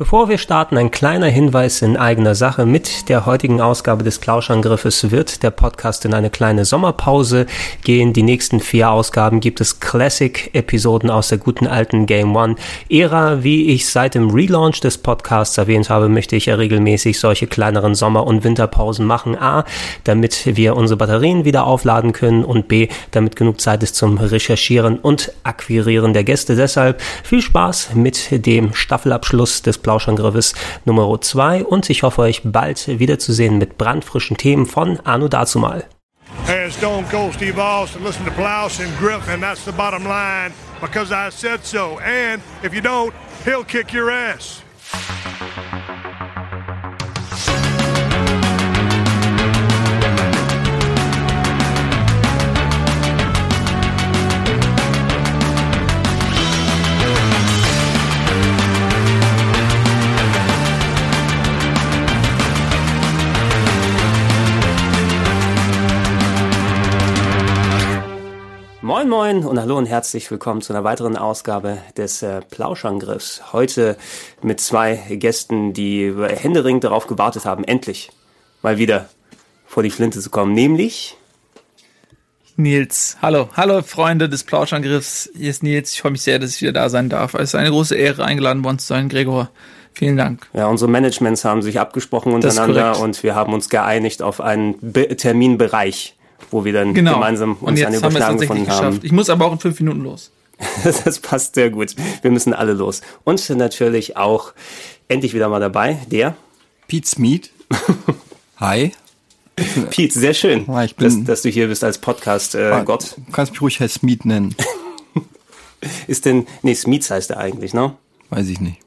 Bevor wir starten, ein kleiner Hinweis in eigener Sache. Mit der heutigen Ausgabe des Plauschangriffes wird der Podcast in eine kleine Sommerpause gehen. Die nächsten 4 Ausgaben gibt es Classic-Episoden aus der guten alten Game One-Ära. Wie ich seit dem Relaunch des Podcasts erwähnt habe, möchte ich ja regelmäßig solche kleineren Sommer- und Winterpausen machen. A, damit wir unsere Batterien wieder aufladen können und B, damit genug Zeit ist zum Recherchieren und Akquirieren der Gäste. Deshalb viel Spaß mit dem Staffelabschluss des Plauschangriffes Nummer 2 und ich hoffe, euch bald wiederzusehen mit brandfrischen Themen von Anno Dazumal. Hey, Stone Cold Steve Austin, listen to Plauschangriff and that's the bottom line, because I said so. And if you don't, he'll kick your ass. Moin Moin und hallo und herzlich willkommen zu einer weiteren Ausgabe des Plauschangriffs. Heute mit 2 Gästen, die händeringend darauf gewartet haben, endlich mal wieder vor die Flinte zu kommen, nämlich Nils. Hallo Freunde des Plauschangriffs, hier ist Nils. Ich freue mich sehr, dass ich wieder da sein darf. Es ist eine große Ehre, eingeladen worden zu sein, Gregor. Vielen Dank. Ja, unsere Managements haben sich abgesprochen untereinander und wir haben uns geeinigt auf einen Terminbereich, wo wir dann gemeinsam uns eine Überschneidung gefunden haben. Ich muss aber auch in 5 Minuten los. Das passt sehr gut. Wir müssen alle los. Und natürlich auch endlich wieder mal dabei, der PietSmiet. Hi. Piet, sehr schön, ich bin dass du hier bist als Podcast-Gott. Du kannst mich ruhig Herr Smiet nennen. Smiet heißt er eigentlich, ne? Weiß ich nicht.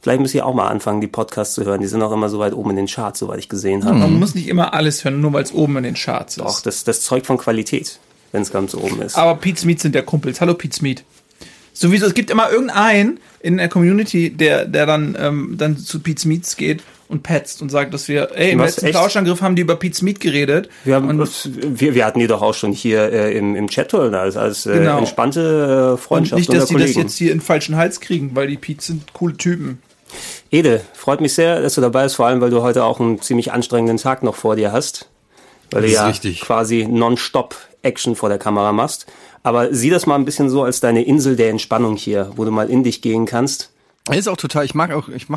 Vielleicht müsst ihr auch mal anfangen, die Podcasts zu hören. Die sind auch immer so weit oben in den Charts, soweit ich gesehen habe. Man muss nicht immer alles hören, nur weil es oben in den Charts ist. Doch, das zeugt von Qualität, wenn es ganz oben ist. Aber PietSmiet sind ja Kumpels. Hallo PietSmiet. Sowieso, es gibt immer irgendeinen in der Community, der dann zu PietSmiets geht und petzt und sagt, dass wir, im letzten Plauschangriff haben die über PietSmiet geredet. Wir hatten die doch auch schon hier im Chat als entspannte Freundschaft und nicht, dass die das jetzt hier in den falschen Hals kriegen, weil die Piets sind coole Typen. Ede, freut mich sehr, dass du dabei bist, vor allem, weil du heute auch einen ziemlich anstrengenden Tag noch vor dir hast. Weil du ja quasi nonstop Action vor der Kamera machst. Aber sieh das mal ein bisschen so als deine Insel der Entspannung hier, wo du mal in dich gehen kannst. Ist auch total, ich mache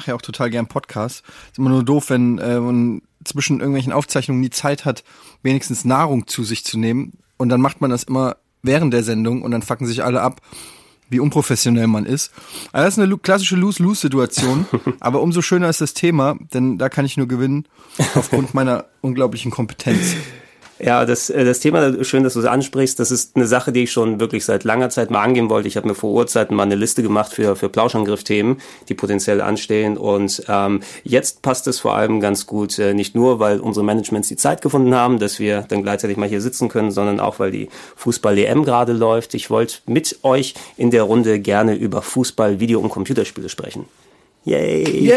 ja auch total gern Podcasts. Ist immer nur doof, wenn man zwischen irgendwelchen Aufzeichnungen die Zeit hat, wenigstens Nahrung zu sich zu nehmen. Und dann macht man das immer während der Sendung und dann fucken sich alle ab, wie unprofessionell man ist. Also das ist eine klassische Lose-Lose-Situation. Aber umso schöner ist das Thema, denn da kann ich nur gewinnen aufgrund meiner unglaublichen Kompetenz. Ja, das Thema, schön, dass du es ansprichst, das ist eine Sache, die ich schon wirklich seit langer Zeit mal angehen wollte. Ich habe mir vor Urzeiten mal eine Liste gemacht für Plauschangriff-Themen, die potenziell anstehen. Und jetzt passt es vor allem ganz gut, nicht nur, weil unsere Managements die Zeit gefunden haben, dass wir dann gleichzeitig mal hier sitzen können, sondern auch, weil die Fußball-EM gerade läuft. Ich wollte mit euch in der Runde gerne über Fußball, Video- und Computerspiele sprechen. Yay!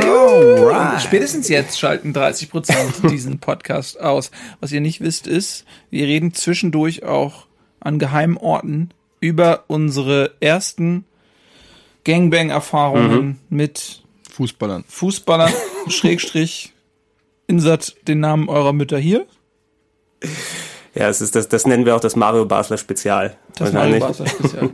Alright. Spätestens jetzt schalten 30% diesen Podcast aus. Was ihr nicht wisst ist, wir reden zwischendurch auch an geheimen Orten über unsere ersten Gangbang-Erfahrungen mit Fußballern, Schrägstrich, insert den Namen eurer Mütter hier. Ja, es ist das nennen wir auch das Mario Basler Spezial. Das Mario Basler Spezial.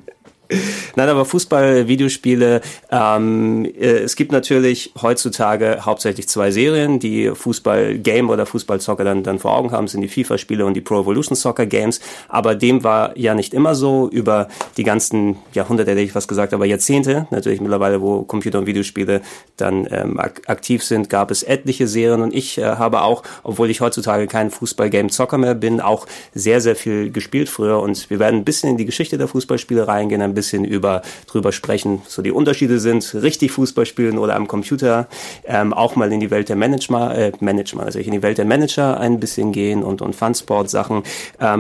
Nein, aber Fußball, Videospiele, es gibt natürlich heutzutage hauptsächlich 2 Serien, die Fußball-Game oder Fußball-Soccer dann vor Augen haben, sind die FIFA-Spiele und die Pro Evolution Soccer Games, aber dem war ja nicht immer so, über die ganzen Jahrhunderte hätte ich was gesagt, aber Jahrzehnte, natürlich mittlerweile, wo Computer- und Videospiele dann aktiv sind, gab es etliche Serien und ich habe auch, obwohl ich heutzutage kein Fußball-Game-Zocker mehr bin, auch sehr, sehr viel gespielt früher und wir werden ein bisschen in die Geschichte der Fußballspiele reingehen, ein bisschen drüber sprechen, so die Unterschiede sind, richtig Fußball spielen oder am Computer, auch mal in die Welt der Manager ein bisschen gehen und Fun-Sport-Sachen.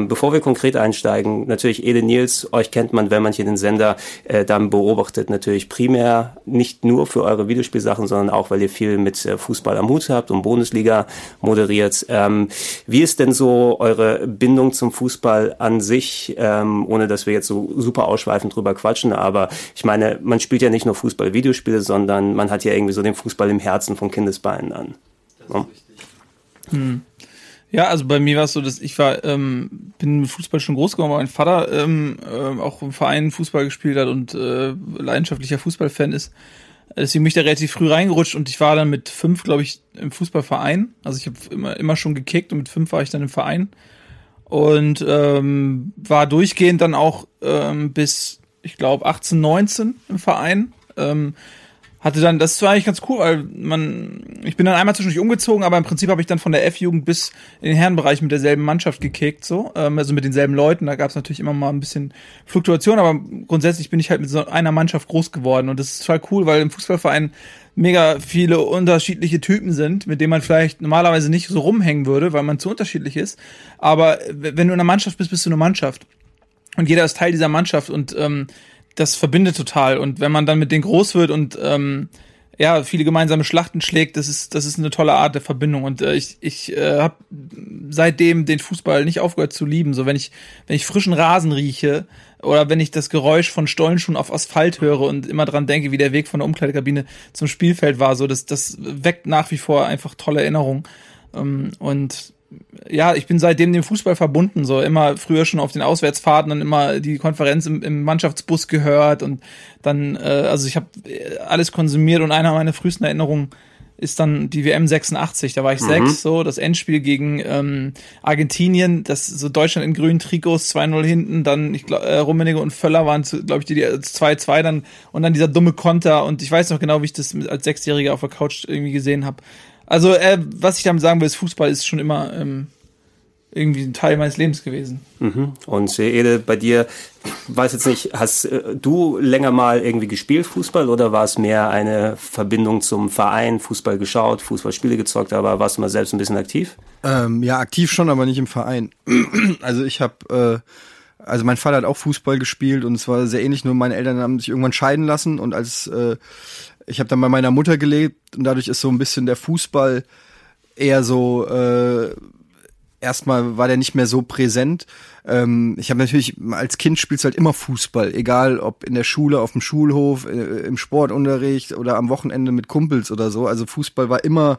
Bevor wir konkret einsteigen, natürlich Ede, Nils, euch kennt man, wenn man hier den Sender dann beobachtet, natürlich primär nicht nur für eure Videospielsachen, sondern auch, weil ihr viel mit Fußball am Hut habt und Bundesliga moderiert. Wie ist denn so eure Bindung zum Fußball an sich, ohne dass wir jetzt so super ausschweifend drüber drüber quatschen, aber ich meine, man spielt ja nicht nur Fußball-Videospiele, sondern man hat ja irgendwie so den Fußball im Herzen von Kindesbeinen an. Das ist richtig. Hm. Ja, also bei mir war es so, dass ich war, bin mit Fußball schon groß geworden, weil mein Vater auch im Verein Fußball gespielt hat und leidenschaftlicher Fußballfan ist. Deswegen bin ich da relativ früh reingerutscht und ich war dann mit 5, glaube ich, im Fußballverein. Also ich habe immer schon gekickt und mit 5 war ich dann im Verein. Und war durchgehend dann auch bis, ich glaube, 18, 19 im Verein. Hatte dann, das war eigentlich ganz cool, weil ich bin dann einmal zwischendurch umgezogen, aber im Prinzip habe ich dann von der F-Jugend bis in den Herrenbereich mit derselben Mannschaft gekickt, so, also mit denselben Leuten, da gab es natürlich immer mal ein bisschen Fluktuation, aber grundsätzlich bin ich halt mit so einer Mannschaft groß geworden und das ist total cool, weil im Fußballverein mega viele unterschiedliche Typen sind, mit denen man vielleicht normalerweise nicht so rumhängen würde, weil man zu unterschiedlich ist, aber wenn du in einer Mannschaft bist, bist du eine Mannschaft und jeder ist Teil dieser Mannschaft und das verbindet total und wenn man dann mit denen groß wird und ja viele gemeinsame Schlachten schlägt, das ist eine tolle Art der Verbindung und ich habe seitdem den Fußball nicht aufgehört zu lieben, so wenn ich frischen Rasen rieche oder wenn ich das Geräusch von Stollenschuhen auf Asphalt höre und immer dran denke, wie der Weg von der Umkleidekabine zum Spielfeld war, so das weckt nach wie vor einfach tolle Erinnerungen und ja, ich bin seitdem dem Fußball verbunden, so immer früher schon auf den Auswärtsfahrten dann immer die Konferenz im Mannschaftsbus gehört und dann, also ich habe alles konsumiert und einer meiner frühesten Erinnerungen ist dann die WM 86, da war ich 6, so das Endspiel gegen Argentinien, das so Deutschland in grünen Trikots, 2-0 hinten, dann ich glaube Rummenigge und Völler waren, glaube ich, die 2-2 dann und dann dieser dumme Konter und ich weiß noch genau, wie ich das als Sechsjähriger auf der Couch irgendwie gesehen habe. Also, was ich damit sagen will, ist, Fußball ist schon immer irgendwie ein Teil meines Lebens gewesen. Mhm. Und Ede, bei dir, weiß jetzt nicht, hast du länger mal irgendwie gespielt Fußball oder war es mehr eine Verbindung zum Verein, Fußball geschaut, Fußballspiele gezockt, aber warst du mal selbst ein bisschen aktiv? Ja, aktiv schon, aber nicht im Verein. Also ich habe... Also mein Vater hat auch Fußball gespielt und es war sehr ähnlich, nur meine Eltern haben sich irgendwann scheiden lassen und ich habe dann bei meiner Mutter gelebt und dadurch ist so ein bisschen der Fußball eher so, erstmal war der nicht mehr so präsent. Ich habe natürlich, als Kind spielst du halt immer Fußball, egal ob in der Schule, auf dem Schulhof, im Sportunterricht oder am Wochenende mit Kumpels oder so. Also Fußball war immer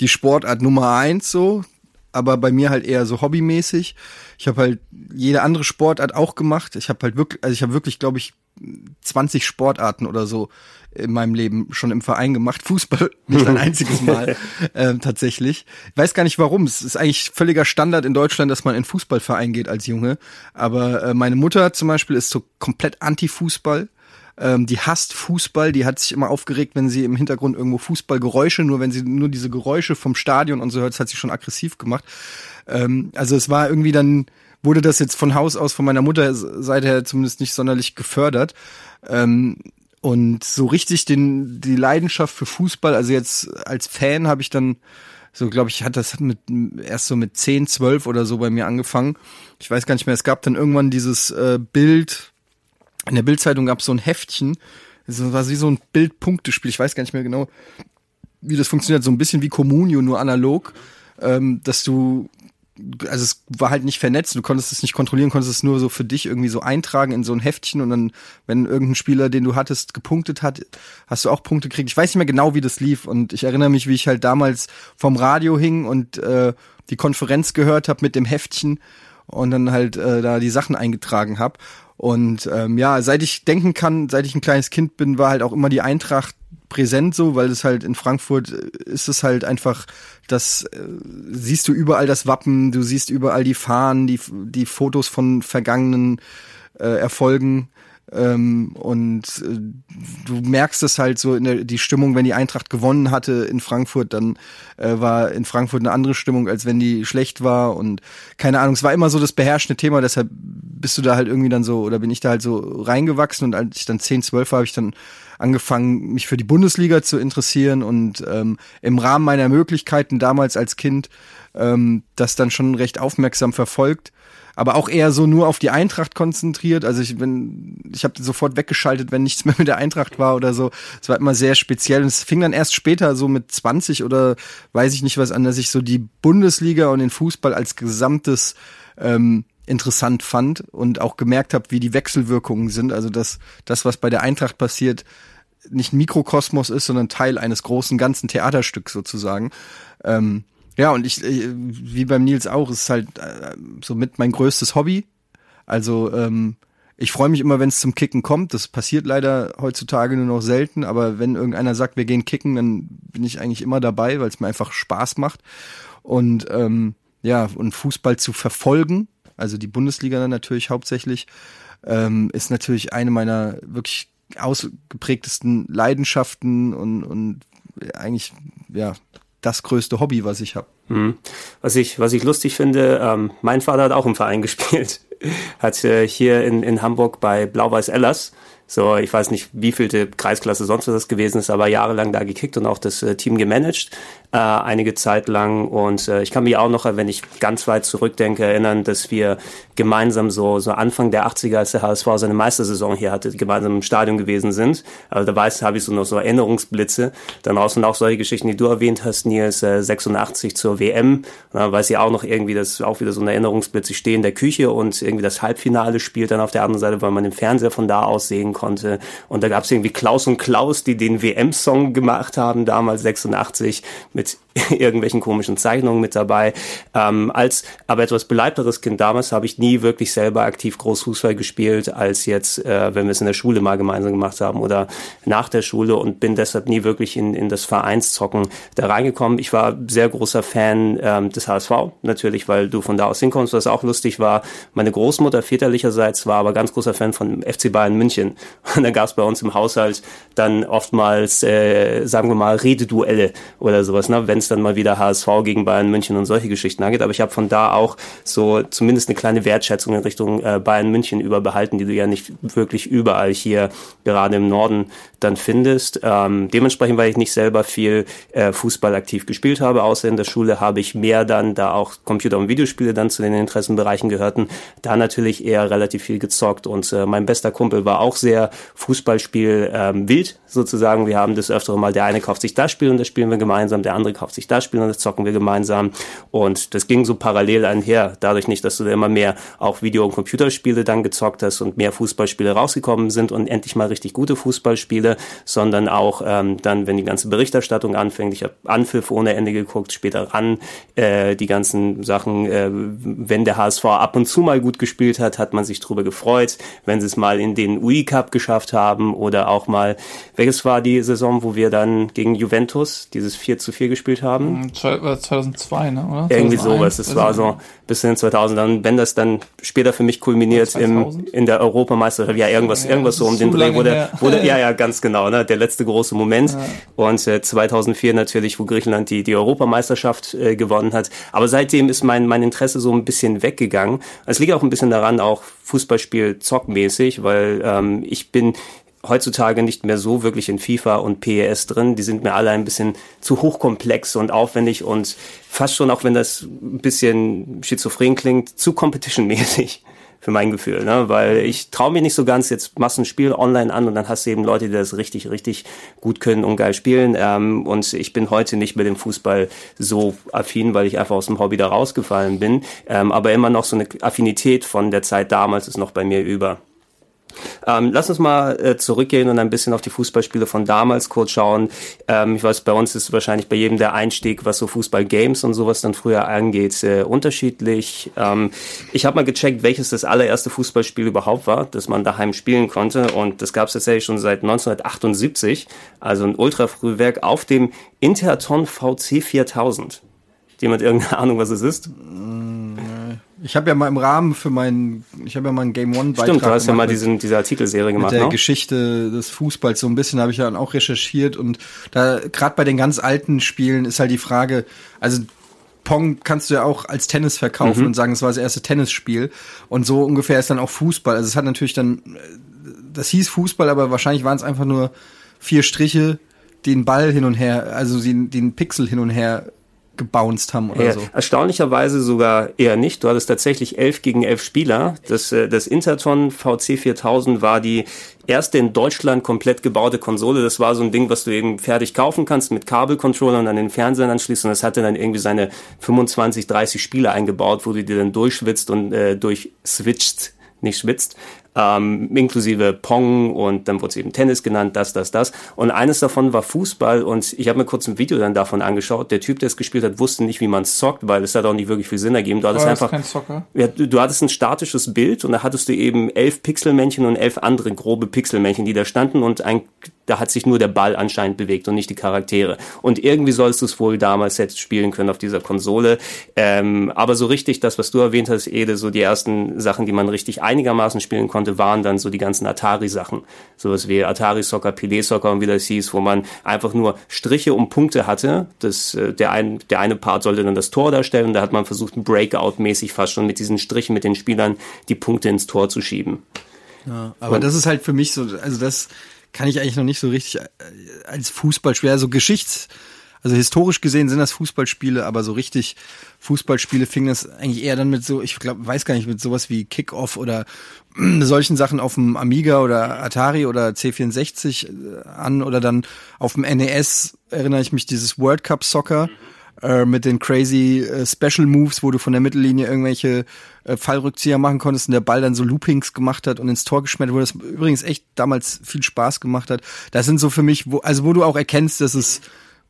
die Sportart Nummer 1 so. Aber bei mir halt eher so hobbymäßig. Ich habe halt jede andere Sportart auch gemacht. Ich habe wirklich, glaube ich, 20 Sportarten oder so in meinem Leben schon im Verein gemacht. Fußball nicht ein einziges Mal tatsächlich. Ich weiß gar nicht warum. Es ist eigentlich völliger Standard in Deutschland, dass man in Fußballverein geht als Junge. Aber meine Mutter zum Beispiel ist so komplett anti-Fußball. Die hasst Fußball, die hat sich immer aufgeregt, wenn sie im Hintergrund irgendwo Fußballgeräusche, wenn sie nur diese Geräusche vom Stadion und so hört, das hat sie schon aggressiv gemacht. Also es war irgendwie dann, wurde das jetzt von Haus aus, von meiner Mutterseite her zumindest nicht sonderlich gefördert. Und so richtig die Leidenschaft für Fußball, also jetzt als Fan habe ich dann, so glaube ich, hat das erst so mit 10, 12 oder so bei mir angefangen. Ich weiß gar nicht mehr, es gab dann irgendwann dieses Bild, in der Bild-Zeitung gab es so ein Heftchen, das war wie so ein Bild-Punkte-Spiel, ich weiß gar nicht mehr genau, wie das funktioniert, so ein bisschen wie Communio, nur analog, dass du, also es war halt nicht vernetzt, du konntest es nicht kontrollieren, konntest es nur so für dich irgendwie so eintragen in so ein Heftchen und dann, wenn irgendein Spieler, den du hattest, gepunktet hat, hast du auch Punkte gekriegt. Ich weiß nicht mehr genau, wie das lief und ich erinnere mich, wie ich halt damals vom Radio hing und die Konferenz gehört habe mit dem Heftchen und dann halt da die Sachen eingetragen habe. Und ja, seit ich denken kann, seit ich ein kleines Kind bin, war halt auch immer die Eintracht präsent so, weil es halt in Frankfurt ist es halt einfach, das siehst du überall das Wappen, du siehst überall die Fahnen, die Fotos von vergangenen Erfolgen und du merkst es halt so in die Stimmung, wenn die Eintracht gewonnen hatte in Frankfurt, dann war in Frankfurt eine andere Stimmung, als wenn die schlecht war und keine Ahnung, es war immer so das beherrschende Thema, deshalb bist du da halt irgendwie dann so, oder bin ich da halt so reingewachsen und als ich dann 10, 12 war, habe ich dann angefangen, mich für die Bundesliga zu interessieren und im Rahmen meiner Möglichkeiten damals als Kind das dann schon recht aufmerksam verfolgt, aber auch eher so nur auf die Eintracht konzentriert, also ich habe sofort weggeschaltet, wenn nichts mehr mit der Eintracht war oder so, es war immer sehr speziell und es fing dann erst später so mit 20 oder weiß ich nicht was an, dass ich so die Bundesliga und den Fußball als gesamtes interessant fand und auch gemerkt habe, wie die Wechselwirkungen sind. Also dass das, was bei der Eintracht passiert, nicht ein Mikrokosmos ist, sondern Teil eines großen, ganzen Theaterstücks sozusagen. Ja, und ich, wie beim Nils auch, ist halt somit mein größtes Hobby. Also ich freue mich immer, wenn es zum Kicken kommt. Das passiert leider heutzutage nur noch selten. Aber wenn irgendeiner sagt, wir gehen kicken, dann bin ich eigentlich immer dabei, weil es mir einfach Spaß macht. Und ja, und Fußball zu verfolgen, also die Bundesliga dann natürlich hauptsächlich, ist natürlich eine meiner wirklich ausgeprägtesten Leidenschaften und eigentlich ja das größte Hobby, was ich habe. Hm. Was ich lustig finde, mein Vater hat auch im Verein gespielt. Hat hier in Hamburg bei Blau-Weiß Ellers, so ich weiß nicht wievielte Kreisklasse sonst was das gewesen ist, aber jahrelang da gekickt und auch das Team gemanagt, einige Zeit lang. Und ich kann mich auch noch, wenn ich ganz weit zurückdenke, erinnern, dass wir gemeinsam so Anfang der 80er, als der HSV seine Meistersaison hier hatte, gemeinsam im Stadion gewesen sind. Also da habe ich so noch so Erinnerungsblitze. Dann raus und auch solche Geschichten, die du erwähnt hast, Nils, 86 zur WM. Da weiß ich auch noch irgendwie, dass auch wieder so eine Erinnerungsblitze stehen in der Küche und irgendwie das Halbfinale spielt dann auf der anderen Seite, weil man den Fernseher von da aus sehen konnte. Und da gab es irgendwie Klaus und Klaus, die den WM-Song gemacht haben, damals 86, mit irgendwelchen komischen Zeichnungen mit dabei. Als aber etwas beleibteres Kind damals habe ich nie wirklich selber aktiv groß Fußball gespielt, als jetzt, wenn wir es in der Schule mal gemeinsam gemacht haben oder nach der Schule, und bin deshalb nie wirklich in das Vereinszocken da reingekommen. Ich war sehr großer Fan des HSV, natürlich, weil du von da aus hinkommst, was auch lustig war. Meine Großmutter väterlicherseits war aber ganz großer Fan von FC Bayern München. Und da gab es bei uns im Haushalt dann oftmals, sagen wir mal, Rededuelle oder sowas, ne? Wenn es dann mal wieder HSV gegen Bayern München und solche Geschichten angeht. Aber ich habe von da auch so zumindest eine kleine Wertschätzung in Richtung Bayern München überbehalten, die du ja nicht wirklich überall hier gerade im Norden dann findest. Dementsprechend, weil ich nicht selber viel Fußball aktiv gespielt habe, außer in der Schule, habe ich mehr dann da auch Computer- und Videospiele dann zu den Interessenbereichen gehörten. Da natürlich eher relativ viel gezockt, und mein bester Kumpel war auch sehr Fußballspiel wild sozusagen. Wir haben das öftere Mal, der eine kauft sich das Spiel und das spielen wir gemeinsam, der andere kauft sich das Spiel und das zocken wir gemeinsam, und das ging so parallel einher, dadurch nicht, dass du da immer mehr auch Video- und Computerspiele dann gezockt hast und mehr Fußballspiele rausgekommen sind und endlich mal richtig gute Fußballspiele, sondern auch dann, wenn die ganze Berichterstattung anfängt, ich habe Anpfiff ohne Ende geguckt, später ran, die ganzen Sachen, wenn der HSV ab und zu mal gut gespielt hat, hat man sich drüber gefreut, wenn sie es mal in den UI Cup geschafft haben, oder auch mal, welches war die Saison, wo wir dann gegen Juventus dieses 4-4 gespielt haben? 2002, ne? Oder? Irgendwie 2001, sowas. Das war so bis in 2000. Dann, wenn das dann später für mich kulminiert in der Europameisterschaft, ja, irgendwas so um den Dreh, wurde ja, ganz genau, ne? Der letzte große Moment. Ja. Und 2004 natürlich, wo Griechenland die Europameisterschaft gewonnen hat. Aber seitdem ist mein Interesse so ein bisschen weggegangen. Es liegt auch ein bisschen daran, auch Fußballspiel zockmäßig, weil ich bin heutzutage nicht mehr so wirklich in FIFA und PES drin. Die sind mir alle ein bisschen zu hochkomplex und aufwendig und fast schon, auch wenn das ein bisschen schizophren klingt, zu competition-mäßig für mein Gefühl, ne? Weil ich traue mir nicht so ganz jetzt Massenspiel online an, und dann hast du eben Leute, die das richtig, richtig gut können und geil spielen. Und ich bin heute nicht mit dem Fußball so affin, weil ich einfach aus dem Hobby da rausgefallen bin. Aber immer noch so eine Affinität von der Zeit damals ist noch bei mir über. Lass uns mal zurückgehen und ein bisschen auf die Fußballspiele von damals kurz schauen. Ich weiß, bei uns ist wahrscheinlich bei jedem der Einstieg, was so Fußballgames und sowas dann früher angeht, unterschiedlich. Ich habe mal gecheckt, welches das allererste Fußballspiel überhaupt war, das man daheim spielen konnte, und das gab es tatsächlich schon seit 1978, also ein Ultrafrühwerk, auf dem Interton VC 4000. Hat jemand irgendeine Ahnung, was es ist? Ich habe ja mal einen Game One Beitrag. Stimmt, du hast ja mal diese Artikelserie gemacht, mit der, ne? Geschichte des Fußballs so ein bisschen habe ich dann auch recherchiert, und da gerade bei den ganz alten Spielen ist halt die Frage, also Pong kannst du ja auch als Tennis verkaufen und sagen, es war das erste Tennisspiel, und so ungefähr ist dann auch Fußball. Also es hat natürlich dann, das hieß Fußball, aber wahrscheinlich waren es einfach nur 4 Striche, den Pixel hin und her gebounced haben oder ja, so. Erstaunlicherweise sogar eher nicht. Du hattest tatsächlich 11 gegen 11 Spieler. Das Interton VC 4000 war die erste in Deutschland komplett gebaute Konsole. Das war so ein Ding, was du eben fertig kaufen kannst mit Kabelcontroller und an den Fernseher anschließt. Und das hatte dann irgendwie seine 25, 30 Spiele eingebaut, wo du dir dann durchschwitzt und durchswitcht, nicht schwitzt. Inklusive Pong und dann wurde es eben Tennis genannt, das. Und eines davon war Fußball und ich habe mir kurz ein Video dann davon angeschaut. Der Typ, der es gespielt hat, wusste nicht, wie man zockt, weil es hat auch nicht wirklich viel Sinn ergeben. Du hattest einfach, ja, du hattest ein statisches Bild und da hattest du eben 11 Pixelmännchen und 11 andere grobe Pixelmännchen, die da standen und da hat sich nur der Ball anscheinend bewegt und nicht die Charaktere. Und irgendwie sollst du es wohl damals selbst spielen können auf dieser Konsole. Aber so richtig, das, was du erwähnt hast, Ede, so die ersten Sachen, die man richtig einigermaßen spielen konnte, waren dann so die ganzen Atari-Sachen. Sowas wie Atari-Soccer, Pelé-Soccer und wie das hieß, wo man einfach nur Striche und Punkte hatte. Der eine Part sollte dann das Tor darstellen. Da hat man versucht, Breakout-mäßig fast schon mit diesen Strichen, mit den Spielern, die Punkte ins Tor zu schieben. Ja, aber und das ist halt für mich so, also das kann ich eigentlich noch nicht so richtig als Fußballspiel, also historisch gesehen sind das Fußballspiele, aber so richtig Fußballspiele fing das eigentlich eher dann mit so, mit sowas wie Kickoff oder solchen Sachen auf dem Amiga oder Atari oder C64 an oder dann auf dem NES erinnere ich mich dieses World Cup Soccer mit den crazy Special Moves, wo du von der Mittellinie irgendwelche Fallrückzieher machen konntest und der Ball dann so Loopings gemacht hat und ins Tor geschmettert wurde, das übrigens echt damals viel Spaß gemacht hat. Das sind so für mich, wo du auch erkennst, dass es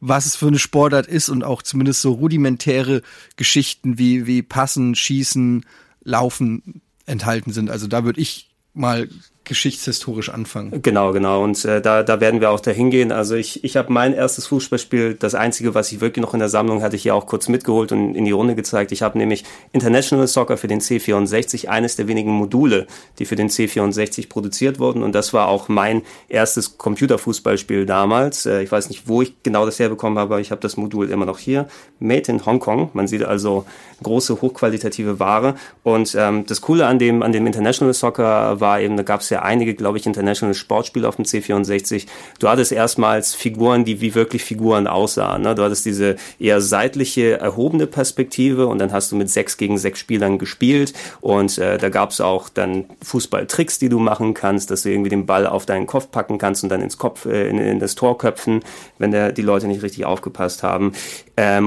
was es für eine Sportart ist und auch zumindest so rudimentäre Geschichten wie Passen, Schießen, Laufen enthalten sind. Also da würde ich mal geschichtshistorisch anfangen. Genau. Und da werden wir auch dahin gehen. Also ich habe mein erstes Fußballspiel, das einzige, was ich wirklich noch in der Sammlung hatte, ich hier auch kurz mitgeholt und in die Runde gezeigt. Ich habe nämlich International Soccer für den C64, eines der wenigen Module, die für den C64 produziert wurden. Und das war auch mein erstes Computerfußballspiel damals. Ich weiß nicht, wo ich genau das herbekommen habe, aber ich habe das Modul immer noch hier. Made in Hong Kong. Man sieht also große, hochqualitative Ware. Und das Coole an dem International Soccer war eben, da gab es ja einige, glaube ich, International Sportspiele auf dem C64. Du hattest erstmals Figuren, die wie wirklich Figuren aussahen. Ne? Du hattest diese eher seitliche, erhobene Perspektive und dann hast du mit 6 gegen 6 Spielern gespielt und da gab es auch dann Fußballtricks, die du machen kannst, dass du irgendwie den Ball auf deinen Kopf packen kannst und dann in das Tor köpfen, wenn die Leute nicht richtig aufgepasst haben.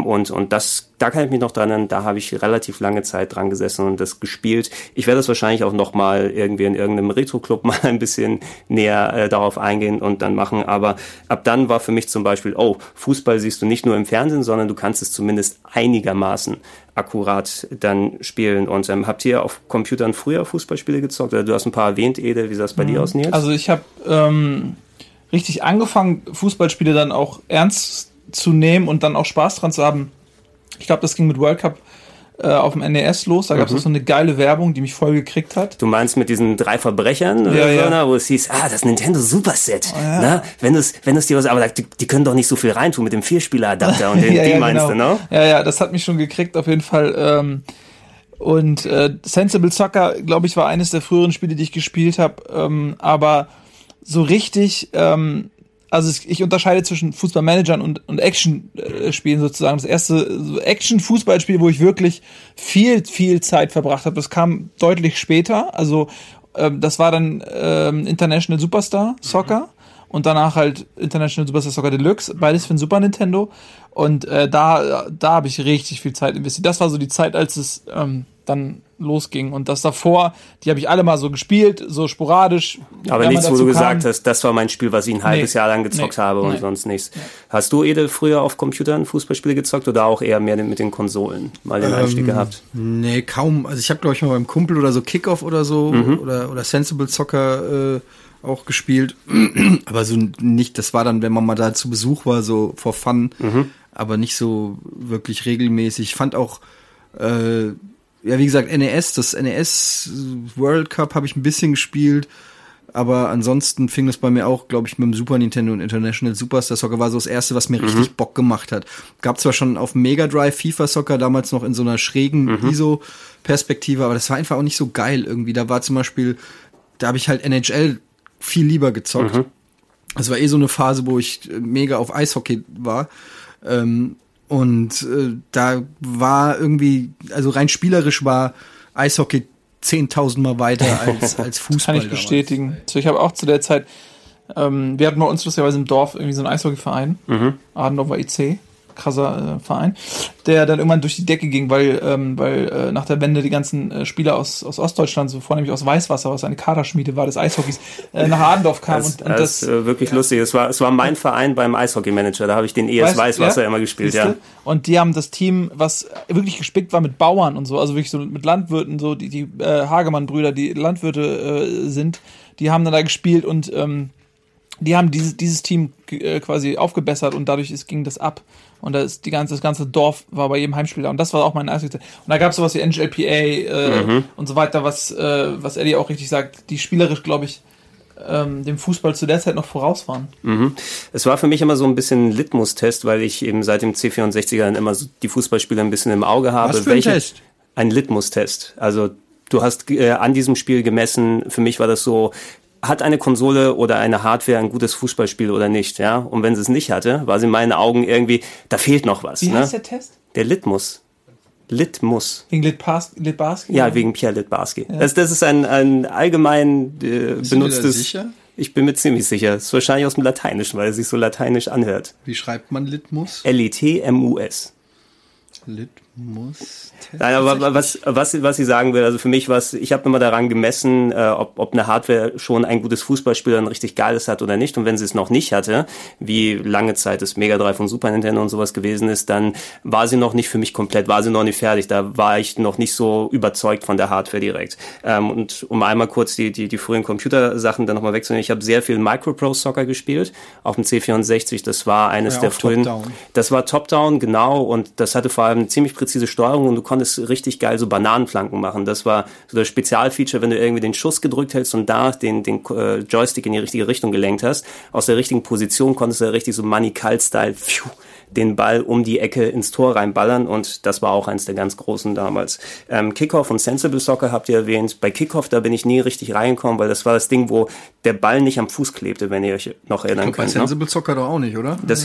Und das, da kann ich mich noch dran erinnern, da habe ich relativ lange Zeit dran gesessen und das gespielt. Ich werde das wahrscheinlich auch nochmal irgendwie in irgendeinem Retro-Club mal ein bisschen näher darauf eingehen und dann machen, aber ab dann war für mich zum Beispiel, Fußball siehst du nicht nur im Fernsehen, sondern du kannst es zumindest einigermaßen akkurat dann spielen. Und habt ihr auf Computern früher Fußballspiele gezockt? Oder du hast ein paar erwähnt, Ede, wie sah es bei dir aus, Nils? Also ich habe richtig angefangen, Fußballspiele dann auch ernst zu nehmen und dann auch Spaß dran zu haben. Ich glaube, das ging mit World Cup auf dem NES los. Da gab es so eine geile Werbung, die mich voll gekriegt hat. Du meinst mit diesen 3 Verbrechern, oder? Wo es hieß, das Nintendo Super Set. Oh, ja. Na, wenn es dir was, aber die können doch nicht so viel reintun mit dem 4-Spieler-Adapter und den meinst genau. Du, ne? Ja, das hat mich schon gekriegt auf jeden Fall. Und Sensible Soccer, glaube ich, war eines der früheren Spiele, die ich gespielt habe. Aber so richtig. Also ich unterscheide zwischen Fußballmanagern und Action-Spielen sozusagen. Das erste Action-Fußballspiel, wo ich wirklich viel Zeit verbracht habe, das kam deutlich später. Also das war dann International Superstar Soccer und danach halt International Superstar Soccer Deluxe, beides für den Super Nintendo. Und da habe ich richtig viel Zeit investiert. Das war so die Zeit, als es dann losging. Und das davor, die habe ich alle mal so gespielt, so sporadisch. Aber nichts, wo du gesagt hast, das war mein Spiel, was ich ein halbes Jahr lang gezockt habe und sonst nichts. Hast du, Ede, früher auf Computern Fußballspiele gezockt oder auch eher mehr mit den Konsolen mal den Einstieg gehabt? Nee, kaum. Also ich habe, glaube ich, mal beim Kumpel oder so Kickoff oder so oder Sensible Soccer auch gespielt. Aber so nicht, das war dann, wenn man mal da zu Besuch war, so for fun. Aber nicht so wirklich regelmäßig. Ich fand auch wie gesagt, das NES World Cup habe ich ein bisschen gespielt, aber ansonsten fing das bei mir auch, glaube ich, mit dem Super Nintendo und International Superstar Soccer war so das erste, was mir richtig Bock gemacht hat. Gab zwar schon auf Mega Drive FIFA Soccer, damals noch in so einer schrägen ISO-Perspektive, aber das war einfach auch nicht so geil irgendwie. Da war zum Beispiel, da habe ich halt NHL viel lieber gezockt. Das war so eine Phase, wo ich mega auf Eishockey war, Und da war irgendwie, also rein spielerisch war Eishockey 10.000 Mal weiter als Fußball. Kann ich bestätigen. Damals. So, ich habe auch zu der Zeit, wir hatten bei uns lustigerweise im Dorf irgendwie so einen Eishockeyverein, Adendorfer IC, krasser Verein, der dann irgendwann durch die Decke ging, weil nach der Wende die ganzen Spieler aus Ostdeutschland, so vornehmlich aus Weißwasser, was eine Kaderschmiede war des Eishockeys, nach Adendorf kamen. Das ist wirklich lustig. Es war mein Verein beim Eishockey-Manager, da habe ich den ES Weißwasser immer gespielt. Ja. Und die haben das Team, was wirklich gespickt war mit Bauern und so, also wirklich so mit Landwirten, so die Hagemann-Brüder, die Landwirte sind, die haben dann da gespielt und die haben dieses Team quasi aufgebessert und dadurch ging das ab. Und das ganze Dorf war bei jedem Heimspiel da. Und das war auch mein Eishockey. Und da gab es sowas wie NHLPA und so weiter, was Eddie auch richtig sagt, die spielerisch, glaube ich, dem Fußball zu der Zeit noch voraus waren. Mhm. Es war für mich immer so ein bisschen ein Litmus-Test, weil ich eben seit dem C64er dann immer so die Fußballspieler ein bisschen im Auge habe. Was für ein Test? Ein Litmus-Test. Also du hast an diesem Spiel gemessen, für mich war das so, hat eine Konsole oder eine Hardware ein gutes Fußballspiel oder nicht, ja? Und wenn sie es nicht hatte, war sie in meinen Augen irgendwie, da fehlt noch was. Wie heißt der Test? Der Litmus. Wegen Litbarski? Ja, wegen Pierre Litbarski. Ja. Das ist ein allgemein benutztes... Sicher? Ich bin mir ziemlich sicher. Das ist wahrscheinlich aus dem Lateinischen, weil es sich so lateinisch anhört. Wie schreibt man Litmus? L-I-T-M-U-S. Litmus. Nein, aber was ich sagen will, also für mich ich habe immer daran gemessen, ob eine Hardware schon ein gutes Fußballspiel, ein richtig geiles hat oder nicht. Und wenn sie es noch nicht hatte, wie lange Zeit es Mega Drive und Super Nintendo und sowas gewesen ist, dann war sie noch nicht für mich komplett, war sie noch nicht fertig. Da war ich noch nicht so überzeugt von der Hardware direkt. Und um einmal kurz die frühen Computersachen dann nochmal wegzunehmen, ich habe sehr viel Micro-Pro Soccer gespielt, auf dem C64, das war eines der frühen. Das war Top-Down, genau, und das hatte vor allem eine ziemlich präzise Steuerung und du konntest richtig geil so Bananenflanken machen. Das war so das Spezialfeature, wenn du irgendwie den Schuss gedrückt hältst und da den Joystick in die richtige Richtung gelenkt hast. Aus der richtigen Position konntest du richtig so Manikal-Style den Ball um die Ecke ins Tor reinballern und das war auch eins der ganz großen damals. Kickoff und Sensible Soccer habt ihr erwähnt. Bei Kickoff, da bin ich nie richtig reingekommen, weil das war das Ding, wo der Ball nicht am Fuß klebte, wenn ihr euch noch erinnern könnt. Bei Sensible Soccer doch auch nicht, oder? Bei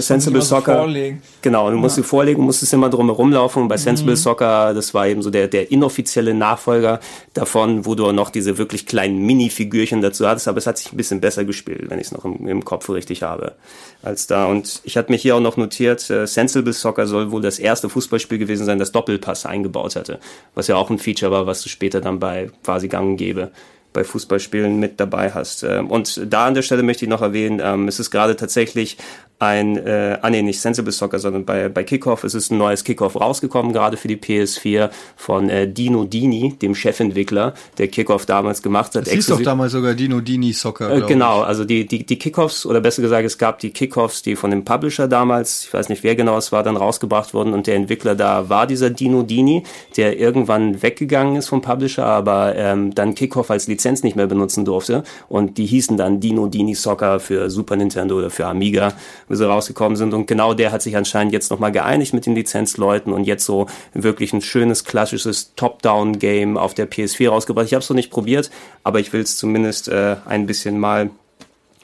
Sensible Soccer. Vorlegen. Genau, du musst sie vorlegen, musstest immer drum herumlaufen und bei Sensible Soccer, das war eben so der inoffizielle Nachfolger davon, wo du noch diese wirklich kleinen Mini-Figürchen dazu hattest, aber es hat sich ein bisschen besser gespielt, wenn ich es noch im Kopf richtig habe, als da. Und ich hatte mich hier auch noch notiert, Sensible Soccer soll wohl das erste Fußballspiel gewesen sein, das Doppelpass eingebaut hatte, was ja auch ein Feature war, was du später dann bei quasi gang und gäbe bei Fußballspielen mit dabei hast. Und da an der Stelle möchte ich noch erwähnen, es ist gerade tatsächlich nicht Sensible Soccer, sondern bei Kickoff ist es ein neues Kickoff rausgekommen, gerade für die PS4 von Dino Dini, dem Chefentwickler, der Kickoff damals gemacht hat. Es hieß doch damals sogar Dino Dini Soccer. Genau, also die Kickoffs, oder besser gesagt, es gab die Kickoffs, die von dem Publisher damals, ich weiß nicht wer genau es war, dann rausgebracht wurden und der Entwickler da war dieser Dino Dini, der irgendwann weggegangen ist vom Publisher, aber dann Kickoff als Lizenz nicht mehr benutzen durfte und die hießen dann Dino Dini Soccer für Super Nintendo oder für Amiga, wie sie rausgekommen sind und genau der hat sich anscheinend jetzt nochmal geeinigt mit den Lizenzleuten und jetzt so wirklich ein schönes, klassisches Top-Down-Game auf der PS4 rausgebracht. Ich habe es noch nicht probiert, aber ich will es zumindest ein bisschen mal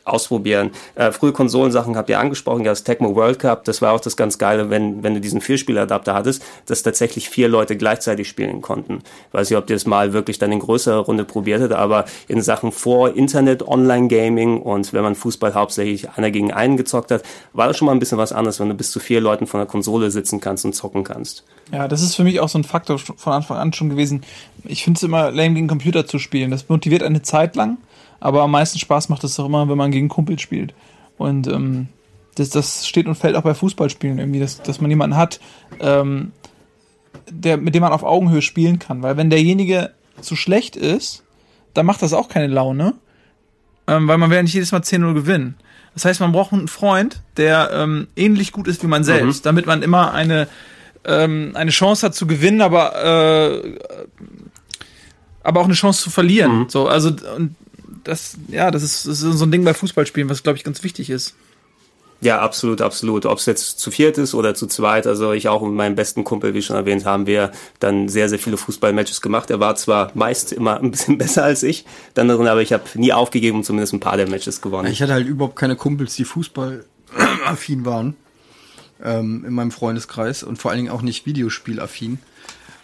ausprobieren. Frühe Konsolensachen habt ihr angesprochen, das Tecmo World Cup, das war auch das ganz Geile, wenn du diesen Vierspieler-Adapter hattest, dass tatsächlich 4 Leute gleichzeitig spielen konnten. Weiß nicht, ob ihr das mal wirklich dann in größerer Runde probiert habt, aber in Sachen vor Internet, Online-Gaming und wenn man Fußball hauptsächlich einer gegen einen gezockt hat, war das schon mal ein bisschen was anderes, wenn du bis zu 4 Leuten von der Konsole sitzen kannst und zocken kannst. Ja, das ist für mich auch so ein Faktor von Anfang an schon gewesen. Ich finde es immer lame, gegen Computer zu spielen. Das motiviert eine Zeit lang, aber am meisten Spaß macht es doch immer, wenn man gegen Kumpels spielt. Und das steht und fällt auch bei Fußballspielen irgendwie, dass man jemanden hat, mit dem man auf Augenhöhe spielen kann. Weil wenn derjenige zu schlecht ist, dann macht das auch keine Laune, weil man wird nicht jedes Mal 10-0 gewinnen. Das heißt, man braucht einen Freund, der ähnlich gut ist wie man selbst, damit man immer eine Chance hat zu gewinnen, aber auch eine Chance zu verlieren. Mhm. So, also und das ist so ein Ding bei Fußballspielen, was, glaube ich, ganz wichtig ist. Ja, absolut, absolut. Ob es jetzt zu viert ist oder zu zweit, also ich auch mit meinem besten Kumpel, wie schon erwähnt, haben wir dann sehr, sehr viele Fußballmatches gemacht. Er war zwar meist immer ein bisschen besser als ich, dann aber ich habe nie aufgegeben und zumindest ein paar der Matches gewonnen. Ich hatte halt überhaupt keine Kumpels, die fußballaffin waren. in meinem Freundeskreis und vor allen Dingen auch nicht videospielaffin.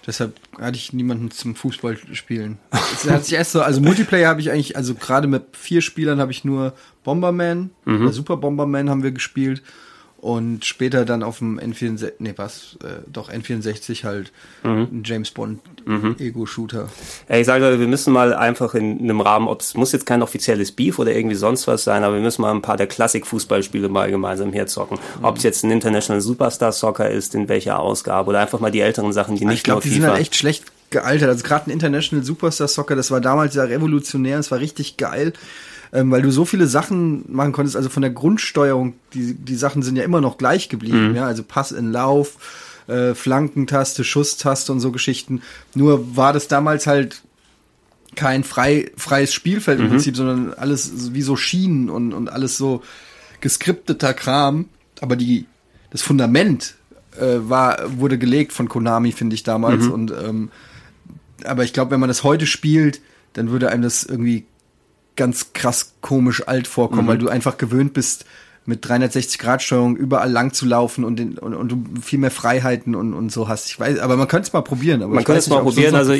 Deshalb hatte ich niemanden zum Fußballspielen. Das hat sich erst so, also Multiplayer habe ich eigentlich, also gerade mit 4 Spielern habe ich nur Bomberman, Super Bomberman haben wir gespielt und später dann auf dem N64 halt ein James Bond Ego-Shooter. Ey, ich sage, wir müssen mal einfach in einem Rahmen, ob es muss jetzt kein offizielles Beef oder irgendwie sonst was sein, aber wir müssen mal ein paar der Klassik-Fußballspiele mal gemeinsam herzocken. Ob es jetzt ein International Superstar Soccer ist, in welcher Ausgabe oder einfach mal die älteren Sachen, die nicht nur FIFA. Ich glaube, die sind halt echt schlecht gealtert. Also gerade ein International Superstar Soccer, das war damals ja revolutionär, es war richtig geil. Weil du so viele Sachen machen konntest, also von der Grundsteuerung, die Sachen sind ja immer noch gleich geblieben, ja, also Pass in Lauf, Flankentaste, Schusstaste und so Geschichten, nur war das damals halt kein freies Spielfeld im Prinzip, sondern alles wie so Schienen und alles so geskripteter Kram, aber das Fundament wurde gelegt von Konami, finde ich, damals, und aber ich glaube, wenn man das heute spielt, dann würde einem das irgendwie ganz krass komisch alt vorkommen, weil du einfach gewöhnt bist, mit 360-Grad-Steuerung überall lang zu laufen und du viel mehr Freiheiten und so hast. Ich weiß, aber man könnte es mal probieren. Aber man könnte es mal probieren. Also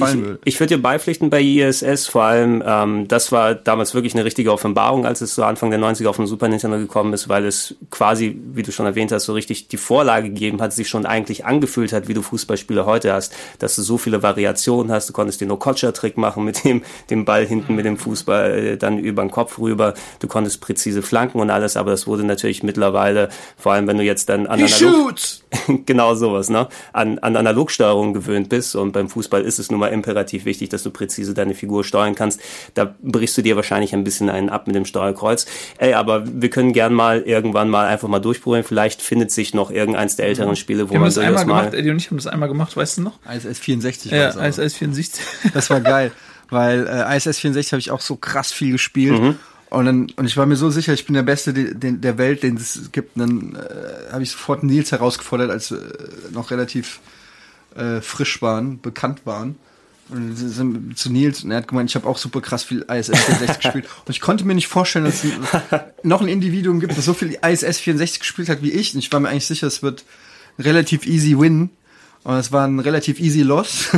ich würde dir beipflichten bei ISS, vor allem, das war damals wirklich eine richtige Offenbarung, als es so Anfang der 90er auf dem Super Nintendo gekommen ist, weil es quasi, wie du schon erwähnt hast, so richtig die Vorlage gegeben hat, sich schon eigentlich angefühlt hat, wie du Fußballspiele heute hast, dass du so viele Variationen hast. Du konntest den No-Kotscher-Trick machen mit dem Ball hinten mit dem Fußball, dann über den Kopf rüber. Du konntest präzise flanken und alles, aber das wurde natürlich mittlerweile, vor allem wenn du jetzt dann an genau sowas, ne? An Analogsteuerung gewöhnt bist und beim Fußball ist es nun mal imperativ wichtig, dass du präzise deine Figur steuern kannst. Da brichst du dir wahrscheinlich ein bisschen einen ab mit dem Steuerkreuz. Ey, aber wir können gern mal irgendwann mal einfach mal durchprobieren. Vielleicht findet sich noch irgendeins der älteren Spiele, wo man so das mal... Eddie und ich haben das einmal gemacht, weißt du noch? ISS 64. Ja, ISS 64. Das war geil, weil ISS 64 habe ich auch so krass viel gespielt. Und ich war mir so sicher, ich bin der Beste der Welt, den es gibt. Und dann habe ich sofort Nils herausgefordert, als wir noch relativ frisch waren, bekannt waren. Und sind zu Nils und er hat gemeint, ich habe auch super krass viel ISS 64 gespielt. Und ich konnte mir nicht vorstellen, dass es noch ein Individuum gibt, das so viel ISS 64 gespielt hat wie ich. Und ich war mir eigentlich sicher, es wird ein relativ easy win. Und es war ein relativ easy Loss.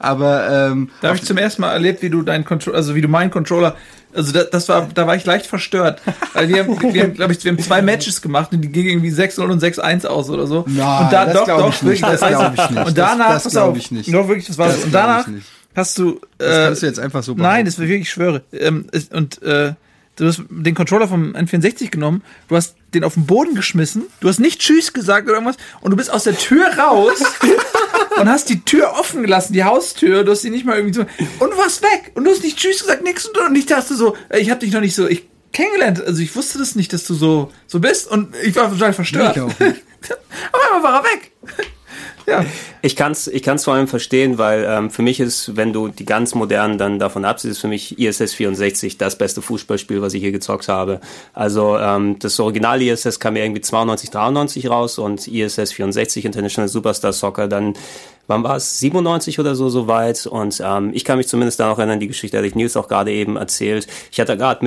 Aber da habe ich zum ersten Mal erlebt, wie du meinen Controller, also da war ich leicht verstört. Weil wir haben 2 Matches gemacht und die gingen irgendwie 6-0 und 6-1 aus oder so. Nein, und das glaube ich nicht. Das glaube ich nicht. Und danach, das glaube ich nicht. Nur wirklich, das war das. Und danach hast du... das kannst du jetzt einfach so machen. Nein, das will ich wirklich, ich schwöre. Du hast den Controller vom N64 genommen, du hast den auf den Boden geschmissen, du hast nicht Tschüss gesagt oder irgendwas und du bist aus der Tür raus und hast die Tür offen gelassen, die Haustür, du hast die nicht mal irgendwie so, und du warst weg und du hast nicht Tschüss gesagt, nix und ich dachte so, ich hab dich noch nicht so, ich kennengelernt, also ich wusste das nicht, dass du so bist und ich war total verstört. Nee, ich auch nicht. Aber einmal war er weg. Ja. Ich kann's vor allem verstehen, weil für mich ist, wenn du die ganz modernen dann davon absiehst, ist für mich ISS 64 das beste Fußballspiel, was ich hier gezockt habe. Also das Original ISS kam ja irgendwie 92, 93 raus und ISS 64 International Superstar Soccer dann, wann war es? 97 oder so soweit. Und ich kann mich zumindest da noch erinnern, die Geschichte hatte ich Nils auch gerade eben erzählt. Ich hatte gerade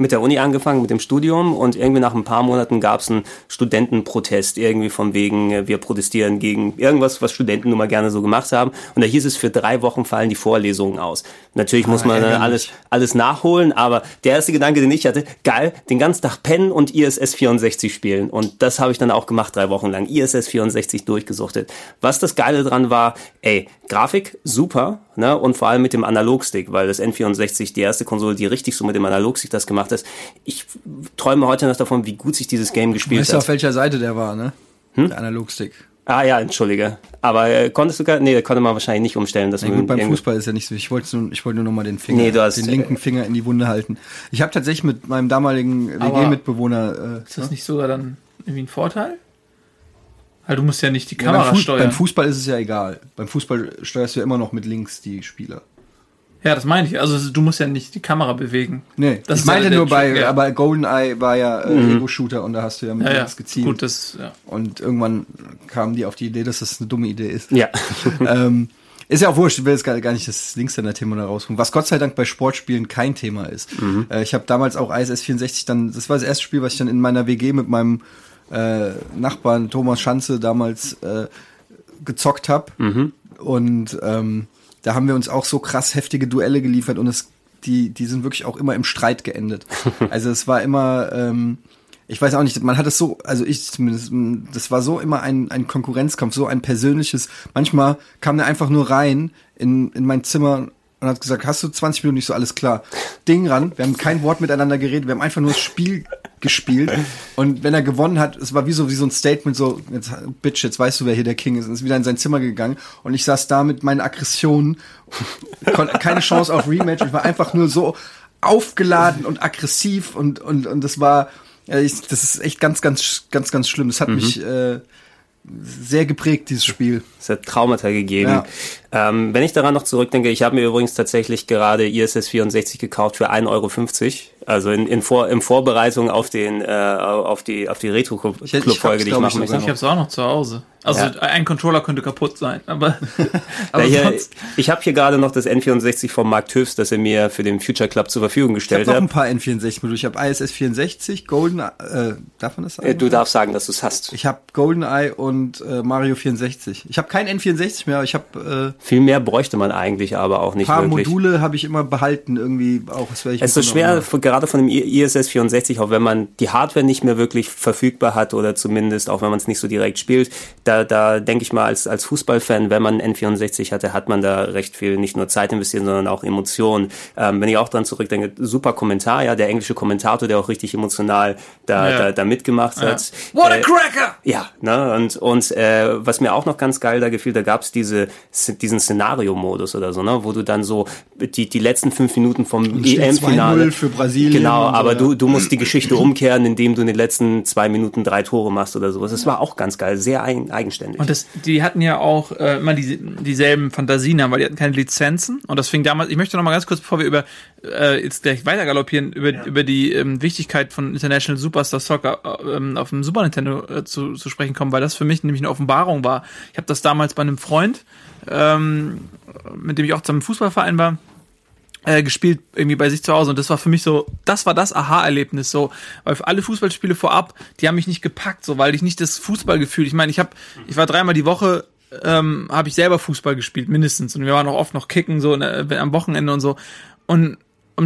mit der Uni angefangen, mit dem Studium und irgendwie nach ein paar Monaten gab es einen Studentenprotest irgendwie von wegen, wir protestieren gegen irgendwas, was Studenten nun mal gerne so gemacht haben und da hieß es, für 3 Wochen fallen die Vorlesungen aus. Natürlich muss man dann alles nachholen, aber der erste Gedanke, den ich hatte, geil, den ganzen Tag pennen und ISS 64 spielen und das habe ich dann auch gemacht, 3 Wochen lang, ISS 64 durchgesuchtet. Was das Geile dran war, Grafik, super, ne? Und vor allem mit dem Analogstick, weil das N64, die erste Konsole, die richtig so mit dem Analogstick das gemacht hat. Ich träume heute noch davon, wie gut sich dieses Game gespielt hat. Weißt du, auf welcher Seite der war, ne? Der Analogstick. Ah ja, entschuldige. Aber konnte man wahrscheinlich nicht umstellen. Dass gut, beim Fußball ist ja nicht so. Ich wollte nur noch mal den Finger, den linken Finger in die Wunde halten. Ich habe tatsächlich mit meinem damaligen WG-Mitbewohner... ist das nicht sogar dann irgendwie ein Vorteil? Weil du musst ja nicht die Kamera steuern. Beim Fußball ist es ja egal. Beim Fußball steuerst du ja immer noch mit links die Spieler. Ja, das meine ich. Also du musst ja nicht die Kamera bewegen. Nee, das ich meine nur aber GoldenEye war ja Ego-Shooter und da hast du ja mit links gezielt. Gut, und irgendwann kamen die auf die Idee, dass das eine dumme Idee ist. Ja. Ist ja auch wurscht, ich will jetzt gar nicht das Linkshänder-Thema da rauskommen. Was Gott sei Dank bei Sportspielen kein Thema ist. Ich habe damals auch ISS 64 dann, das war das erste Spiel, was ich dann in meiner WG mit meinem Nachbarn Thomas Schanze damals gezockt habe. Mhm. Und da haben wir uns auch so krass heftige Duelle geliefert und die sind wirklich auch immer im Streit geendet. Also es war immer, ich weiß auch nicht, man hat es so, also ich zumindest, das war so immer ein Konkurrenzkampf, so ein persönliches. Manchmal kam der einfach nur rein in mein Zimmer und hat gesagt, hast du 20 Minuten nicht so, alles klar. Ding ran, wir haben kein Wort miteinander geredet, wir haben einfach nur das Spiel gespielt. Und wenn er gewonnen hat, es war wie so ein Statement, so, jetzt, Bitch, jetzt weißt du, wer hier der King ist. Und ist wieder in sein Zimmer gegangen und ich saß da mit meinen Aggressionen, keine Chance auf Rematch, ich war einfach nur so aufgeladen und aggressiv und das war, das ist echt ganz, ganz, ganz, ganz schlimm. Das hat mich sehr geprägt, dieses Spiel. Es hat Traumata gegeben. Ja. Wenn ich daran noch zurückdenke, ich habe mir übrigens tatsächlich gerade ISS 64 gekauft für 1,50 Euro. Also in Vorbereitung auf die Retro-Club-Folge, die ich machen möchte. Ich habe es auch noch zu Hause. Also ja. Ein Controller könnte kaputt sein, aber ich habe hier gerade noch das N64 vom Mark Tüfs, das er mir für den Future Club zur Verfügung gestellt hat. Ich habe noch ein paar N64-Module. Ich habe ISS 64, GoldenEye, darf man das sagen? Du darfst sagen, dass du es hast. Ich habe GoldenEye und Mario 64. Ich habe kein N64 mehr, aber ich habe... viel mehr bräuchte man eigentlich aber auch nicht wirklich. Ein paar Module habe ich immer behalten, irgendwie auch. Es ist so schwer, gerade von dem ISS 64, auch wenn man die Hardware nicht mehr wirklich verfügbar hat oder zumindest, auch wenn man es nicht so direkt spielt, da denke ich mal, als Fußballfan, wenn man einen N64 hatte, hat man da recht viel, nicht nur Zeit investiert, sondern auch Emotionen. Wenn ich auch dran zurückdenke, super Kommentar, ja, der englische Kommentator, der auch richtig emotional da mitgemacht hat. What a cracker! Ja, ne, und was mir auch noch ganz geil da gefiel, da gab's diesen Szenario-Modus oder so, ne, wo du dann so die letzten 5 Minuten vom EM-Finale für Brasilien. Genau, aber du musst die Geschichte umkehren, indem du in den letzten 2 Minuten 3 Tore machst oder sowas. Das war auch ganz geil, sehr eigenständig. Und die hatten ja auch immer dieselben Fantasien, weil die hatten keine Lizenzen. Und das fing damals, ich möchte noch mal ganz kurz, bevor wir über jetzt gleich weiter galoppieren, über die Wichtigkeit von International Superstar Soccer auf dem Super Nintendo zu sprechen kommen, weil das für mich nämlich eine Offenbarung war. Ich habe das damals bei einem Freund, mit dem ich auch zusammen im Fußballverein war, gespielt, irgendwie bei sich zu Hause, und das war für mich so, das war das Aha-Erlebnis, so, weil alle Fußballspiele vorab, die haben mich nicht gepackt, so, weil ich nicht das Fußballgefühl, ich meine, ich war 3-mal die Woche, habe ich selber Fußball gespielt, mindestens, und wir waren auch oft noch kicken, so, am Wochenende und so, und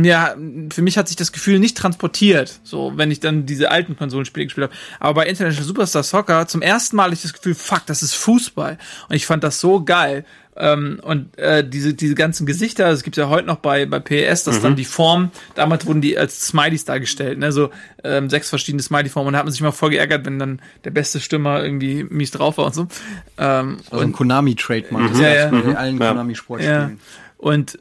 ja, für mich hat sich das Gefühl nicht transportiert, so, wenn ich dann diese alten Konsolenspiele gespielt habe. Aber bei International Superstar Soccer, zum ersten Mal hatte ich das Gefühl, fuck, das ist Fußball. Und ich fand das so geil. Und diese ganzen Gesichter, das gibt's ja heute noch bei PES, dass dann die Form, damals wurden die als Smileys dargestellt, ne, so 6 verschiedene Smiley-Formen, und da hat man sich mal voll geärgert, wenn dann der beste Stürmer irgendwie mies drauf war und so. Also ein Konami-Trademark, bei allen Konami-Sportspielen. Ja. Und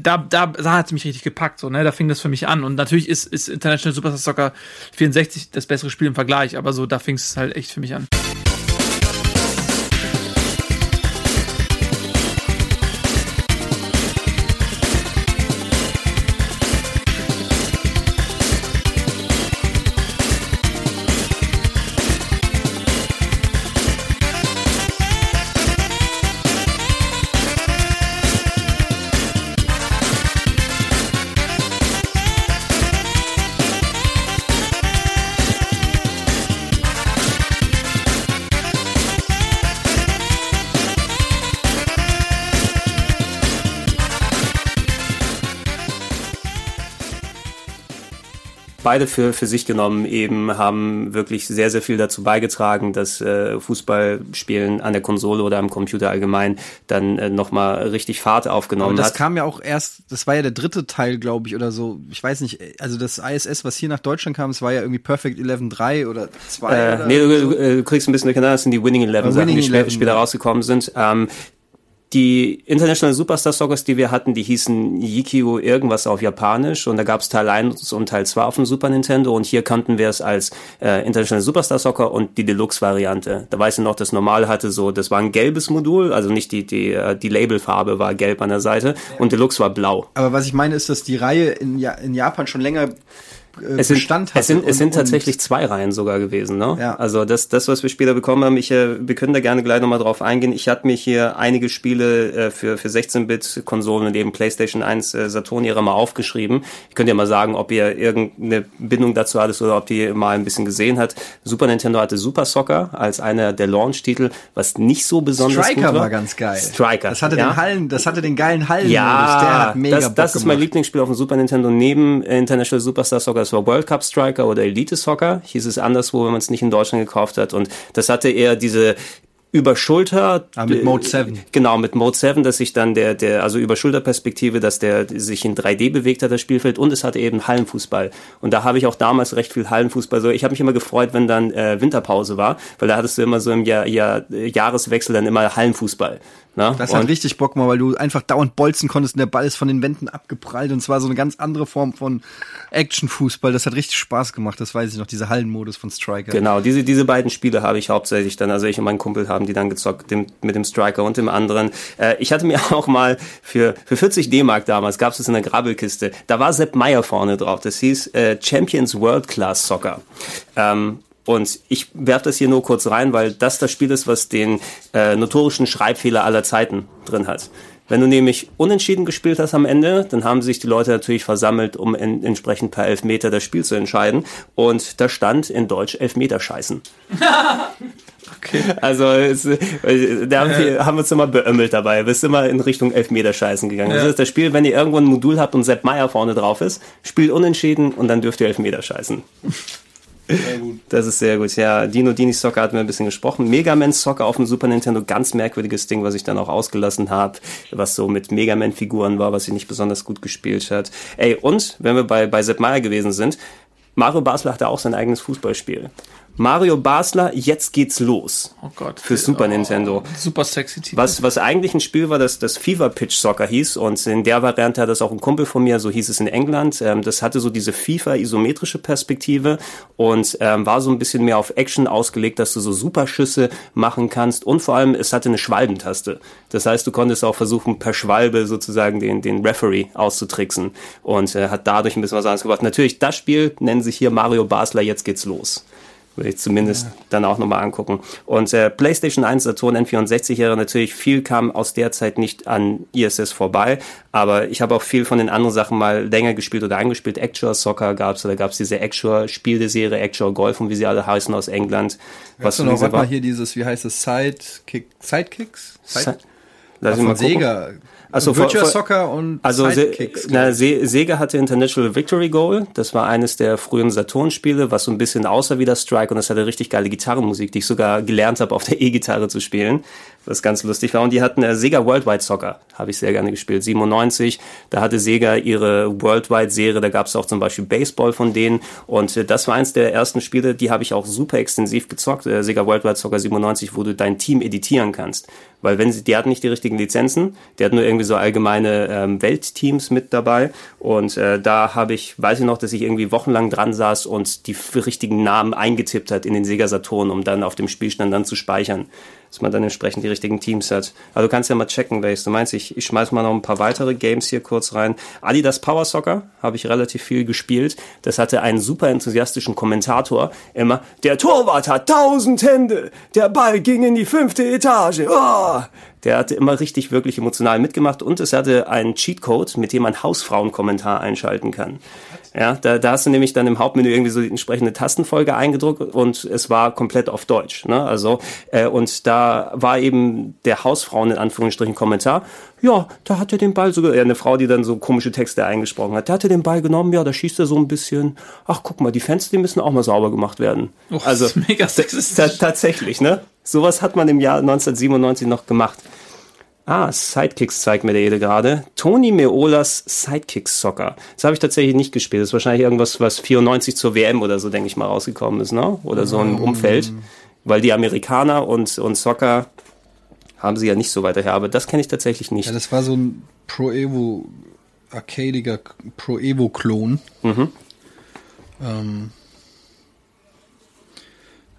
da hat es mich richtig gepackt, so, ne? Da fing das für mich an. Und natürlich ist International Superstar Soccer 64 das bessere Spiel im Vergleich, aber so, da fing es halt echt für mich an. Beide für sich genommen eben haben wirklich sehr, sehr viel dazu beigetragen, dass Fußballspielen an der Konsole oder am Computer allgemein dann nochmal richtig Fahrt aufgenommen hat. Das kam ja auch erst, das war ja der 3. Teil, glaube ich, oder so, ich weiß nicht, also das ISS, was hier nach Deutschland kam, das war ja irgendwie Perfect 11 3 oder 2. Nee, du kriegst ein bisschen durcheinander, das sind die Winning Eleven Sachen, die später rausgekommen sind. Die International Superstar Soccer, die wir hatten, die hießen Yikio irgendwas auf Japanisch, und da gab es Teil 1 und Teil 2 auf dem Super Nintendo, und hier kannten wir es als International Superstar Soccer und die Deluxe-Variante. Da weiß ich noch, das Normal hatte so, das war ein gelbes Modul, also nicht die Labelfarbe war gelb an der Seite, und Deluxe war blau. Aber was ich meine ist, dass die Reihe in Japan schon länger Bestand hat. Es sind tatsächlich zwei Reihen sogar gewesen, ne? Ja. Also das, was wir später bekommen haben, wir können da gerne gleich nochmal drauf eingehen. Ich hatte mir hier einige Spiele für 16-Bit-Konsolen und eben PlayStation 1, Saturn ihrer mal aufgeschrieben. Ich könnte ja mal sagen, ob ihr irgendeine Bindung dazu hattet oder ob die mal ein bisschen gesehen hat. Super Nintendo hatte Super Soccer als einer der Launch-Titel, was nicht so besonders Striker gut war. Striker war ganz geil. Striker. Das hatte den geilen Hallen-Modus. Ja, der hat mega Bock gemacht. Das ist mein Lieblingsspiel auf dem Super Nintendo neben International Superstar Soccer. Das war World Cup Striker oder Elite Soccer. Hieß es anderswo, wenn man es nicht in Deutschland gekauft hat. Und das hatte eher diese Überschulter. Ah, mit Mode 7. Genau, mit Mode 7, dass sich dann also Überschulterperspektive, dass der sich in 3D bewegt hat, das Spielfeld. Und es hatte eben Hallenfußball. Und da habe ich auch damals recht viel Hallenfußball. So, ich habe mich immer gefreut, wenn dann Winterpause war, weil da hattest du immer so im Jahreswechsel dann immer Hallenfußball. Na? Das hat richtig Bock mal, weil du einfach dauernd bolzen konntest und der Ball ist von den Wänden abgeprallt und zwar so eine ganz andere Form von Action-Fußball. Das hat richtig Spaß gemacht, das weiß ich noch, diese Hallenmodus von Striker. Genau, diese beiden Spiele habe ich hauptsächlich dann, also ich und mein Kumpel haben die dann gezockt, mit dem Striker und dem anderen. Ich hatte mir auch mal für 40 D-Mark damals, gab es das in der Grabbelkiste, da war Sepp Maier vorne drauf, das hieß Champions World Class Soccer. Und ich werfe das hier nur kurz rein, weil das Spiel ist, was den notorischen Schreibfehler aller Zeiten drin hat. Wenn du nämlich unentschieden gespielt hast am Ende, dann haben sich die Leute natürlich versammelt, um entsprechend per Elfmeter das Spiel zu entscheiden. Und da stand in Deutsch Elfmeter scheißen. Okay. Also da haben wir uns immer beömmelt dabei. Wir sind immer in Richtung Elfmeterscheißen gegangen. Ja. Das ist das Spiel, wenn ihr irgendwo ein Modul habt und Sepp Maier vorne drauf ist, spielt unentschieden und dann dürft ihr Elfmeterscheißen. Sehr gut. Das ist sehr gut, ja. Dino Dini Soccer hatten wir ein bisschen gesprochen. Mega Man Soccer auf dem Super Nintendo, ganz merkwürdiges Ding, was ich dann auch ausgelassen habe, was so mit Mega Man Figuren war, was sie nicht besonders gut gespielt hat. Ey, und wenn wir bei Sepp Maier gewesen sind, Mario Basler hatte auch sein eigenes Fußballspiel. Mario Basler, jetzt geht's los. Oh Gott. Für Super Nintendo. Super sexy Titel. Was eigentlich ein Spiel war, das Fever Pitch Soccer hieß. Und in der Variante hat das auch ein Kumpel von mir, so hieß es in England. Das hatte so diese FIFA-isometrische Perspektive und war so ein bisschen mehr auf Action ausgelegt, dass du so Superschüsse machen kannst. Und vor allem, es hatte eine Schwalbentaste. Das heißt, du konntest auch versuchen, per Schwalbe sozusagen den Referee auszutricksen. Und hat dadurch ein bisschen was anderes gebracht. Natürlich, das Spiel nennen sich hier Mario Basler, jetzt geht's los. Würde ich zumindest dann auch nochmal angucken. Und PlayStation 1, Saturn, N64-Ära, natürlich viel kam aus der Zeit nicht an ISS vorbei, aber ich habe auch viel von den anderen Sachen mal länger gespielt oder angespielt. Actual Soccer gab es diese Actual-Spiele-Serie, Actual Golf und wie sie alle heißen aus England. Was du noch, warte mal hier dieses, wie heißt es, Sidekicks? Lass ich mal gucken. Sega. Also Virtual Soccer und Sidekicks. Sega hatte International Victory Goal. Das war eines der frühen Saturn-Spiele, was so ein bisschen aussah wie das Strike. Und das hatte richtig geile Gitarrenmusik, die ich sogar gelernt habe, auf der E-Gitarre zu spielen. Was ganz lustig war. Und die hatten Sega Worldwide Soccer. Habe ich sehr gerne gespielt. 97. Da hatte Sega ihre Worldwide-Serie. Da gab es auch zum Beispiel Baseball von denen. Und das war eins der ersten Spiele, die habe ich auch super extensiv gezockt. Sega Worldwide Soccer 97, wo du dein Team editieren kannst. Weil die hatten nicht die richtigen Lizenzen. Die hatten nur irgendwie so allgemeine Weltteams mit dabei und da weiß ich noch, dass ich irgendwie wochenlang dran saß und die richtigen Namen eingetippt hat in den Sega Saturn, um dann auf dem Spielstand dann zu speichern, dass man dann entsprechend die richtigen Teams hat. Also du kannst ja mal checken, welches du meinst. Ich schmeiß mal noch ein paar weitere Games hier kurz rein. Adidas Power Soccer habe ich relativ viel gespielt. Das hatte einen super enthusiastischen Kommentator immer. Der Torwart hat 1000 Hände. Der Ball ging in die 5. Etage. Oh! Der hatte immer richtig, wirklich emotional mitgemacht und es hatte einen Cheatcode, mit dem man Hausfrauenkommentar einschalten kann. Ja, da hast du nämlich dann im Hauptmenü irgendwie so die entsprechende Tastenfolge eingedruckt und es war komplett auf Deutsch. Ne? Also und da war eben der Hausfrauen in Anführungsstrichen Kommentar. Ja, da hat er den Ball sogar, eine Frau, die dann so komische Texte eingesprochen hat, da hat er den Ball genommen, ja, da schießt er so ein bisschen, ach guck mal, die Fans, die müssen auch mal sauber gemacht werden. Och, also das ist mega sexistisch. Tatsächlich, ne? Sowas hat man im Jahr 1997 noch gemacht. Ah, Sidekicks zeigt mir der Ede gerade. Tony Meolas Sidekicks Soccer. Das habe ich tatsächlich nicht gespielt. Das ist wahrscheinlich irgendwas, was 94 zur WM oder so, denke ich mal, rausgekommen ist, ne? Oder so im Umfeld. Weil die Amerikaner und Soccer haben sie ja nicht so weiter her, aber das kenne ich tatsächlich nicht. Ja, das war so ein arcadiger Pro-Evo-Klon. Mhm.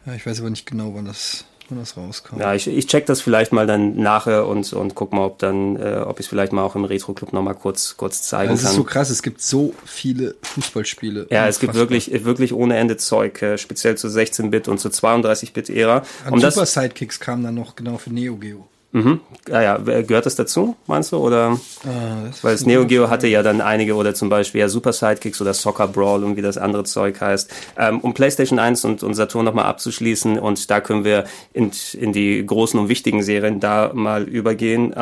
Ja, ich weiß aber nicht genau, wann das wenn das rauskam. Ja, ich check das vielleicht mal dann nachher und guck mal, ob dann, ob ich es vielleicht mal auch im Retro-Club nochmal kurz zeigen kann. Das ist so krass, es gibt so viele Fußballspiele. Ja, unfassbar. Es gibt wirklich ohne Ende Zeug, speziell zur 16-Bit und zur 32-Bit-Ära. Und Super Sidekicks kamen dann noch genau für Neo Geo. Mhm. Ah ja, gehört das dazu, meinst du? Oder? Weil das Neo Geo hatte ja dann einige, oder zum Beispiel ja Super Sidekicks oder Soccer Brawl und wie das andere Zeug heißt. Um PlayStation 1 und Saturn nochmal abzuschließen, und da können wir in die großen und wichtigen Serien da mal übergehen.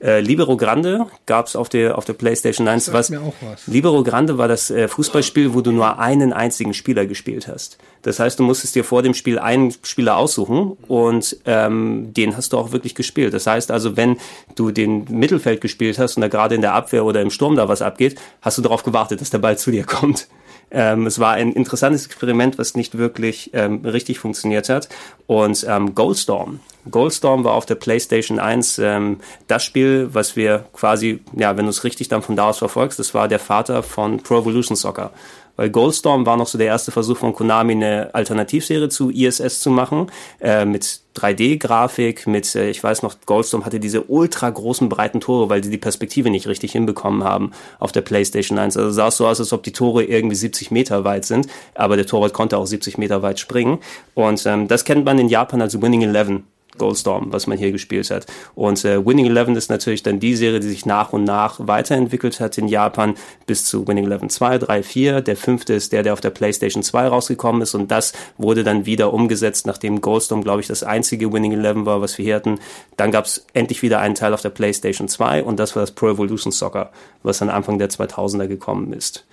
Libero Grande gab's auf der PlayStation 1. Das sagt mir auch was. Libero Grande war das Fußballspiel, wo du nur einen einzigen Spieler gespielt hast. Das heißt, du musstest dir vor dem Spiel einen Spieler aussuchen und den hast du auch wirklich gespielt. Das heißt also, wenn du den Mittelfeld gespielt hast und da gerade in der Abwehr oder im Sturm da was abgeht, hast du darauf gewartet, dass der Ball zu dir kommt. Es war ein interessantes Experiment, was nicht wirklich richtig funktioniert hat. Und Goldstorm war auf der PlayStation 1 das Spiel, was wir quasi, ja, wenn du es richtig dann von da aus verfolgst, das war der Vater von Pro Evolution Soccer. Weil Goldstorm war noch so der erste Versuch von Konami, eine Alternativserie zu ISS zu machen, mit 3D-Grafik, mit, ich weiß noch, Goldstorm hatte diese ultra großen, breiten Tore, weil sie die Perspektive nicht richtig hinbekommen haben auf der PlayStation 1. Also sah es so aus, als ob die Tore irgendwie 70 Meter weit sind, aber der Torwart konnte auch 70 Meter weit springen. Und das kennt man in Japan als Winning Eleven. Goldstorm, was man hier gespielt hat. Und Winning Eleven ist natürlich dann die Serie, die sich nach und nach weiterentwickelt hat in Japan bis zu Winning Eleven 2, 3, 4. Der fünfte ist der auf der PlayStation 2 rausgekommen ist, und das wurde dann wieder umgesetzt, nachdem Goldstorm, glaube ich, das einzige Winning Eleven war, was wir hier hatten. Dann gab es endlich wieder einen Teil auf der PlayStation 2 und das war das Pro Evolution Soccer, was dann Anfang der 2000er gekommen ist.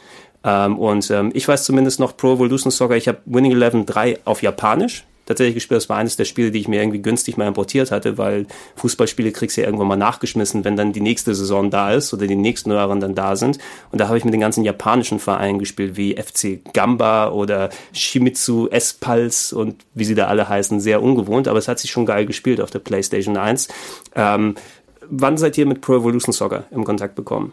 Ich weiß zumindest noch Pro Evolution Soccer, ich habe Winning Eleven 3 auf Japanisch tatsächlich gespielt. Das war eines der Spiele, die ich mir irgendwie günstig mal importiert hatte, weil Fußballspiele kriegst du ja irgendwann mal nachgeschmissen, wenn dann die nächste Saison da ist oder die nächsten Jahre dann da sind. Und da habe ich mit den ganzen japanischen Vereinen gespielt, wie FC Gamba oder Shimizu S-Pulse und wie sie da alle heißen. Sehr ungewohnt, aber es hat sich schon geil gespielt auf der PlayStation 1. Wann seid ihr mit Pro Evolution Soccer in Kontakt gekommen?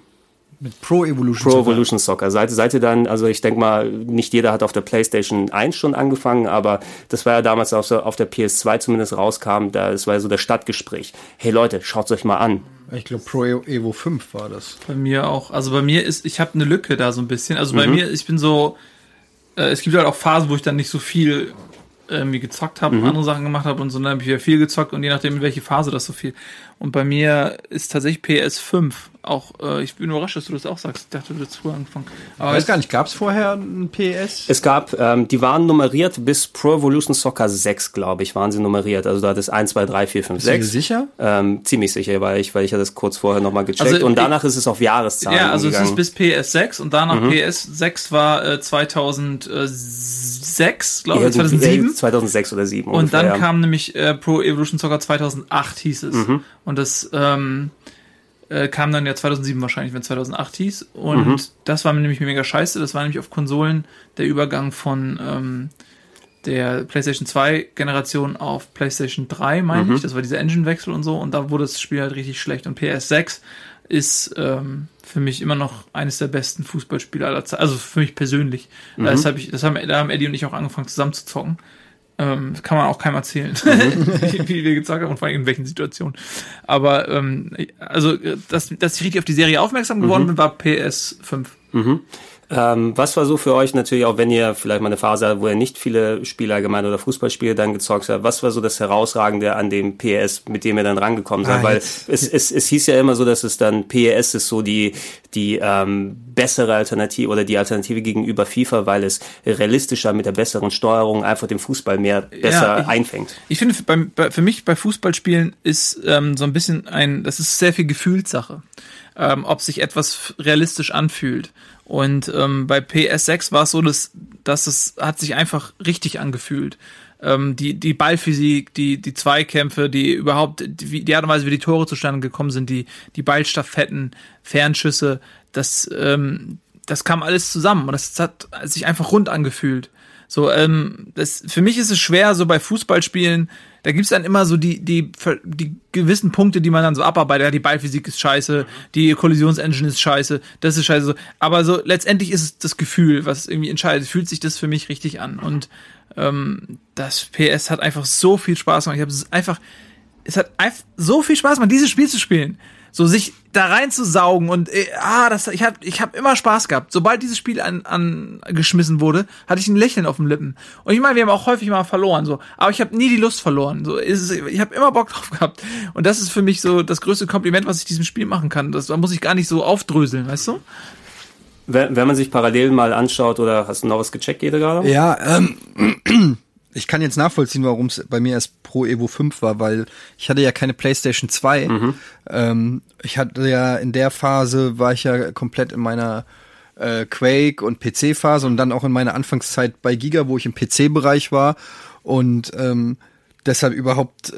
Mit Pro Evolution Soccer. Seid ihr dann, also ich denke mal, nicht jeder hat auf der PlayStation 1 schon angefangen, aber das war ja damals auch so, auf der PS2 zumindest rauskam, das war ja so das Stadtgespräch. Hey Leute, schaut's euch mal an. Ich glaube, Pro Evo 5 war das. Bei mir auch. Also bei mir ist, ich habe eine Lücke da so ein bisschen. Also bei mir, ich bin so, es gibt halt auch Phasen, wo ich dann nicht so viel irgendwie gezockt habe und andere Sachen gemacht habe und so, dann habe ich wieder viel gezockt und je nachdem, in welche Phase das so viel. Und bei mir ist tatsächlich PS5 auch, ich bin überrascht, dass du das auch sagst. Ich dachte, du hättest früher angefangen. Aber ich weiß gar nicht, gab es vorher ein PS? Es gab, die waren nummeriert bis Pro Evolution Soccer 6, glaube ich, waren sie nummeriert. Also da hat es 1, 2, 3, 4, 5, 6. Bist du sicher? Ziemlich sicher, weil ich ja das kurz vorher nochmal gecheckt. Also, und danach ist es auf Jahreszahlen gegangen. Ja, also es ist bis PS6 und danach PS6 war 2006, glaube ich, 2007. 2006 oder 2007 und ungefähr, dann kam nämlich Pro Evolution Soccer 2008 hieß es. Und das kam dann ja 2007 wahrscheinlich, wenn 2008 hieß. Und das war nämlich mega scheiße. Das war nämlich auf Konsolen der Übergang von der PlayStation 2-Generation auf PlayStation 3, meine ich. Das war dieser Engine-Wechsel und so. Und da wurde das Spiel halt richtig schlecht. Und PS6 ist für mich immer noch eines der besten Fußballspiele aller Zeiten. Also für mich persönlich. Da haben Eddie und ich auch angefangen zusammen zu zocken. Kann man auch keinem erzählen, wie wir gesagt haben und vor allem in welchen Situationen. Aber dass ich richtig auf die Serie aufmerksam geworden bin, war PS5. Was war so für euch natürlich, auch wenn ihr vielleicht mal eine Phase habt, wo ihr nicht viele Spiele allgemein oder Fußballspiele dann gezockt habt, was war so das Herausragende an dem PS, mit dem ihr dann rangekommen seid? Weil es hieß ja immer so, dass es dann PS ist so die bessere Alternative oder die Alternative gegenüber FIFA, weil es realistischer mit der besseren Steuerung einfach den Fußball einfängt. Ich finde, für mich bei Fußballspielen ist so ein bisschen das ist sehr viel Gefühlssache, ob sich etwas realistisch anfühlt. Und bei PS6 war es so, dass es hat sich einfach richtig angefühlt. Die Ballphysik, die Zweikämpfe, die Art und Weise, wie die Tore zustande gekommen sind, die Ballstaffetten, Fernschüsse, das kam alles zusammen und das hat sich einfach rund angefühlt. So, für mich ist es schwer, so bei Fußballspielen, da gibt's dann immer so die gewissen Punkte, die man dann so abarbeitet. Ja, die Ballphysik ist scheiße, die Kollisionsengine ist scheiße, das ist scheiße. Aber so letztendlich ist es das Gefühl, was irgendwie entscheidet. Fühlt sich das für mich richtig an? Und Das PS hat einfach so viel Spaß gemacht. Es hat so viel Spaß gemacht, dieses Spiel zu spielen. So sich da reinzusaugen und ich hab immer Spaß gehabt. Sobald dieses Spiel angeschmissen wurde, hatte ich ein Lächeln auf den Lippen. Und ich meine, wir haben auch häufig mal verloren, so, aber ich habe nie die Lust verloren. So, ich habe immer Bock drauf gehabt. Und das ist für mich so das größte Kompliment, was ich diesem Spiel machen kann. Da muss ich gar nicht so aufdröseln, weißt du? Wenn man sich parallel mal anschaut, oder hast du noch was gecheckt, Ede, gerade? Ja, ich kann jetzt nachvollziehen, warum es bei mir erst Pro Evo 5 war, weil ich hatte ja keine PlayStation 2. Mhm. Ich hatte ja in der Phase, war ich ja komplett in meiner Quake- und PC-Phase und dann auch in meiner Anfangszeit bei Giga, wo ich im PC-Bereich war und deshalb überhaupt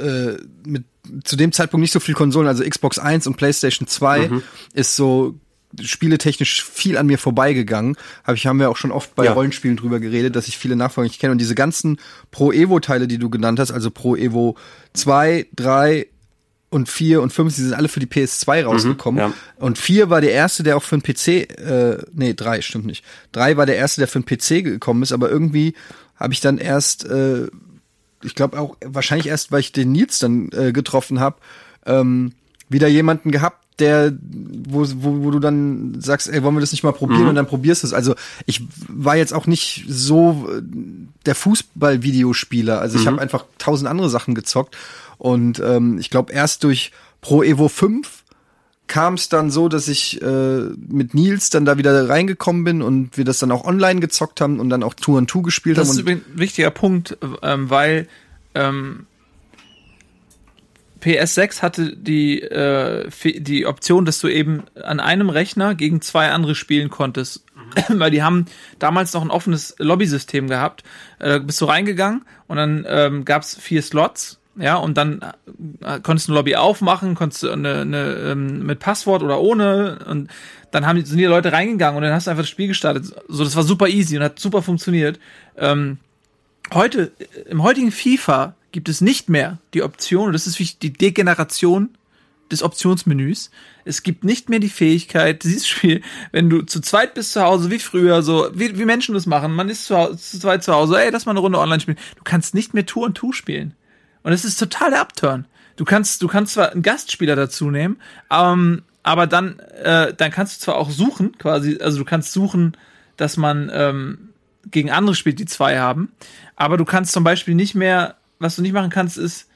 mit zu dem Zeitpunkt nicht so viel Konsolen, also Xbox 1 und PlayStation 2 ist so spieletechnisch viel an mir vorbeigegangen. Haben wir auch schon oft bei Rollenspielen drüber geredet, dass ich viele Nachfolger nicht kenne. Und diese ganzen Pro-Evo-Teile, die du genannt hast, also Pro-Evo 2, 3 und 4 und 5, die sind alle für die PS2 rausgekommen. Mhm, ja. Und 4 war der erste, der auch für den PC, 3 stimmt nicht. 3 war der erste, der für den PC gekommen ist, aber irgendwie habe ich dann erst, ich glaube auch, wahrscheinlich erst, weil ich den Nils dann getroffen habe, wieder jemanden gehabt, der, wo du dann sagst, ey, wollen wir das nicht mal probieren? Mhm. Und dann probierst du es. Also ich war jetzt auch nicht so der Fußball-Videospieler. Also ich habe einfach 1000 andere Sachen gezockt. Und ich glaube, erst durch Pro Evo 5 kam es dann so, dass ich mit Nils dann da wieder reingekommen bin und wir das dann auch online gezockt haben und dann auch 2-on-2 gespielt haben. Das ist ein wichtiger Punkt, weil PS6 hatte die Option, dass du eben an einem Rechner gegen zwei andere spielen konntest. Weil die haben damals noch ein offenes Lobby-System gehabt. Da bist du reingegangen und dann gab's 4 Slots. Ja, und dann konntest du ein Lobby aufmachen, konntest du eine mit Passwort oder ohne, und dann sind die Leute reingegangen und dann hast du einfach das Spiel gestartet. So, das war super easy und hat super funktioniert. Im heutigen FIFA gibt es nicht mehr die Option, und das ist die Degeneration des Optionsmenüs. Es gibt nicht mehr die Fähigkeit, dieses Spiel, wenn du zu zweit bist zu Hause, wie früher, so wie Menschen das machen, man ist zu zweit zu Hause, ey, lass mal eine Runde online spielen. Du kannst nicht mehr 2-on-2 spielen. Und es ist total der Upturn. Du kannst zwar einen Gastspieler dazu nehmen, aber dann kannst du zwar auch suchen, quasi, also du kannst suchen, dass man gegen andere spielt, die zwei haben, aber du kannst zum Beispiel nicht mehr. Was du nicht machen kannst, ist,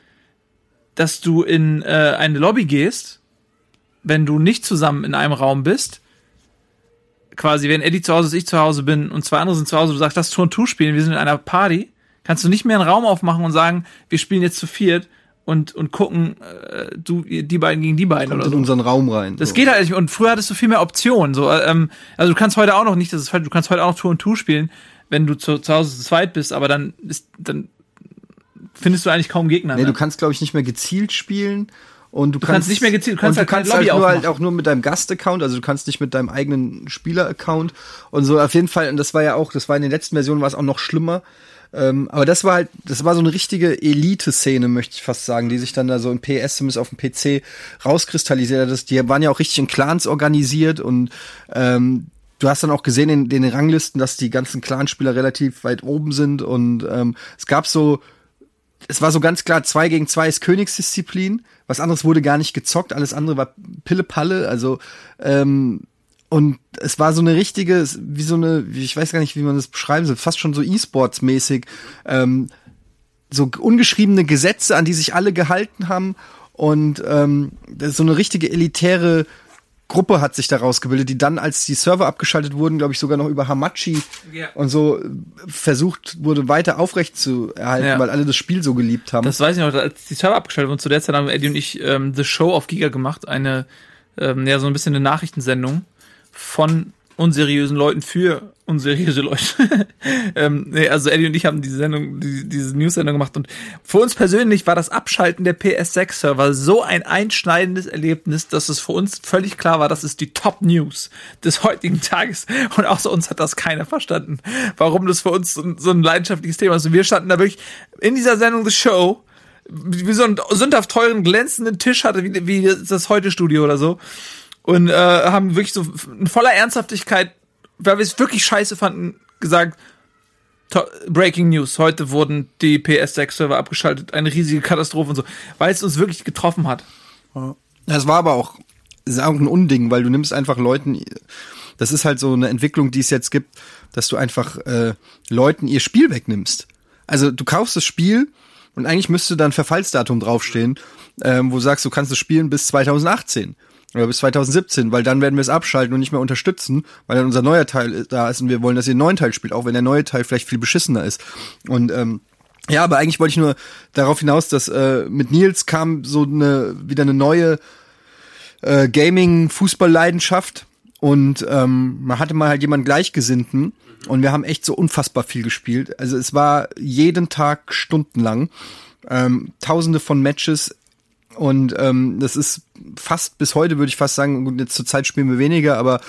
dass du in eine Lobby gehst, wenn du nicht zusammen in einem Raum bist. Quasi, wenn Eddie zu Hause ist, ich zu Hause bin und zwei andere sind zu Hause, du sagst, lass Turn-2 spielen, wir sind in einer Party, kannst du nicht mehr einen Raum aufmachen und sagen, wir spielen jetzt zu viert und gucken, die beiden gegen die beiden. Kommt oder so. In unseren Raum rein. Das geht halt nicht. Und früher hattest du viel mehr Optionen. So, also du kannst heute auch noch nicht, du kannst heute auch noch Turn-2 spielen, wenn du zu Hause zu zweit bist, aber dann findest du eigentlich kaum Gegner. Nee, du kannst, glaube ich, nicht mehr gezielt spielen. Und du kannst nicht mehr gezielt, du kannst halt auch nur mit deinem Gast-Account, also du kannst nicht mit deinem eigenen Spieler-Account und so, auf jeden Fall, und das war in den letzten Versionen war es auch noch schlimmer. Aber das war so eine richtige Elite-Szene, möchte ich fast sagen, die sich dann da so im PS, zumindest auf dem PC, rauskristallisiert hat. Die waren ja auch richtig in Clans organisiert und du hast dann auch gesehen in den Ranglisten, dass die ganzen Clanspieler relativ weit oben sind und es war so ganz klar, 2 gegen 2 ist Königsdisziplin, was anderes wurde gar nicht gezockt, alles andere war Pille-Palle, also und es war so eine richtige, ich weiß gar nicht, wie man das beschreiben soll, fast schon so E-Sports-mäßig, so ungeschriebene Gesetze, an die sich alle gehalten haben, und so eine richtige elitäre Gruppe hat sich daraus gebildet, die dann, als die Server abgeschaltet wurden, glaube ich, sogar noch über Hamachi und so versucht wurde, weiter aufrecht zu erhalten, weil alle das Spiel so geliebt haben. Das weiß ich noch, als die Server abgeschaltet wurden, zu der Zeit haben Eddie und ich The Show auf Giga gemacht, so ein bisschen eine Nachrichtensendung von unseriösen Leuten für unseriöse Leute. Also Eddie und ich haben diese News-Sendung gemacht, und für uns persönlich war das Abschalten der PS6-Server so ein einschneidendes Erlebnis, dass es für uns völlig klar war, das ist die Top-News des heutigen Tages, und außer uns hat das keiner verstanden, warum das für uns so ein leidenschaftliches Thema ist. Und wir standen da wirklich in dieser Sendung The Show, wie so einen sündhaft teuren, glänzenden Tisch hatte, wie das Heute-Studio oder so. Und haben wirklich so in voller Ernsthaftigkeit, weil wir es wirklich scheiße fanden, gesagt, Breaking News, heute wurden die PS6-Server abgeschaltet, eine riesige Katastrophe und so, weil es uns wirklich getroffen hat. Das war aber auch, das ist auch ein Unding, weil du nimmst einfach Leuten, das ist halt so eine Entwicklung, die es jetzt gibt, dass du einfach Leuten ihr Spiel wegnimmst. Also du kaufst das Spiel und eigentlich müsste dann Verfallsdatum draufstehen, wo du sagst, du kannst es spielen bis 2018. Oder bis 2017, weil dann werden wir es abschalten und nicht mehr unterstützen, weil dann unser neuer Teil da ist und wir wollen, dass ihr einen neuen Teil spielt, auch wenn der neue Teil vielleicht viel beschissener ist. Und ja, aber eigentlich wollte ich nur darauf hinaus, dass mit Nils kam so wieder eine neue Gaming-Fußball-Leidenschaft und man hatte mal halt jemanden Gleichgesinnten und wir haben echt so unfassbar viel gespielt. Also es war jeden Tag stundenlang, tausende von Matches. Und das ist fast bis heute, würde ich fast sagen, jetzt zur Zeit spielen wir weniger, aber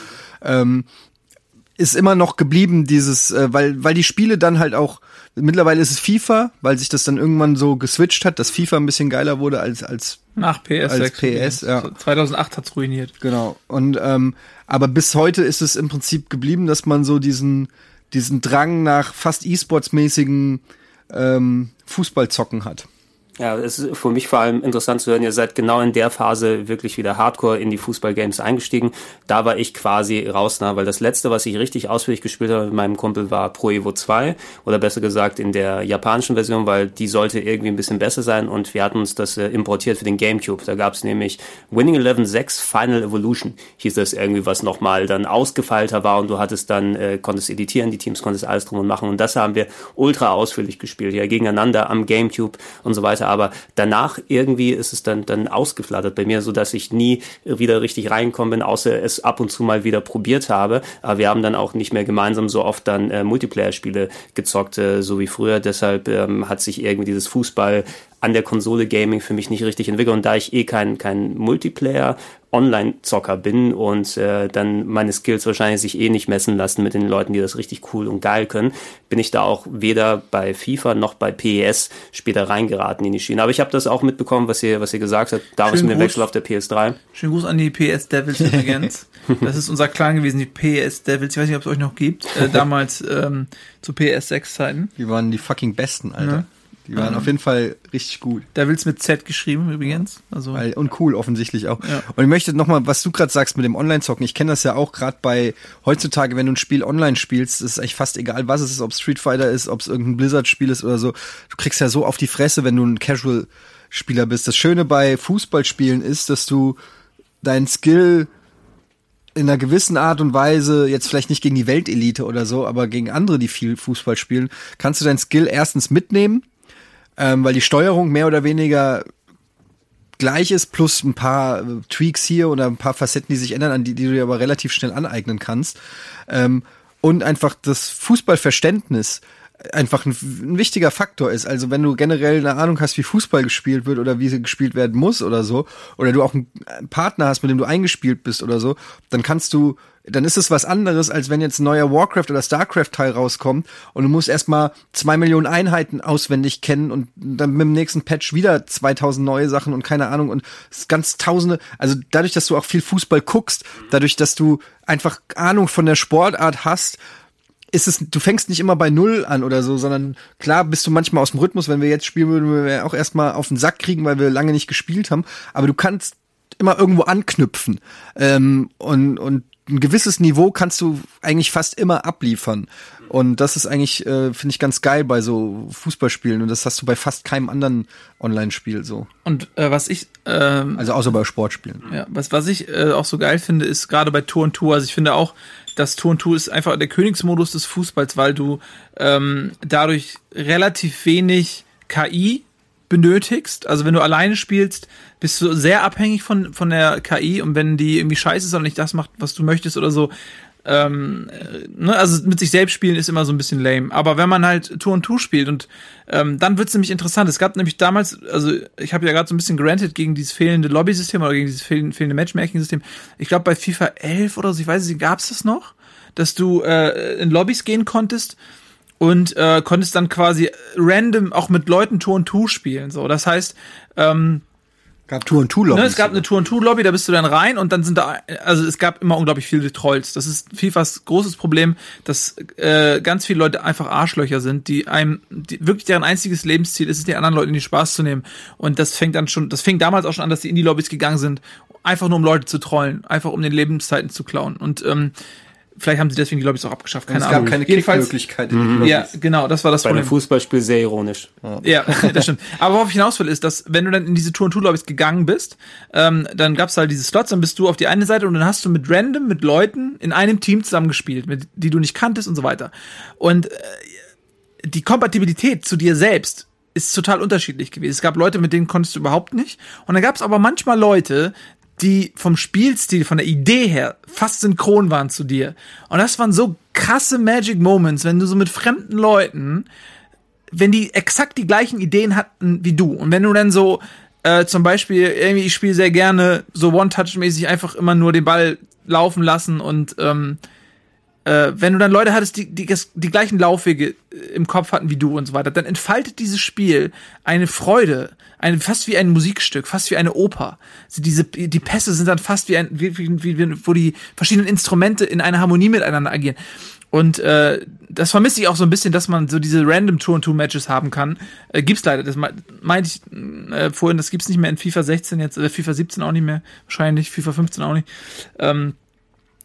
ist immer noch geblieben dieses, weil die Spiele dann halt auch, mittlerweile ist es FIFA, weil sich das dann irgendwann so geswitcht hat, dass FIFA ein bisschen geiler wurde als nach PS6. Als PS, ja. 2008 hat's ruiniert. Genau. Und aber bis heute ist es im Prinzip geblieben, dass man so diesen Drang nach fast E-Sports-mäßigen Fußballzocken hat. Ja, es ist für mich vor allem interessant zu hören, ihr seid genau in der Phase wirklich wieder hardcore in die Fußballgames eingestiegen. Da war ich quasi raus, weil das letzte, was ich richtig ausführlich gespielt habe mit meinem Kumpel, war Pro Evo 2 oder besser gesagt in der japanischen Version, weil die sollte irgendwie ein bisschen besser sein und wir hatten uns das importiert für den Gamecube. Da gab's nämlich Winning Eleven 6 Final Evolution, hieß das irgendwie, was nochmal dann ausgefeilter war und du hattest dann, konntest editieren, die Teams konntest alles drum und machen und das haben wir ultra ausführlich gespielt, ja, gegeneinander am Gamecube und so weiter. Aber danach irgendwie ist es dann ausgeflattert bei mir, sodass ich nie wieder richtig reingekommen bin, außer es ab und zu mal wieder probiert habe. Aber wir haben dann auch nicht mehr gemeinsam so oft dann Multiplayer-Spiele gezockt, so wie früher. Deshalb hat sich irgendwie dieses Fußball an der Konsole Gaming für mich nicht richtig entwickelt. Und da ich kein Multiplayer-Online-Zocker bin und dann meine Skills wahrscheinlich sich nicht messen lassen mit den Leuten, die das richtig cool und geil können, bin ich da auch weder bei FIFA noch bei PES später reingeraten in die Schiene. Aber ich habe das auch mitbekommen, was ihr gesagt habt. Da ist mir Wechsel auf der PS3. Schönen Gruß an die PES Devils übrigens. Das ist unser Clan gewesen, die PES Devils. Ich weiß nicht, ob es euch noch gibt. Damals zu PS6-Zeiten. Die waren die fucking Besten, Alter. Ja. Die waren auf jeden Fall richtig gut. Da willst du mit Z geschrieben übrigens. Also, und cool offensichtlich auch. Ja. Und ich möchte nochmal, was du gerade sagst mit dem Online-Zocken. Ich kenne das ja auch gerade bei heutzutage, wenn du ein Spiel online spielst, ist es eigentlich fast egal, was es ist, ob es Street Fighter ist, ob es irgendein Blizzard-Spiel ist oder so. Du kriegst ja so auf die Fresse, wenn du ein Casual-Spieler bist. Das Schöne bei Fußballspielen ist, dass du deinen Skill in einer gewissen Art und Weise, jetzt vielleicht nicht gegen die Weltelite oder so, aber gegen andere, die viel Fußball spielen, kannst du deinen Skill erstens mitnehmen, weil die Steuerung mehr oder weniger gleich ist, plus ein paar Tweaks hier oder ein paar Facetten, die sich ändern, an die du dir aber relativ schnell aneignen kannst. Und einfach das Fußballverständnis einfach ein wichtiger Faktor ist. Also wenn du generell eine Ahnung hast, wie Fußball gespielt wird oder wie gespielt werden muss oder so, oder du auch einen Partner hast, mit dem du eingespielt bist oder so, dann ist es was anderes, als wenn jetzt ein neuer Warcraft- oder Starcraft-Teil rauskommt und du musst erstmal 2 Millionen Einheiten auswendig kennen und dann mit dem nächsten Patch wieder 2000 neue Sachen und keine Ahnung und ganz tausende, also dadurch, dass du auch viel Fußball guckst, dadurch, dass du einfach Ahnung von der Sportart hast, du fängst nicht immer bei Null an oder so, sondern klar bist du manchmal aus dem Rhythmus, wenn wir jetzt spielen würden, würden wir auch erstmal auf den Sack kriegen, weil wir lange nicht gespielt haben, aber du kannst immer irgendwo anknüpfen, und ein gewisses Niveau kannst du eigentlich fast immer abliefern. Und das ist eigentlich, finde ich, ganz geil bei so Fußballspielen. Und das hast du bei fast keinem anderen Online-Spiel so. Und was ich... also außer bei Sportspielen. Ja, was ich auch so geil finde, ist gerade bei Tour und Tour. Also ich finde auch, dass Tour und Tour ist einfach der Königsmodus des Fußballs, weil du dadurch relativ wenig KI benötigst. Also wenn du alleine spielst, bist du sehr abhängig von der KI und wenn die irgendwie scheiße ist oder nicht das macht, was du möchtest oder so, ne? Also mit sich selbst spielen ist immer so ein bisschen lame. Aber wenn man halt Tour und Tour spielt und dann wird's nämlich interessant. Es gab nämlich damals, also ich habe ja gerade so ein bisschen gerantet gegen dieses fehlende Lobby-System oder gegen dieses fehlende Matchmaking-System. Ich glaube bei FIFA 11 oder so, ich weiß nicht, gab's das noch? Dass du in Lobbys gehen konntest und konntest dann quasi random auch mit Leuten Tour und Tour spielen. So, das heißt, gab Tour-and-Two-Lobby. Ne, es gab eine Tour-and-Two-Lobby, da bist du dann rein und dann sind da, also es gab immer unglaublich viele Trolls. Das ist FIFAs großes Problem, dass ganz viele Leute einfach Arschlöcher sind, die einem, die wirklich deren einziges Lebensziel ist, es den anderen Leuten in den Spaß zu nehmen. Und das fängt dann schon, das fing damals auch schon an, dass die in die Lobbys gegangen sind, einfach nur um Leute zu trollen, einfach um den Lebenszeiten zu klauen. Und vielleicht haben sie deswegen die Lobbys auch abgeschafft, keine Ahnung. Es gab keine Kickmöglichkeit in den Lobbys. Ja, genau, das war das Problem. Bei einem Fußballspiel sehr ironisch. Ja, das stimmt. Aber worauf ich hinaus will, ist, dass wenn du dann in diese Tour-and-Two-Lobbys gegangen bist, dann gab's halt diese Slots, dann bist du auf die eine Seite und dann hast du mit random, mit Leuten in einem Team zusammengespielt, mit die du nicht kanntest und so weiter. Und die Kompatibilität zu dir selbst ist total unterschiedlich gewesen. Es gab Leute, mit denen konntest du überhaupt nicht. Und dann gab's aber manchmal Leute, die vom Spielstil, von der Idee her fast synchron waren zu dir. Und das waren so krasse Magic Moments, wenn du so mit fremden Leuten, wenn die exakt die gleichen Ideen hatten wie du. Und wenn du dann so zum Beispiel, irgendwie, ich spiele sehr gerne so One-Touch-mäßig einfach immer nur den Ball laufen lassen und wenn du dann Leute hattest, die gleichen Laufwege im Kopf hatten wie du und so weiter, dann entfaltet dieses Spiel eine Freude, fast wie ein Musikstück, fast wie eine Oper. Die Pässe sind dann fast wie wo die verschiedenen Instrumente in einer Harmonie miteinander agieren. Und das vermisse ich auch so ein bisschen, dass man so diese random Tour-and-Two-Matches haben kann. Gibt's leider, das meinte ich vorhin, das gibt's nicht mehr in FIFA 16 jetzt, FIFA 17 auch nicht mehr, wahrscheinlich, FIFA 15 auch nicht.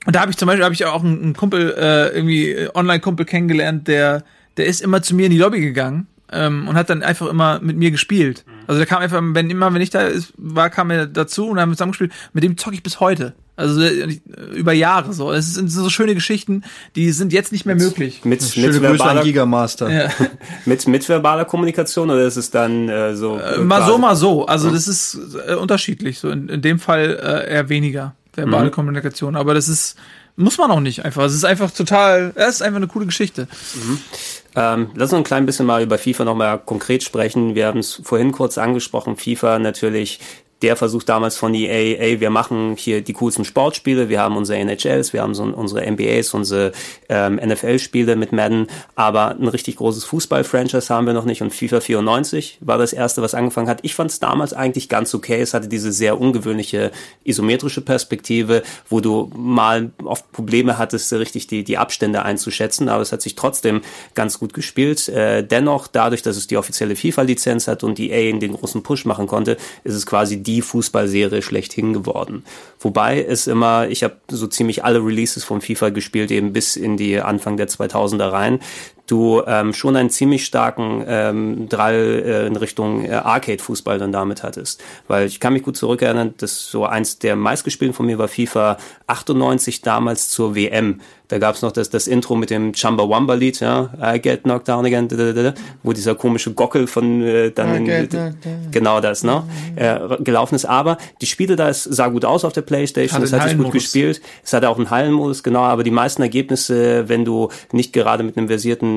Und da habe ich auch einen Kumpel, irgendwie Online-Kumpel kennengelernt, der ist immer zu mir in die Lobby gegangen und hat dann einfach immer mit mir gespielt. Also der kam einfach, wenn ich da war, kam er dazu und haben wir zusammen gespielt. Mit dem zocke ich bis heute. Also über Jahre so. Es sind so schöne Geschichten, die sind jetzt nicht mehr möglich. Schöne Grüße an Gigamaster. Ja. mit verbaler Kommunikation oder ist es dann so? Mal so. Also das ist unterschiedlich. So in dem Fall eher weniger. Verbale Kommunikation, aber das ist, muss man auch nicht einfach. Es ist einfach total, es ist einfach eine coole Geschichte. Lass uns ein klein bisschen mal über FIFA nochmal konkret sprechen. Wir haben es vorhin kurz angesprochen. FIFA natürlich, der Versuch damals von EA, ey, wir machen hier die coolsten Sportspiele, wir haben unsere NHLs, wir haben so unsere NBAs, unsere NFL-Spiele mit Madden, aber ein richtig großes Fußball-Franchise haben wir noch nicht und FIFA 94 war das erste, was angefangen hat. Ich fand es damals eigentlich ganz okay, es hatte diese sehr ungewöhnliche isometrische Perspektive, wo du mal oft Probleme hattest, richtig die Abstände einzuschätzen, aber es hat sich trotzdem ganz gut gespielt. Dennoch, dadurch, dass es die offizielle FIFA-Lizenz hat und EA in den großen Push machen konnte, ist es quasi die Fußballserie schlechthin geworden. Wobei es immer, ich habe so ziemlich alle Releases von FIFA gespielt, eben bis in die Anfang der 2000er rein, du schon einen ziemlich starken Drall in Richtung Arcade-Fußball dann damit hattest. Weil ich kann mich gut zurückerinnern, dass so eins der meistgespielten von mir war FIFA 98 damals zur WM. Da gab's noch das Intro mit dem Chumbawamba-Lied, ja, I get knocked down again, wo dieser komische Gockel von dann genau das, ne, gelaufen ist. Aber die Spiele da, es sah gut aus auf der PlayStation, es hat sich gut gespielt. Es hatte auch einen Hallenmodus, genau, aber die meisten Ergebnisse, wenn du nicht gerade mit einem versierten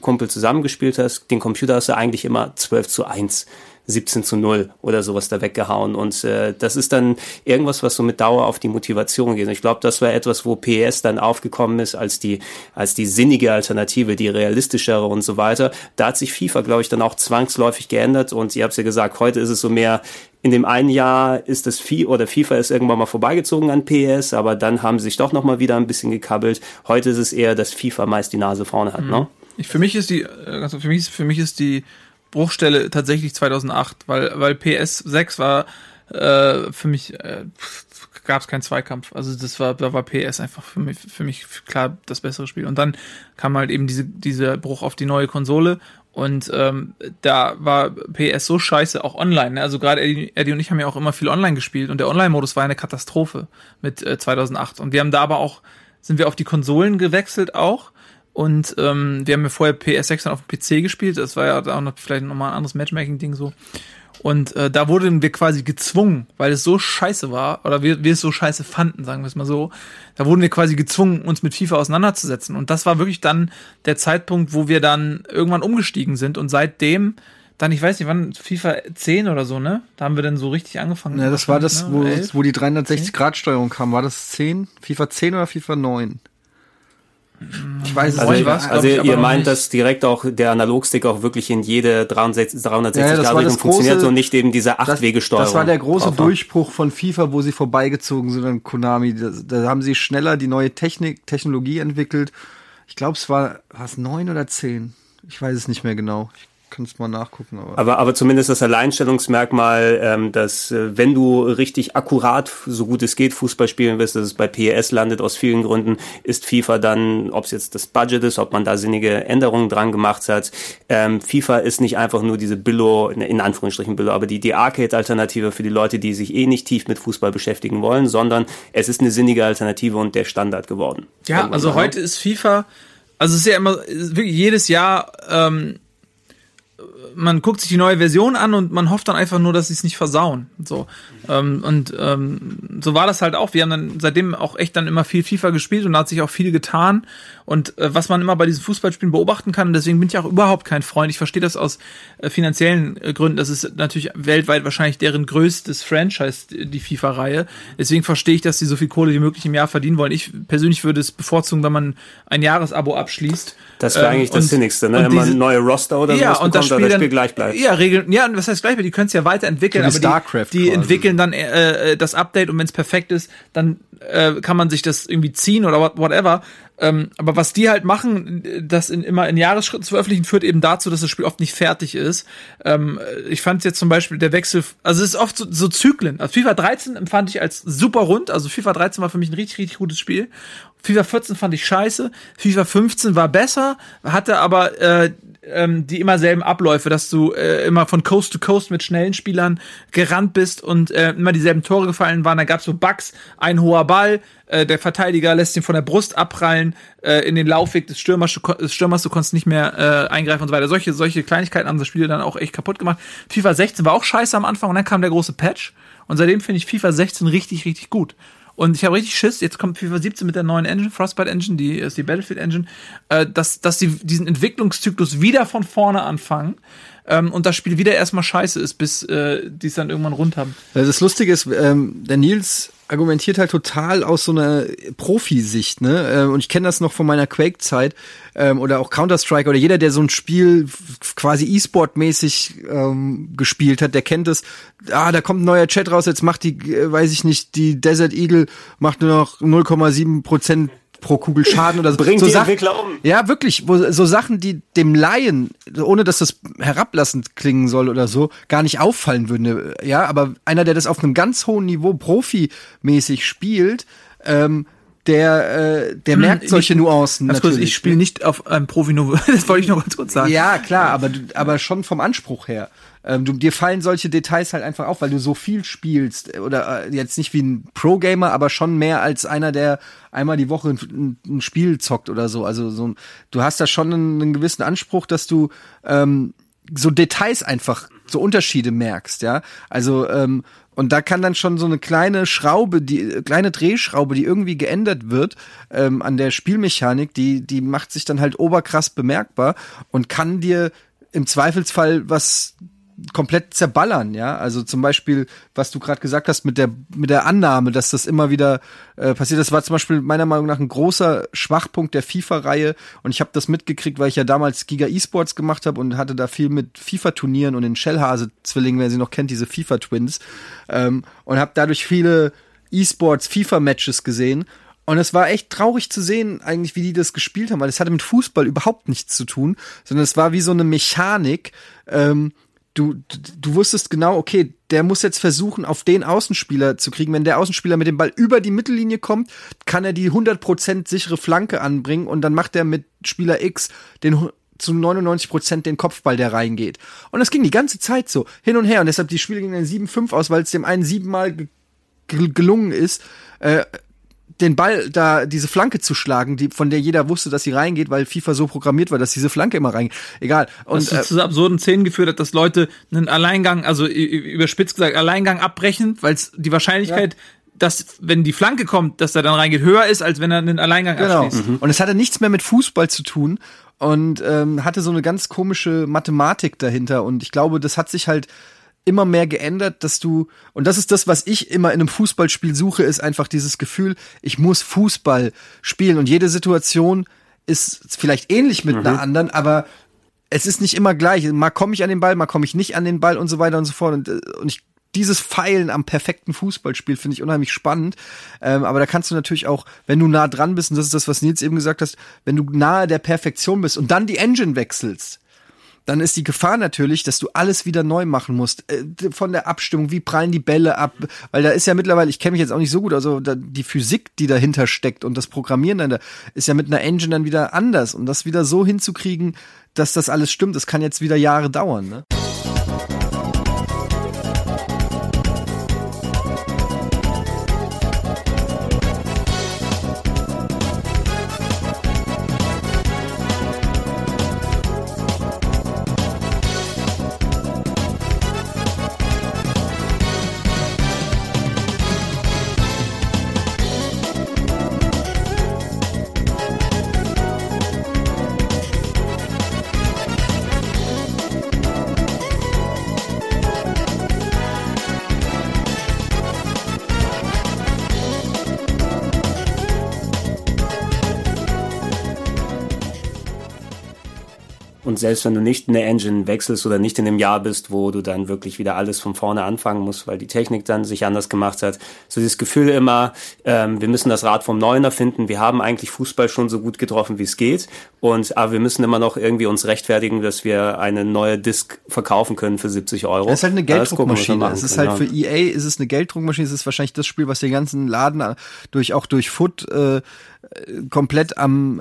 Kumpel zusammengespielt hast, den Computer hast du eigentlich immer 12:1. 17:0 oder sowas da weggehauen und das ist dann irgendwas, was so mit Dauer auf die Motivation geht. Und ich glaube, das war etwas, wo PES dann aufgekommen ist als die sinnige Alternative, die realistischere und so weiter. Da hat sich FIFA, glaube ich, dann auch zwangsläufig geändert und ihr habt es ja gesagt, heute ist es so mehr, in dem einen Jahr ist das FIFA ist irgendwann mal vorbeigezogen an PES, aber dann haben sie sich doch nochmal wieder ein bisschen gekabbelt. Heute ist es eher, dass FIFA meist die Nase vorne hat, ne? Für mich ist die Bruchstelle tatsächlich 2008, weil PS6 war für mich gab es keinen Zweikampf. Also da war PS einfach für mich klar das bessere Spiel. Und dann kam halt eben dieser Bruch auf die neue Konsole und da war PS so scheiße, auch online. Ne? Also gerade Eddie und ich haben ja auch immer viel online gespielt und der Online-Modus war eine Katastrophe mit 2008. Und wir haben da aber auch, sind wir auf die Konsolen gewechselt auch. Und wir haben ja vorher PS6 dann auf dem PC gespielt, das war ja auch noch vielleicht nochmal ein anderes Matchmaking-Ding so. Und da wurden wir quasi gezwungen, weil es so scheiße war, oder wir es so scheiße fanden, sagen wir es mal so, da wurden wir quasi gezwungen, uns mit FIFA auseinanderzusetzen. Und das war wirklich dann der Zeitpunkt, wo wir dann irgendwann umgestiegen sind und seitdem dann, ich weiß nicht, wann, FIFA 10 oder so, ne? Da haben wir dann so richtig angefangen. Ja, das war das, ne? wo die 360-Grad-Steuerung kam. War das 10? FIFA 10 oder FIFA 9? Ich weiß es also nicht, was. Also ihr meint, dass direkt auch der Analogstick auch wirklich in jede 360-Grad-Richtung funktioniert und nicht eben diese 8-Wege-Steuerung. Das war der große Durchbruch von FIFA, wo sie vorbeigezogen sind an Konami. Da haben sie schneller die neue Technologie entwickelt. Ich glaube, es war 9 oder 10. Ich weiß es nicht mehr genau. Kannst mal nachgucken. Aber zumindest das Alleinstellungsmerkmal, dass wenn du richtig akkurat, so gut es geht, Fußball spielen willst, dass es bei PES landet, aus vielen Gründen, ist FIFA dann, ob es jetzt das Budget ist, ob man da sinnige Änderungen dran gemacht hat. FIFA ist nicht einfach nur diese Billo, in Anführungsstrichen Billo, aber die Arcade-Alternative für die Leute, die sich eh nicht tief mit Fußball beschäftigen wollen, sondern es ist eine sinnige Alternative und der Standard geworden. Ja, irgendwann also heute ist FIFA, also es ist ja immer, wirklich jedes Jahr, man guckt sich die neue Version an und man hofft dann einfach nur, dass sie es nicht versauen. So. So war das halt auch. Wir haben dann seitdem auch echt dann immer viel FIFA gespielt und da hat sich auch viel getan. Und was man immer bei diesen Fußballspielen beobachten kann, und deswegen bin ich auch überhaupt kein Freund. Ich verstehe das aus finanziellen Gründen. Das ist natürlich weltweit wahrscheinlich deren größtes Franchise, die FIFA-Reihe. Deswegen verstehe ich, dass die so viel Kohle wie möglich im Jahr verdienen wollen. Ich persönlich würde es bevorzugen, wenn man ein Jahresabo abschließt. Das wäre eigentlich das Sinnigste, ne? Wenn man ein neues Roster oder sowas bekommt, das Spiel dann gleich bleibt. Ja, Regeln, ja, was heißt gleich bleibt? Die können es ja weiterentwickeln, so aber die entwickeln dann das Update und wenn es perfekt ist, dann kann man sich das irgendwie ziehen oder whatever. Aber was die halt machen, das immer in Jahresschritten zu veröffentlichen, führt eben dazu, dass das Spiel oft nicht fertig ist. Ich fand jetzt zum Beispiel der Wechsel, also es ist oft so Zyklen. Also FIFA 13 empfand ich als super rund, also FIFA 13 war für mich ein richtig, richtig gutes Spiel. FIFA 14 fand ich scheiße, FIFA 15 war besser, hatte aber die immer selben Abläufe, dass du immer von Coast to Coast mit schnellen Spielern gerannt bist und immer dieselben Tore gefallen waren. Da gab's so Bugs, ein hoher Ball, der Verteidiger lässt ihn von der Brust abprallen, in den Laufweg des Stürmers, du konntest nicht mehr eingreifen und so weiter. Solche Kleinigkeiten haben das Spiel dann auch echt kaputt gemacht. FIFA 16 war auch scheiße am Anfang und dann kam der große Patch und seitdem finde ich FIFA 16 richtig, richtig gut. Und ich habe richtig Schiss, jetzt kommt FIFA 17 mit der neuen Engine, Frostbite Engine, die ist die Battlefield Engine, dass sie diesen Entwicklungszyklus wieder von vorne anfangen und das Spiel wieder erstmal scheiße ist, bis die es dann irgendwann rund haben. Das Lustige ist, der Nils argumentiert halt total aus so einer Profisicht, ne? Und ich kenne das noch von meiner Quake-Zeit oder auch Counter-Strike oder jeder, der so ein Spiel quasi E-Sport-mäßig gespielt hat, der kennt es. Ah, da kommt ein neuer Chat raus, jetzt macht die, weiß ich nicht, die Desert Eagle macht nur noch 0,7% pro Kugel Schaden oder so. Bringt so die Entwickler um. Ja, wirklich, so Sachen, die dem Laien, ohne dass das herablassend klingen soll oder so, gar nicht auffallen würde. Ja, aber einer, der das auf einem ganz hohen Niveau profimäßig spielt, der merkt solche Nuancen natürlich. Kurz, ich spiele nicht auf einem Profi-Niveau, das wollte ich noch ganz kurz sagen. Ja, klar, aber schon vom Anspruch her. Dir fallen solche Details halt einfach auf, weil du so viel spielst oder jetzt nicht wie ein Pro-Gamer, aber schon mehr als einer, der einmal die Woche ein Spiel zockt oder so. Also so, du hast da schon einen gewissen Anspruch, dass du so Details einfach, so Unterschiede merkst, ja. Also und da kann dann schon so eine kleine Drehschraube, die irgendwie geändert wird an der Spielmechanik, die macht sich dann halt oberkrass bemerkbar und kann dir im Zweifelsfall was komplett zerballern, ja, also zum Beispiel, was du gerade gesagt hast mit der Annahme, dass das immer wieder passiert, das war zum Beispiel meiner Meinung nach ein großer Schwachpunkt der FIFA-Reihe und ich habe das mitgekriegt, weil ich ja damals Giga E-Sports gemacht habe und hatte da viel mit FIFA-Turnieren und den Schellhase-Zwillingen, wer sie noch kennt, diese FIFA-Twins und habe dadurch viele E-Sports-FIFA-Matches gesehen. Und es war echt traurig zu sehen, eigentlich, wie die das gespielt haben, weil es hatte mit Fußball überhaupt nichts zu tun, sondern es war wie so eine Mechanik, du wusstest genau, okay, der muss jetzt versuchen, auf den Außenspieler zu kriegen. Wenn der Außenspieler mit dem Ball über die Mittellinie kommt, kann er die 100% sichere Flanke anbringen und dann macht er mit Spieler X zu 99% den Kopfball, der reingeht. Und das ging die ganze Zeit so, hin und her. Und deshalb die Spiele gingen dann 7-5 aus, weil es dem einen 7-mal gelungen ist, den Ball da, diese Flanke zu schlagen, von der jeder wusste, dass sie reingeht, weil FIFA so programmiert war, dass diese Flanke immer reingeht. Egal. Und das ist zu absurden Szenen geführt hat, dass Leute einen Alleingang, also überspitzt gesagt, Alleingang abbrechen, weil die Wahrscheinlichkeit, dass, wenn die Flanke kommt, dass er dann reingeht, höher ist, als wenn er einen Alleingang abschließt. Und es hatte nichts mehr mit Fußball zu tun und hatte so eine ganz komische Mathematik dahinter und ich glaube, das hat sich halt immer mehr geändert, dass du, und das ist das, was ich immer in einem Fußballspiel suche, ist einfach dieses Gefühl, ich muss Fußball spielen und jede Situation ist vielleicht ähnlich mit einer anderen, aber es ist nicht immer gleich. Mal komme ich an den Ball, mal komme ich nicht an den Ball und so weiter und so fort. Und ich, dieses Feilen am perfekten Fußballspiel finde ich unheimlich spannend. Aber da kannst du natürlich auch, wenn du nah dran bist, und das ist das, was Nils eben gesagt hast, wenn du nahe der Perfektion bist und dann die Engine wechselst, dann ist die Gefahr natürlich, dass du alles wieder neu machen musst. Von der Abstimmung, wie prallen die Bälle ab? Weil da ist ja mittlerweile, ich kenne mich jetzt auch nicht so gut, also die Physik, die dahinter steckt und das Programmieren dahinter, ist ja mit einer Engine dann wieder anders. Um das wieder so hinzukriegen, dass das alles stimmt, das kann jetzt wieder Jahre dauern, ne? Und selbst wenn du nicht eine Engine wechselst oder nicht in dem Jahr bist, wo du dann wirklich wieder alles von vorne anfangen musst, weil die Technik dann sich anders gemacht hat, so dieses Gefühl immer, wir müssen das Rad vom Neuen erfinden, wir haben eigentlich Fußball schon so gut getroffen, wie es geht, aber wir müssen immer noch irgendwie uns rechtfertigen, dass wir eine neue Disc verkaufen können für 70 Euro. Es ist halt eine Gelddruckmaschine, es ist halt für EA, ist es eine Gelddruckmaschine, es ist wahrscheinlich das Spiel, was den ganzen Laden durch Foot komplett am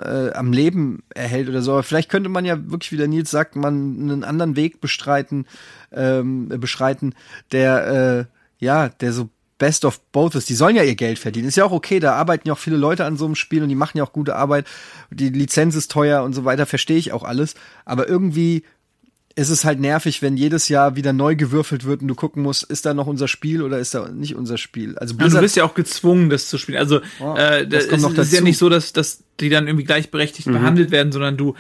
Leben erhält oder so. Aber vielleicht könnte man ja wirklich, wie der Nils sagt, man einen anderen Weg beschreiten, der so best of both ist. Die sollen ja ihr Geld verdienen. Ist ja auch okay, da arbeiten ja auch viele Leute an so einem Spiel und die machen ja auch gute Arbeit. Die Lizenz ist teuer und so weiter, verstehe ich auch alles. Aber irgendwie ist es halt nervig, wenn jedes Jahr wieder neu gewürfelt wird und du gucken musst, ist da noch unser Spiel oder ist da nicht unser Spiel? Also Blizzard, du bist ja auch gezwungen, das zu spielen. Also das ist ja nicht so, dass die dann irgendwie gleichberechtigt behandelt werden, sondern du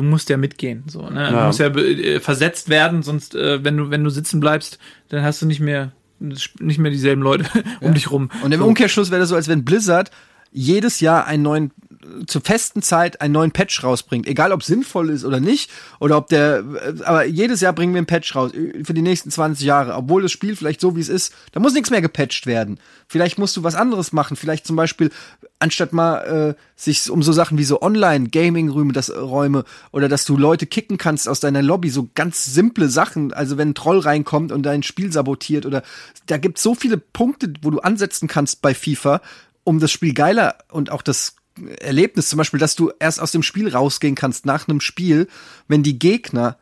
musst ja mitgehen. So, ne? Ja. Du musst ja versetzt werden, sonst wenn du sitzen bleibst, dann hast du nicht mehr dieselben Leute um dich rum. Und im Umkehrschluss wäre das so, als wenn Blizzard jedes Jahr zur festen Zeit einen neuen Patch rausbringt. Egal, ob sinnvoll ist oder nicht, aber jedes Jahr bringen wir einen Patch raus für die nächsten 20 Jahre. Obwohl das Spiel vielleicht so, wie es ist, da muss nichts mehr gepatcht werden. Vielleicht musst du was anderes machen. Vielleicht zum Beispiel, anstatt mal sich um so Sachen wie so Online-Gaming-Räume oder dass du Leute kicken kannst aus deiner Lobby, so ganz simple Sachen. Also wenn ein Troll reinkommt und dein Spiel sabotiert oder da gibt's so viele Punkte, wo du ansetzen kannst bei FIFA, um das Spiel geiler und auch das Erlebnis, zum Beispiel, dass du erst aus dem Spiel rausgehen kannst nach einem Spiel, wenn die Gegner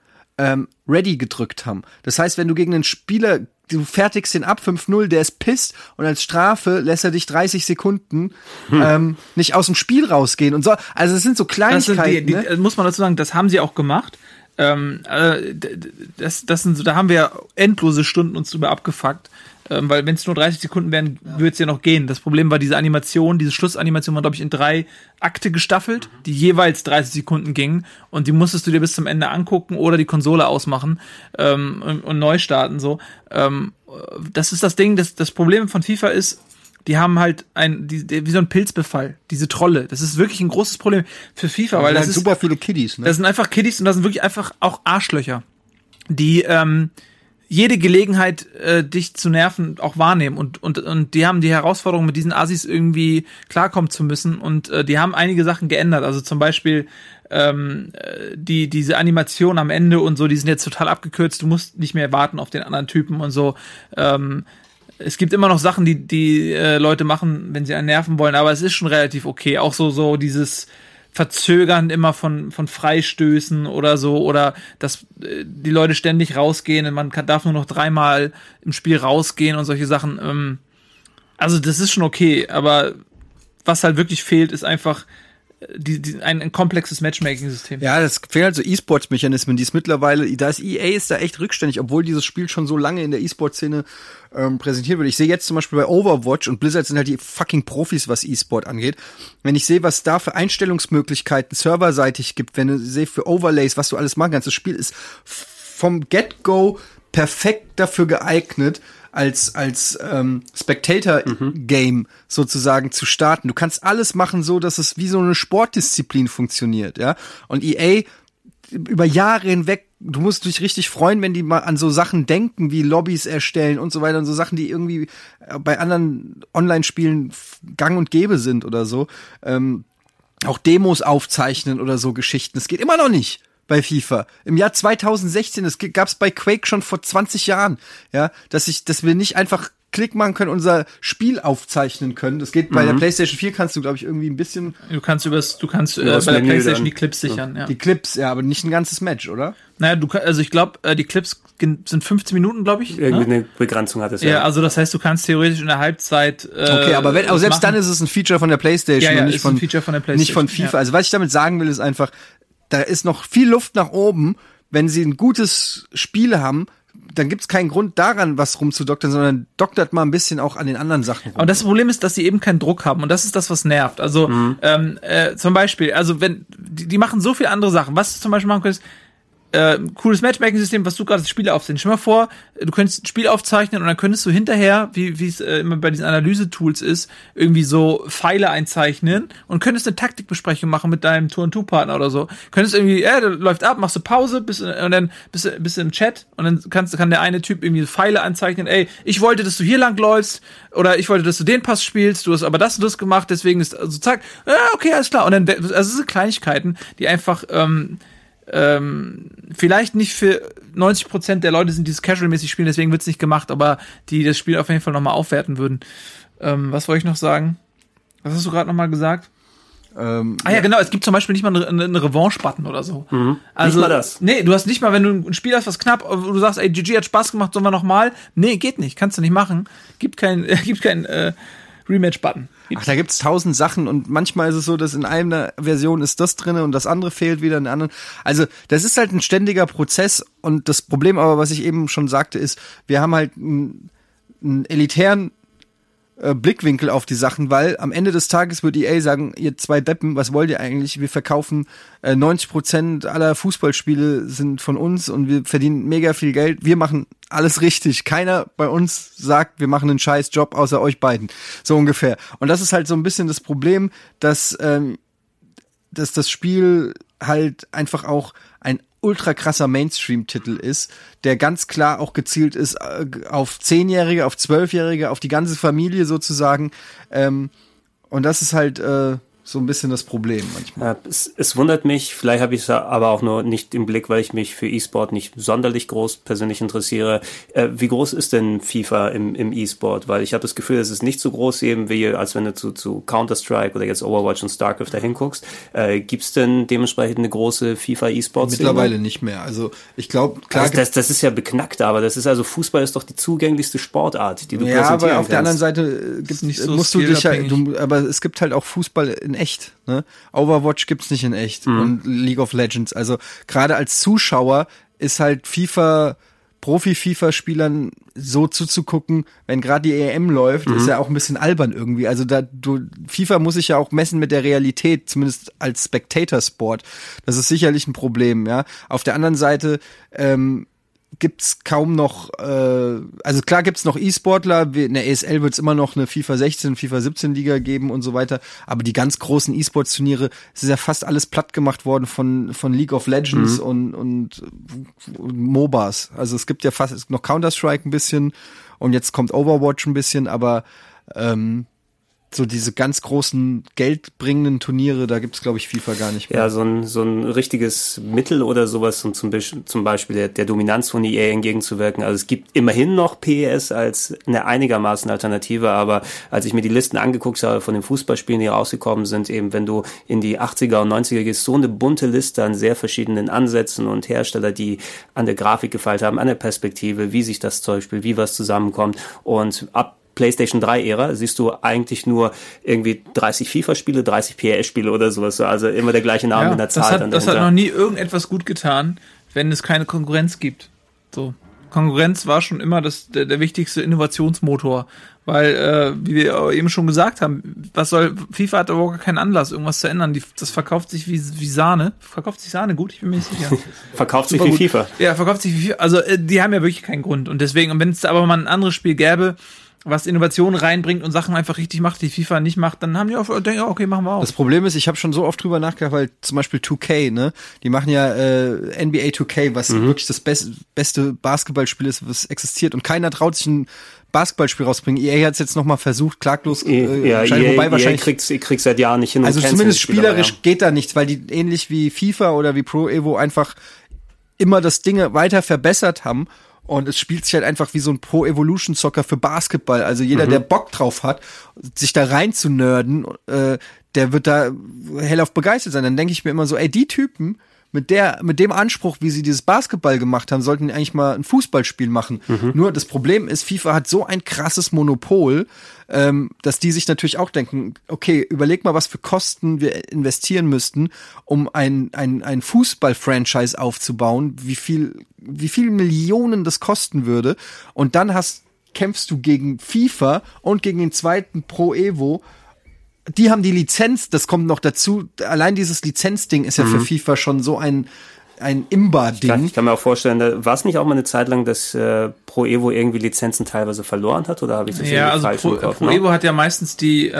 ready gedrückt haben. Das heißt, wenn du gegen einen Spieler, du fertigst den ab 5-0, der ist pisst und als Strafe lässt er dich 30 Sekunden nicht aus dem Spiel rausgehen und so. Also es sind so Kleinigkeiten. Die, muss man dazu sagen, das haben sie auch gemacht. Da haben wir ja endlose Stunden uns drüber abgefuckt. Weil wenn es nur 30 Sekunden wären, würde es ja noch gehen. Das Problem war, diese Schlussanimation war, glaube ich, in 3 Akte gestaffelt, die jeweils 30 Sekunden gingen. Und die musstest du dir bis zum Ende angucken oder die Konsole ausmachen und neu starten. So. Das ist das Ding, das Problem von FIFA ist, die haben halt wie so ein Pilzbefall, diese Trolle. Das ist wirklich ein großes Problem für FIFA. Weil das sind super viele Kiddies. Ne? Das sind einfach Kiddies und das sind wirklich einfach auch Arschlöcher, die jede Gelegenheit, dich zu nerven, auch wahrnehmen. Und die haben die Herausforderung, mit diesen Assis irgendwie klarkommen zu müssen. Und die haben einige Sachen geändert. Also zum Beispiel diese Animation am Ende und so, die sind jetzt total abgekürzt. Du musst nicht mehr warten auf den anderen Typen und so. Es gibt immer noch Sachen, die Leute machen, wenn sie einen nerven wollen. Aber es ist schon relativ okay. Auch so dieses Verzögern immer von Freistößen oder so, oder dass die Leute ständig rausgehen und man darf nur noch 3-mal im Spiel rausgehen und solche Sachen. Also das ist schon okay, aber was halt wirklich fehlt, ist einfach ein komplexes Matchmaking-System. Ja, das fehlen halt so E-Sports-Mechanismen, die es mittlerweile, EA ist da echt rückständig, obwohl dieses Spiel schon so lange in der E-Sport-Szene präsentiert wird. Ich sehe jetzt zum Beispiel bei Overwatch, und Blizzard sind halt die fucking Profis, was E-Sport angeht. Wenn ich sehe, was da für Einstellungsmöglichkeiten serverseitig gibt, wenn ich sehe für Overlays, was du alles machen kannst, das Spiel ist vom Get-Go perfekt dafür geeignet, als Spectator-Game sozusagen zu starten. Du kannst alles machen, so dass es wie so eine Sportdisziplin funktioniert, ja. Und EA über Jahre hinweg, du musst dich richtig freuen, wenn die mal an so Sachen denken, wie Lobbys erstellen und so weiter und so Sachen, die irgendwie bei anderen Online-Spielen gang und gäbe sind oder so. Auch Demos aufzeichnen oder so Geschichten. Es geht immer noch nicht bei FIFA. Im Jahr 2016, das gab's bei Quake schon vor 20 Jahren, ja, dass wir nicht einfach Klick machen können, unser Spiel aufzeichnen können. Das geht bei der PlayStation 4 kannst du, glaube ich, irgendwie ein bisschen. Du kannst bei der PlayStation die Clips sichern, ja. Die Clips, ja, aber nicht ein ganzes Match, oder? Naja, also ich glaube, die Clips sind 15 Minuten, glaube ich. Irgendwie eine Begrenzung hat es ja. Ja, also das heißt, du kannst theoretisch in der Halbzeit. Okay, aber selbst machen. Dann ist es ein Feature von der PlayStation und nicht ein Feature von der PlayStation. Nicht von FIFA. Ja. Also was ich damit sagen will, ist einfach, da ist noch viel Luft nach oben, wenn sie ein gutes Spiel haben. Dann gibt's keinen Grund daran, was rumzudoktern, sondern doktert mal ein bisschen auch an den anderen Sachen rum. Und das Problem ist, dass sie eben keinen Druck haben und das ist das, was nervt. Also zum Beispiel, also wenn die machen so viele andere Sachen. Was du zum Beispiel machen könntest, cooles Matchmaking-System, was du gerade das Spiel aufzeichnest. Stell dir mal vor, du könntest ein Spiel aufzeichnen und dann könntest du hinterher, wie es immer bei diesen Analyse-Tools ist, irgendwie so Pfeile einzeichnen und könntest eine Taktikbesprechung machen mit deinem Tour-and-Two-Partner oder so. Könntest irgendwie, der läuft ab, machst du Pause und dann bist du im Chat und dann kann der eine Typ irgendwie Pfeile einzeichnen. Ey, ich wollte, dass du hier lang läufst oder ich wollte, dass du den Pass spielst, du hast aber das und das gemacht, deswegen ist, also zack, okay, alles klar. Und dann, also diese Kleinigkeiten, die einfach, vielleicht nicht für 90% der Leute sind, die es casual-mäßig spielen, deswegen wird's nicht gemacht, aber die das Spiel auf jeden Fall nochmal aufwerten würden. Was wollte ich noch sagen? Was hast du gerade nochmal gesagt? Genau, es gibt zum Beispiel nicht mal einen Revanche-Button oder so. Mhm. Also, nicht mal das. Nee, du hast nicht mal, wenn du ein Spiel hast, was knapp, wo du sagst, ey, GG hat Spaß gemacht, sollen wir nochmal? Nee, geht nicht, kannst du nicht machen. Gibt kein Rematch-Button. Ach, da gibt's 1000 Sachen und manchmal ist es so, dass in einer Version ist das drinne und das andere fehlt wieder in der anderen. Also, das ist halt ein ständiger Prozess und das Problem aber, was ich eben schon sagte, ist, wir haben halt einen elitären Blickwinkel auf die Sachen, weil am Ende des Tages wird EA sagen, ihr zwei Deppen, was wollt ihr eigentlich? Wir verkaufen 90% aller Fußballspiele sind von uns und wir verdienen mega viel Geld. Wir machen alles richtig. Keiner bei uns sagt, wir machen einen scheiß Job, außer euch beiden. So ungefähr. Und das ist halt so ein bisschen das Problem, dass das Spiel halt einfach auch ein ultra krasser Mainstream-Titel ist, der ganz klar auch gezielt ist auf 10-Jährige, auf 12-Jährige, auf die ganze Familie sozusagen. Und das ist halt so ein bisschen das Problem manchmal. Ja, es wundert mich, vielleicht habe ich es aber auch nur nicht im Blick, weil ich mich für E-Sport nicht sonderlich groß persönlich interessiere. Wie groß ist denn FIFA im E-Sport? Weil ich habe das Gefühl, es ist nicht so groß eben wie, als wenn du zu Counter-Strike oder jetzt Overwatch und StarCraft da hinguckst. Gibt's denn dementsprechend eine große FIFA E-Sport-Szene? Mittlerweile nicht mehr. Also ich glaube, klar. Also das ist ja beknackt, aber das ist also Fußball ist doch die zugänglichste Sportart, die du präsentieren kannst. Ja, aber auf der anderen Seite aber es gibt halt auch Fußball in echt, ne? Overwatch gibt's nicht in echt und League of Legends. Also gerade als Zuschauer ist halt FIFA, Profi-FIFA-Spielern so zuzugucken, wenn gerade die EM läuft, ist ja auch ein bisschen albern irgendwie. Also FIFA muss sich ja auch messen mit der Realität, zumindest als Spectator-Sport. Das ist sicherlich ein Problem, ja. Auf der anderen Seite, gibt's kaum noch, also klar gibt's noch E-Sportler, in der ESL wird's immer noch eine FIFA 16, FIFA 17 Liga geben und so weiter, aber die ganz großen E-Sports-Turniere, es ist ja fast alles platt gemacht worden von League of Legends und MOBAs. Also es gibt ja fast noch Counter-Strike ein bisschen und jetzt kommt Overwatch ein bisschen, aber so diese ganz großen geldbringenden Turniere, da gibt's glaube ich FIFA gar nicht mehr. Ja, so ein richtiges Mittel oder sowas, um zum Beispiel der Dominanz von EA entgegenzuwirken. Also es gibt immerhin noch PES als eine einigermaßen Alternative, aber als ich mir die Listen angeguckt habe von den Fußballspielen, die rausgekommen sind, eben wenn du in die 80er und 90er gehst, so eine bunte Liste an sehr verschiedenen Ansätzen und Hersteller, die an der Grafik gefeilt haben, an der Perspektive, wie sich das Zeug spielt, wie was zusammenkommt und ab PlayStation 3-Ära siehst du eigentlich nur irgendwie 30 FIFA-Spiele, 30 PES-Spiele oder sowas. Also immer der gleiche Name mit einer Zahl. Das hat noch nie irgendetwas gut getan, wenn es keine Konkurrenz gibt. So. Konkurrenz war schon immer der wichtigste Innovationsmotor. Weil, wie wir eben schon gesagt haben, FIFA hat aber gar keinen Anlass, irgendwas zu ändern. Das verkauft sich wie Sahne. Verkauft sich Sahne gut? Ich bin mir nicht sicher. Verkauft sich wie FIFA. Ja, verkauft sich wie FIFA. Also, die haben ja wirklich keinen Grund. Und deswegen, und wenn es aber mal ein anderes Spiel gäbe, was Innovationen reinbringt und Sachen einfach richtig macht, die FIFA nicht macht, dann haben die auch, denken, okay, machen wir auch. Das Problem ist, ich habe schon so oft drüber nachgedacht, weil zum Beispiel 2K, ne, die machen ja NBA 2K, was wirklich das beste Basketballspiel ist, was existiert, und keiner traut sich ein Basketballspiel rausbringen. EA hat es jetzt nochmal versucht, klaglos EA kriegt's seit Jahren nicht hin. Also zumindest spielerisch geht da nichts, weil die ähnlich wie FIFA oder wie Pro Evo einfach immer das Ding weiter verbessert haben. Und es spielt sich halt einfach wie so ein Pro Evolution Soccer für Basketball. Also jeder, der Bock drauf hat, sich da rein zu nerden, der wird da hellauf begeistert sein. Dann denke ich mir immer so, ey, die Typen mit dem Anspruch, wie sie dieses Basketball gemacht haben, sollten eigentlich mal ein Fußballspiel machen. Nur das Problem ist, FIFA hat so ein krasses Monopol, dass die sich natürlich auch denken, okay, überleg mal, was für Kosten wir investieren müssten, um ein Fußball-Franchise aufzubauen, wie viel Millionen das kosten würde. Und dann kämpfst du gegen FIFA und gegen den zweiten Pro Evo. Die haben die Lizenz, das kommt noch dazu. Allein dieses Lizenzding ist ja für FIFA schon so ein Imba-Ding. Ich kann mir auch vorstellen, war es nicht auch mal eine Zeit lang, dass Pro Evo irgendwie Lizenzen teilweise verloren hat? Oder habe ich das irgendwie falsch im Kopf? Ja, also Pro Evo hat ja meistens die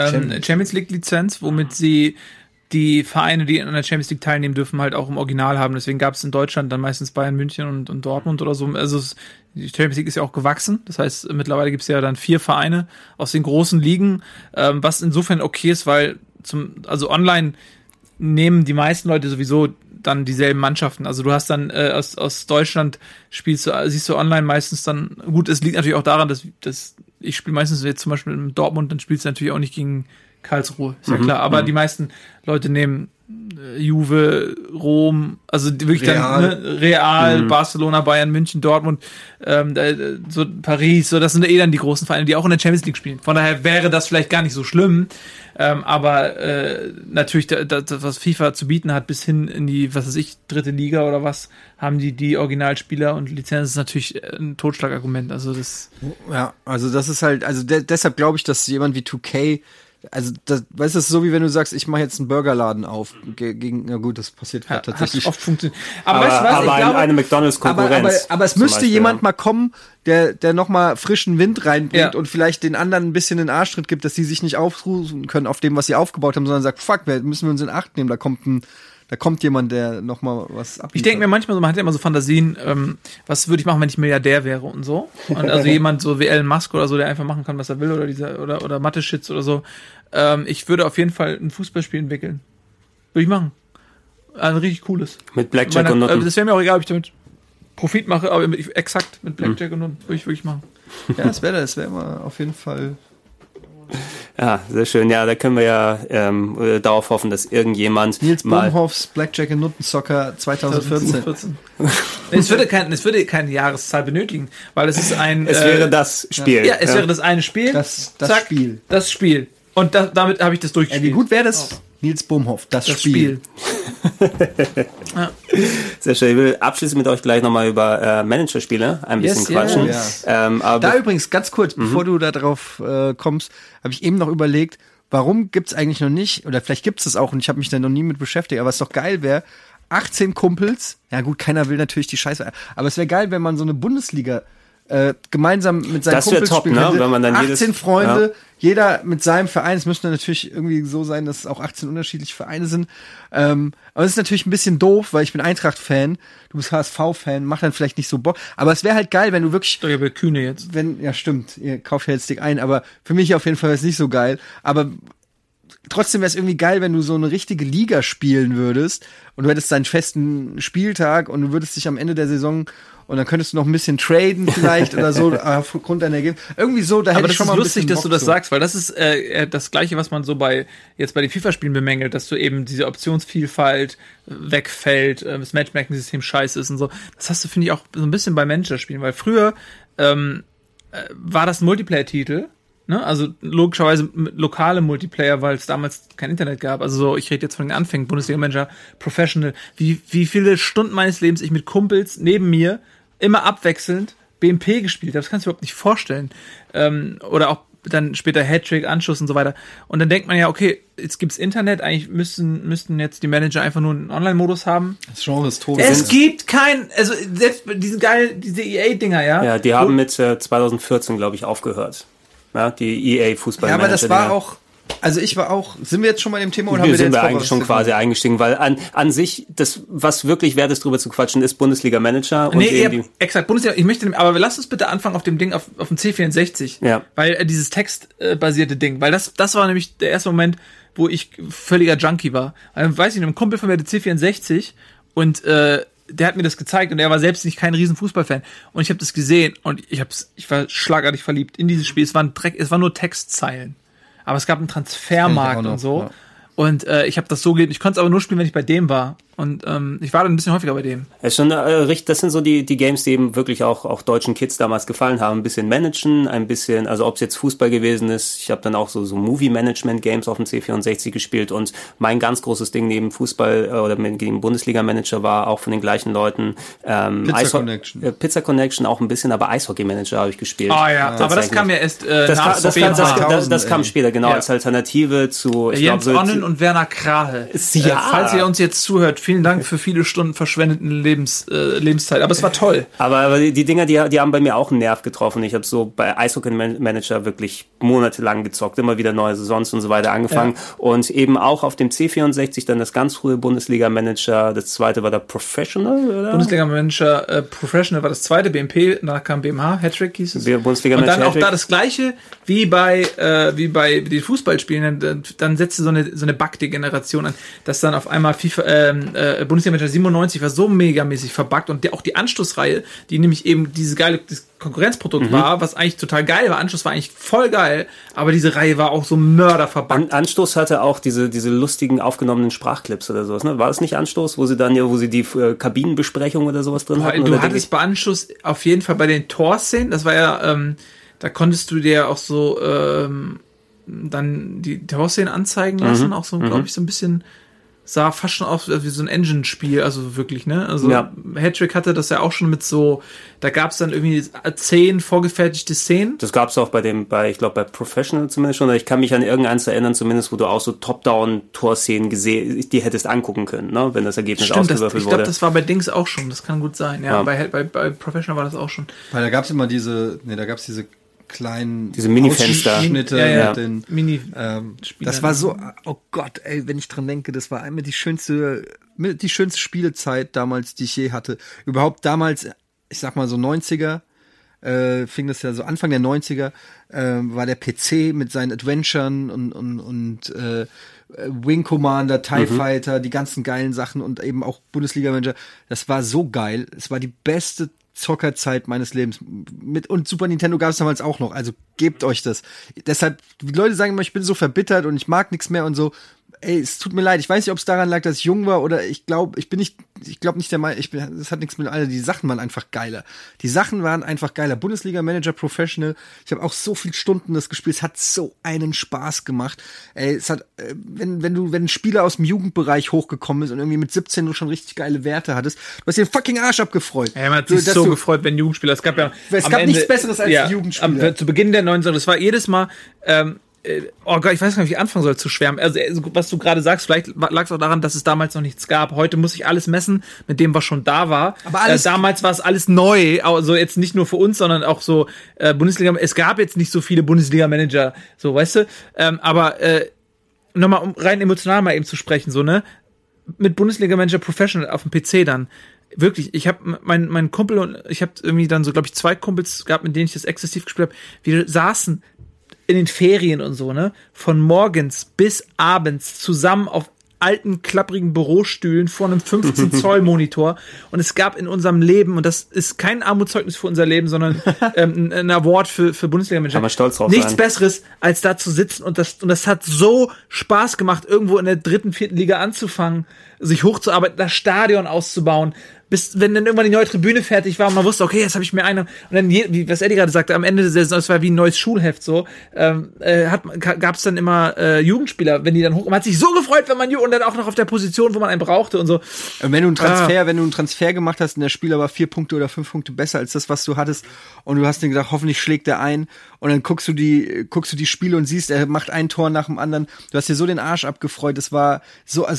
Champions League-Lizenz, womit sie die Vereine, die an der Champions League teilnehmen dürfen, halt auch im Original haben. Deswegen gab es in Deutschland dann meistens Bayern München und Dortmund oder so. Also die Champions League ist ja auch gewachsen. Das heißt, mittlerweile gibt es ja dann 4 Vereine aus den großen Ligen, was insofern okay ist, weil also online nehmen die meisten Leute sowieso dann dieselben Mannschaften. Also du hast dann aus Deutschland siehst du online meistens dann, gut, es liegt natürlich auch daran, dass ich spiele meistens jetzt zum Beispiel in Dortmund, dann spielst du natürlich auch nicht gegen Karlsruhe, ist ja klar, aber die meisten Leute nehmen Juve, Rom, also wirklich dann Real, Barcelona, Bayern, München, Dortmund, so Paris, so das sind eh dann die großen Vereine, die auch in der Champions League spielen. Von daher wäre das vielleicht gar nicht so schlimm, aber natürlich, das, was FIFA zu bieten hat, bis hin in die, was weiß ich, 3. Liga oder was, haben die Originalspieler und Lizenz ist natürlich ein Totschlagargument. Also das. Ja, also das ist halt, also deshalb glaube ich, dass jemand wie 2K, also, das, weißt du, das ist so, wie wenn du sagst, ich mache jetzt einen Burgerladen auf. Na gut, das passiert ja, tatsächlich. Hat oft funktioniert. Aber weißt du was? Ich glaube, eine McDonalds-Konkurrenz. Aber es müsste jemand mal kommen, der nochmal frischen Wind reinbringt und vielleicht den anderen ein bisschen den Arschtritt gibt, dass die sich nicht aufrufen können auf dem, was sie aufgebaut haben, sondern sagt, fuck, müssen wir uns in Acht nehmen, da kommt jemand, der nochmal was abliefert. Ich denke mir manchmal, man hat ja immer so Fantasien, was würde ich machen, wenn ich Milliardär wäre und so. Und also jemand so wie Elon Musk oder so, der einfach machen kann, was er will, oder Mathe-Shits oder so. Ich würde auf jeden Fall ein Fußballspiel entwickeln. Würde ich machen. Ein richtig cooles. Mit Blackjack und Noten. Das wäre mir auch egal, ob ich damit Profit mache, aber exakt mit Blackjack und Noten würde ich wirklich machen. Ja, das wäre immer auf jeden Fall. Ja, sehr schön. Ja, da können wir ja darauf hoffen, dass irgendjemand Nils Blumhoffs Blackjack and Nutten Soccer 2014. Es würde keine Jahreszahl benötigen, weil es ist ein... Es wäre das Spiel. Ja, es wäre das eine Spiel. Das Zack, Spiel. Das Spiel. Und damit habe ich das durchgespielt. Wie gut wäre das? Oh. Nils Blumhoff, das Spiel. Ja. Sehr schön. Ich will abschließend mit euch gleich nochmal über Managerspiele ein bisschen quatschen. Yes. Aber da übrigens, ganz kurz, bevor du da drauf kommst, habe ich eben noch überlegt, warum gibt's eigentlich noch nicht, oder vielleicht gibt's das auch und ich habe mich da noch nie mit beschäftigt, aber was doch geil wäre, 18 Kumpels, ja gut, keiner will natürlich die Scheiße, aber es wäre geil, wenn man so eine Bundesliga gemeinsam mit seinen Kumpels spielen. Das wäre top, ne? Wenn man dann 18 Freunde, jeder mit seinem Verein. Es müsste natürlich irgendwie so sein, dass es auch 18 unterschiedliche Vereine sind. Aber es ist natürlich ein bisschen doof, weil ich bin Eintracht-Fan, du bist HSV-Fan, macht dann vielleicht nicht so Bock. Aber es wäre halt geil, wenn du wirklich... Ich bin Kühne jetzt. Ja, stimmt, ihr kauft ja jetzt dick ein, aber für mich auf jeden Fall wäre es nicht so geil. Aber trotzdem wäre es irgendwie geil, wenn du so eine richtige Liga spielen würdest und du hättest deinen festen Spieltag und du würdest dich am Ende der Saison... Und dann könntest du noch ein bisschen traden vielleicht oder so, aufgrund deiner Ergebnisse. Irgendwie so, da hätte ich schon mal ein bisschen Bock. Aber das ist lustig, dass du das sagst, weil das ist das Gleiche, was man so bei den FIFA-Spielen bemängelt, dass du eben diese Optionsvielfalt wegfällt, das Matchmaking-System scheiße ist und so. Das hast du, finde ich, auch so ein bisschen bei Manager-Spielen, weil früher war das ein Multiplayer-Titel, ne? Also logischerweise lokale Multiplayer, weil es damals kein Internet gab. Also so, ich rede jetzt von den Anfängen, Bundesliga-Manager, Professional. Wie viele Stunden meines Lebens ich mit Kumpels neben mir immer abwechselnd BMP gespielt habe, das kannst du dir überhaupt nicht vorstellen. Oder auch dann später Hattrick, Anschluss und so weiter. Und dann denkt man ja, okay, jetzt gibt's Internet, eigentlich müssten jetzt die Manager einfach nur einen Online-Modus haben. Das Genre ist tot. Es gibt kein, also selbst diese EA-Dinger, ja. Ja, die haben mit 2014, glaube ich, aufgehört. Ja, die EA-Fußball-Manager. Ja, aber das war auch, also ich war auch, sind wir jetzt schon mal im Thema oder haben wir jetzt eigentlich schon quasi eingestiegen, weil an sich, das, was wirklich wert ist, drüber zu quatschen, ist Bundesliga-Manager. Und nee, exakt, Bundesliga, ich möchte, aber lass uns bitte anfangen auf dem Ding, auf dem C64, ja. Weil dieses textbasierte Ding, weil das war nämlich der erste Moment, wo ich völliger Junkie war. Also, weiß ich nicht, ein Kumpel von mir hatte C64 und der hat mir das gezeigt und er war selbst nicht kein riesen Fußballfan und ich habe das gesehen und ich war schlagartig verliebt in dieses Spiel. Es waren nur Textzeilen. Aber es gab einen Transfermarkt und so. Ja. Und ich habe das so geliebt. Ich konnte es aber nur spielen, wenn ich bei dem war. Und ich war dann ein bisschen häufiger bei dem. Das sind so die Games, die eben wirklich auch deutschen Kids damals gefallen haben. Ein bisschen managen, ein bisschen, also ob es jetzt Fußball gewesen ist. Ich habe dann auch so Movie-Management-Games auf dem C64 gespielt. Und mein ganz großes Ding neben Fußball oder neben Bundesliga-Manager war auch von den gleichen Leuten. Pizza Connection auch ein bisschen, aber Eishockey-Manager habe ich gespielt. Ah ja, aber das kam ja erst nach Das kam später, genau, ja. Als Alternative zu... Jens Onnen und Werner Krahe. Ja. Falls ihr uns jetzt zuhört, vielen Dank für viele Stunden verschwendeten Lebenszeit. Aber es war toll. Aber die Dinger, die haben bei mir auch einen Nerv getroffen. Ich habe so bei Eishockey Manager wirklich monatelang gezockt. Immer wieder neue Saisons und so weiter angefangen. Ja. Und eben auch auf dem C64 dann das ganz frühe Bundesliga-Manager. Das zweite war der Professional, oder? Bundesliga-Manager Professional war das zweite. BMP, danach kam BMH. Hattrick hieß es. Und dann auch da das Gleiche wie bei den Fußballspielen. Dann setzte so eine Bug-Degeneration an, dass dann auf einmal FIFA... Bundesliga-Manager 97 war so megamäßig verbuggt und auch die Anschlussreihe, die nämlich eben dieses geile Konkurrenzprodukt war, was eigentlich total geil war. Anschluss war eigentlich voll geil, aber diese Reihe war auch so mörderverbuggt. Anstoß hatte auch diese lustigen aufgenommenen Sprachclips oder sowas, ne? War das nicht Anstoß, wo sie die Kabinenbesprechung oder sowas drin hatten? Du hattest bei Anstoß auf jeden Fall bei den Torszenen, das war ja, da konntest du dir auch so dann die Torszenen anzeigen lassen, auch so, glaube ich, so ein bisschen... Sah fast schon aus wie so ein Engine-Spiel, also wirklich, ne? Also ja. Hattrick hatte das ja auch schon mit so, da gab es dann irgendwie 10 vorgefertigte Szenen. Das gab es auch bei Professional zumindest schon, oder ich kann mich an irgendeins erinnern, zumindest, wo du auch so Top-Down-Torszenen gesehen, die hättest angucken können, ne? Wenn das Ergebnis ausgewürfelt wurde. Ich glaube, das war bei Dings auch schon, das kann gut sein, ja. Bei Professional war das auch schon. Weil da gab es immer diese kleinen Minifenster, den Mini-Spielern. Das war so, oh Gott, ey, wenn ich dran denke, das war einmal die schönste Spielezeit damals, die ich je hatte. Überhaupt damals, ich sag mal so 90er, fing das ja so Anfang der 90er, war der PC mit seinen Adventuren und Wing Commander, TIE Fighter, die ganzen geilen Sachen und eben auch Bundesliga Manager. Das war so geil. Es war die beste Zockerzeit meines Lebens. Und Super Nintendo gab es damals auch noch, also gebt euch das. Deshalb, die Leute sagen immer, ich bin so verbittert und ich mag nichts mehr und so. Ey, es tut mir leid, ich weiß nicht, ob es daran lag, dass ich jung war oder das hat nichts mit all, die Sachen waren einfach geiler. Die Sachen waren einfach geiler. Bundesliga Manager Professional, ich habe auch so viele Stunden das gespielt, es hat so einen Spaß gemacht. Ey, es hat, wenn ein Spieler aus dem Jugendbereich hochgekommen ist und irgendwie mit 17 du schon richtig geile Werte hattest, du hast dir den fucking Arsch abgefreut. Ja, man hat sich so gefreut, wenn Jugendspieler, es gab nichts Besseres als Jugendspieler. Zu Beginn der 90er, das war jedes Mal, oh Gott, ich weiß gar nicht, wie ich anfangen soll zu schwärmen. Also, was du gerade sagst, vielleicht lag es auch daran, dass es damals noch nichts gab. Heute muss ich alles messen mit dem, was schon da war. Aber damals war es alles neu. Also jetzt nicht nur für uns, sondern auch so Bundesliga. Es gab jetzt nicht so viele Bundesliga-Manager, so, weißt du. Aber nochmal, um rein emotional mal eben zu sprechen, so, ne? Mit Bundesliga-Manager Professional auf dem PC dann. Wirklich, ich habe mein Kumpel und ich habe irgendwie dann so, glaube ich, 2 Kumpels gehabt, mit denen ich das exzessiv gespielt habe. Wir saßen in den Ferien und so, ne, von morgens bis abends zusammen auf alten, klapprigen Bürostühlen vor einem 15-Zoll-Monitor und es gab in unserem Leben, und das ist kein Armutszeugnis für unser Leben, sondern ein Award für Bundesliga-Manager. Aber stolz drauf nichts sein. Besseres, als da zu sitzen und das hat so Spaß gemacht, irgendwo in der 3., 4. Liga anzufangen, sich hochzuarbeiten, das Stadion auszubauen, bis wenn dann irgendwann die neue Tribüne fertig war und man wusste, okay, jetzt habe ich mir eine. Und dann, wie was Eddie gerade sagte, am Ende der Saison, es war wie ein neues Schulheft so, gab es dann immer Jugendspieler, wenn die dann hoch. Man hat sich so gefreut, wenn man und dann auch noch auf der Position, wo man einen brauchte und so. Und wenn du einen Transfer, gemacht hast und der Spieler war 4 Punkte oder 5 Punkte besser als das, was du hattest, und du hast dir gedacht, hoffentlich schlägt er ein. Und dann guckst du die Spiele und siehst, er macht ein Tor nach dem anderen. Du hast dir so den Arsch abgefreut. Es war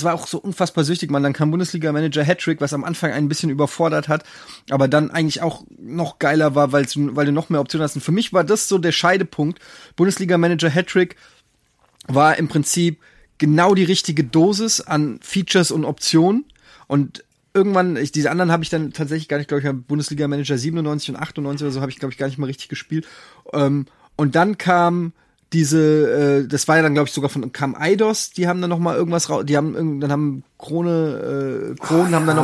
auch so unfassbar süchtig, man. Dann kam Bundesliga-Manager Hattrick, was am Anfang ein bisschen überfordert hat, aber dann eigentlich auch noch geiler war, weil du noch mehr Optionen hast. Und für mich war das so der Scheidepunkt. Bundesliga-Manager Hattrick war im Prinzip genau die richtige Dosis an Features und Optionen. Und irgendwann, diese anderen habe ich dann tatsächlich gar nicht, glaube ich, Bundesliga Manager 97 und 98 oder so habe ich, glaube ich, gar nicht mal richtig gespielt. Und dann kam diese, das war ja dann, glaube ich, sogar kam Eidos, die haben dann noch mal irgendwas raus, haben dann noch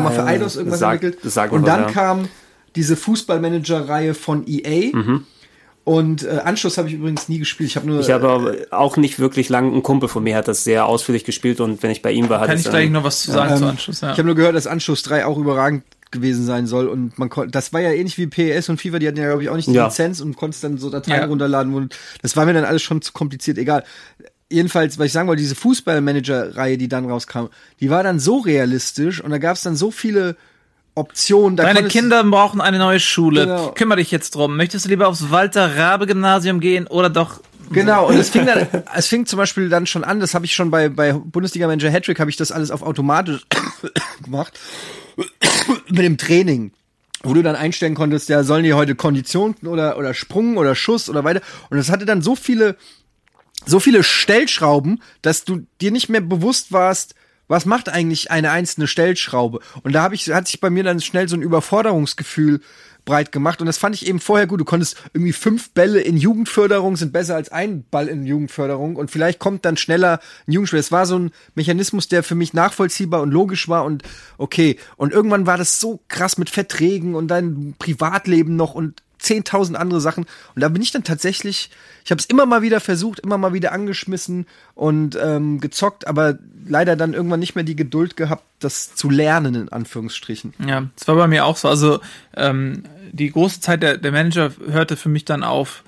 mal für Eidos irgendwas entwickelt. Und dann kam diese Fußballmanager-Reihe von EA. Mhm. Und Anschluss habe ich übrigens nie gespielt. Ich habe auch nicht wirklich lang. Ein Kumpel von mir hat das sehr ausführlich gespielt und wenn ich bei ihm war, hatte ich... Kann ich gleich noch was zu sagen zu Anschluss? Ja. Ich habe nur gehört, dass Anschluss 3 auch überragend gewesen sein soll und man konnte... Das war ja ähnlich wie PES und FIFA, die hatten ja, glaube ich, auch nicht die Lizenz und konntest dann so Dateien runterladen. Und das war mir dann alles schon zu kompliziert, egal. Jedenfalls, weil ich sagen wollte, diese Fußballmanager-Reihe, die dann rauskam, die war dann so realistisch und da gab es dann so viele... Option. Deine Kinder brauchen eine neue Schule. Genau. Kümmere dich jetzt drum. Möchtest du lieber aufs Walter-Rabe-Gymnasium gehen oder doch... Genau, und es fing zum Beispiel dann schon an, das habe ich schon bei Bundesliga-Manager Hattrick, habe ich das alles auf automatisch gemacht, mit dem Training, wo du dann einstellen konntest, ja, sollen die heute Kondition oder Sprung oder Schuss oder weiter. Und das hatte dann so viele Stellschrauben, dass du dir nicht mehr bewusst warst, was macht eigentlich eine einzelne Stellschraube? Und da hat sich bei mir dann schnell so ein Überforderungsgefühl breit gemacht. Und das fand ich eben vorher gut. Du konntest irgendwie 5 Bälle in Jugendförderung sind besser als ein Ball in Jugendförderung. Und vielleicht kommt dann schneller ein Jugendspieler. Es war so ein Mechanismus, der für mich nachvollziehbar und logisch war und okay. Und irgendwann war das so krass mit Verträgen und deinem Privatleben noch und 10.000 andere Sachen. Und da bin ich dann tatsächlich, ich habe es immer mal wieder versucht, immer mal wieder angeschmissen und gezockt, aber leider dann irgendwann nicht mehr die Geduld gehabt, das zu lernen, in Anführungsstrichen. Ja, das war bei mir auch so. Also die große Zeit der Manager hörte für mich dann auf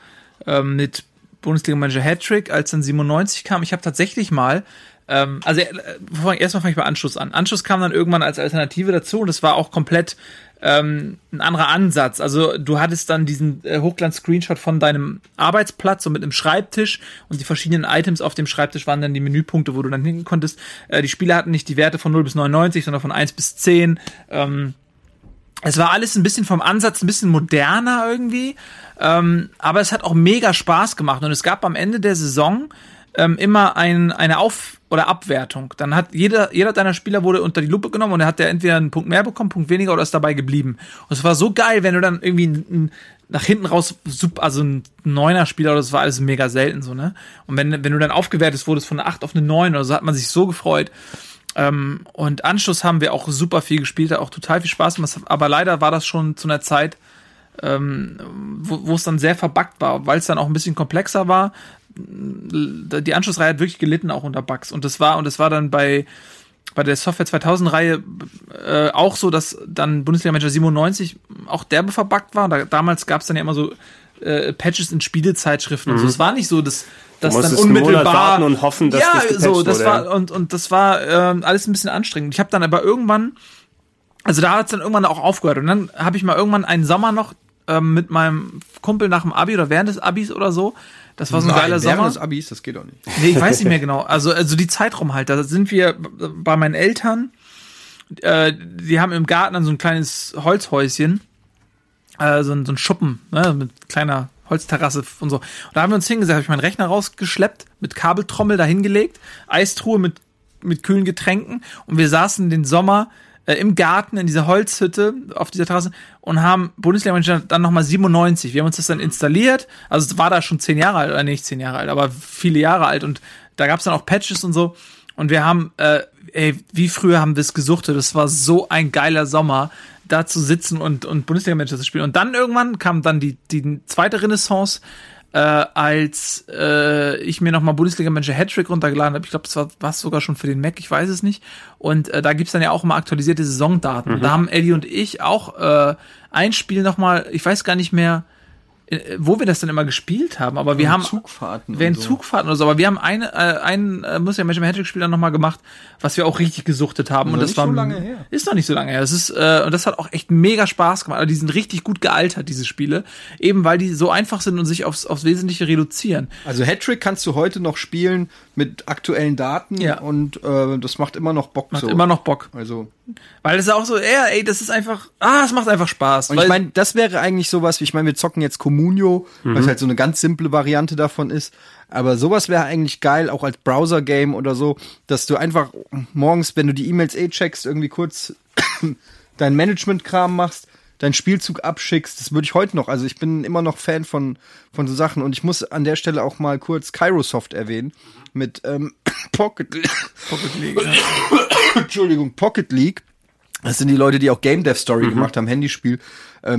mit Bundesliga-Manager Hattrick, als dann 97 kam. Ich habe tatsächlich mal erstmal fange ich bei Anschluss an. Anschluss kam dann irgendwann als Alternative dazu und das war auch komplett ein anderer Ansatz. Also du hattest dann diesen Hochglanz-Screenshot von deinem Arbeitsplatz, so mit einem Schreibtisch und die verschiedenen Items auf dem Schreibtisch waren dann die Menüpunkte, wo du dann hingehen konntest. Die Spieler hatten nicht die Werte von 0 bis 99, sondern von 1 bis 10. Es war alles ein bisschen vom Ansatz ein bisschen moderner irgendwie, aber es hat auch mega Spaß gemacht und es gab am Ende der Saison immer eine Auf- oder Abwertung. Dann hat jeder deiner Spieler wurde unter die Lupe genommen und er hat der entweder einen Punkt mehr bekommen, Punkt weniger oder ist dabei geblieben. Und es war so geil, wenn du dann irgendwie nach hinten raus, also ein 9er-Spieler oder das war alles mega selten so, ne? Und wenn du dann aufgewertet wurdest von einer 8 auf eine 9 oder so, hat man sich so gefreut. Und Anschluss haben wir auch super viel gespielt, hat auch total viel Spaß gemacht. Aber leider war das schon zu einer Zeit, wo es dann sehr verbuggt war, weil es dann auch ein bisschen komplexer war. Die Anschlussreihe hat wirklich gelitten, auch unter Bugs. Und das war dann bei der Software 2000-Reihe auch so, dass dann Bundesliga Manager 97 auch derbe verbuggt war. Damals gab es dann ja immer so Patches in Spielezeitschriften und so. Es war nicht so, dass dann unmittelbar warten und hoffen, dass das so, das wurde. War und das war alles ein bisschen anstrengend. Ich habe dann aber irgendwann, also da hat es dann irgendwann auch aufgehört und dann habe ich mal irgendwann einen Sommer noch mit meinem Kumpel nach dem Abi oder während des Abis oder so. Das war so ein geiler Sommer. Während des Abis, das geht auch nicht. Nee, ich weiß nicht mehr genau. Also die Zeit rum halt. Da sind wir bei meinen Eltern. Die haben im Garten dann so ein kleines Holzhäuschen. So ein Schuppen, ne, mit kleiner Holzterrasse und so. Und da haben wir uns hingesetzt, habe ich meinen Rechner rausgeschleppt, mit Kabeltrommel da hingelegt, Eistruhe mit kühlen Getränken. Und wir saßen den Sommer im Garten, in dieser Holzhütte, auf dieser Terrasse und haben Bundesliga-Manager dann nochmal 97. Wir haben uns das dann installiert. Also es war da schon 10 Jahre alt, oder nicht 10 Jahre alt, aber viele Jahre alt und da gab es dann auch Patches und so. Und wir haben, wie früher haben wir es gesuchtet. Das war so ein geiler Sommer, da zu sitzen und Bundesliga-Manager zu spielen. Und dann irgendwann kam dann die zweite Renaissance als ich mir nochmal Bundesliga-Manager Hattrick runtergeladen habe. Ich glaube, das war es sogar schon für den Mac, ich weiß es nicht. Und da gibt's dann ja auch immer aktualisierte Saisondaten. Mhm. Da haben Eddie und ich auch ein Spiel nochmal, ich weiß gar nicht mehr, wo wir das dann immer gespielt haben, aber wir haben Zugfahrten, während so. Zugfahrten oder so, aber wir haben einen muss ja Mensch im Hattrick-Spiel dann nochmal gemacht, was wir auch richtig gesuchtet haben, und das war so lange her. Ist noch nicht so lange her. Es ist und das hat auch echt mega Spaß gemacht. Also die sind richtig gut gealtert, diese Spiele, eben weil die so einfach sind und sich aufs Wesentliche reduzieren. Also Hattrick kannst du heute noch spielen mit aktuellen Daten, ja. Und das macht immer noch Bock. Macht immer noch Bock. Also weil es auch so, ey, das ist einfach, es macht einfach Spaß. Und ich meine, das wäre eigentlich sowas, ich meine, wir zocken jetzt Communio, was halt so eine ganz simple Variante davon ist. Aber sowas wäre eigentlich geil, auch als Browser-Game oder so, dass du einfach morgens, wenn du die E-Mails checkst, irgendwie kurz dein Management-Kram machst, deinen Spielzug abschickst. Das würde ich heute noch. Also ich bin immer noch Fan von so Sachen. Und ich muss an der Stelle auch mal kurz Kairosoft erwähnen mit Pocket League. Entschuldigung, Pocket League. Das sind die Leute, die auch Game Dev Story gemacht haben, Handyspiel.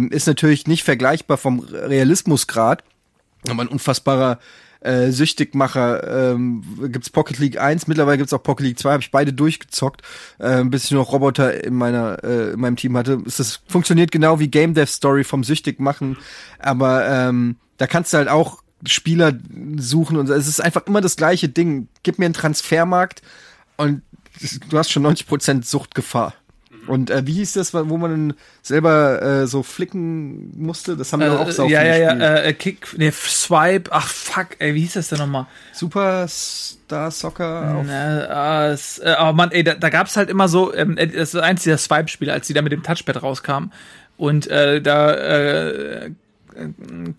Ist natürlich nicht vergleichbar vom Realismusgrad, aber ein unfassbarer Süchtigmacher. Gibt's Pocket League 1, mittlerweile gibt's auch Pocket League 2, habe ich beide durchgezockt, bis ich nur noch Roboter in meinem Team hatte. Das funktioniert genau wie Game Dev Story vom Süchtigmachen, aber da kannst du halt auch Spieler suchen und es ist einfach immer das gleiche Ding. Gib mir einen Transfermarkt und du hast schon 90% Suchtgefahr. Und wie hieß das, wo man selber so flicken musste? Das haben wir auch so gespielt. Kick, Swipe, wie hieß das denn nochmal? Superstar Soccer. Oh Mann, da gab's halt immer so, das ist eins dieser Swipe-Spiele, als die da mit dem Touchpad rauskamen. Und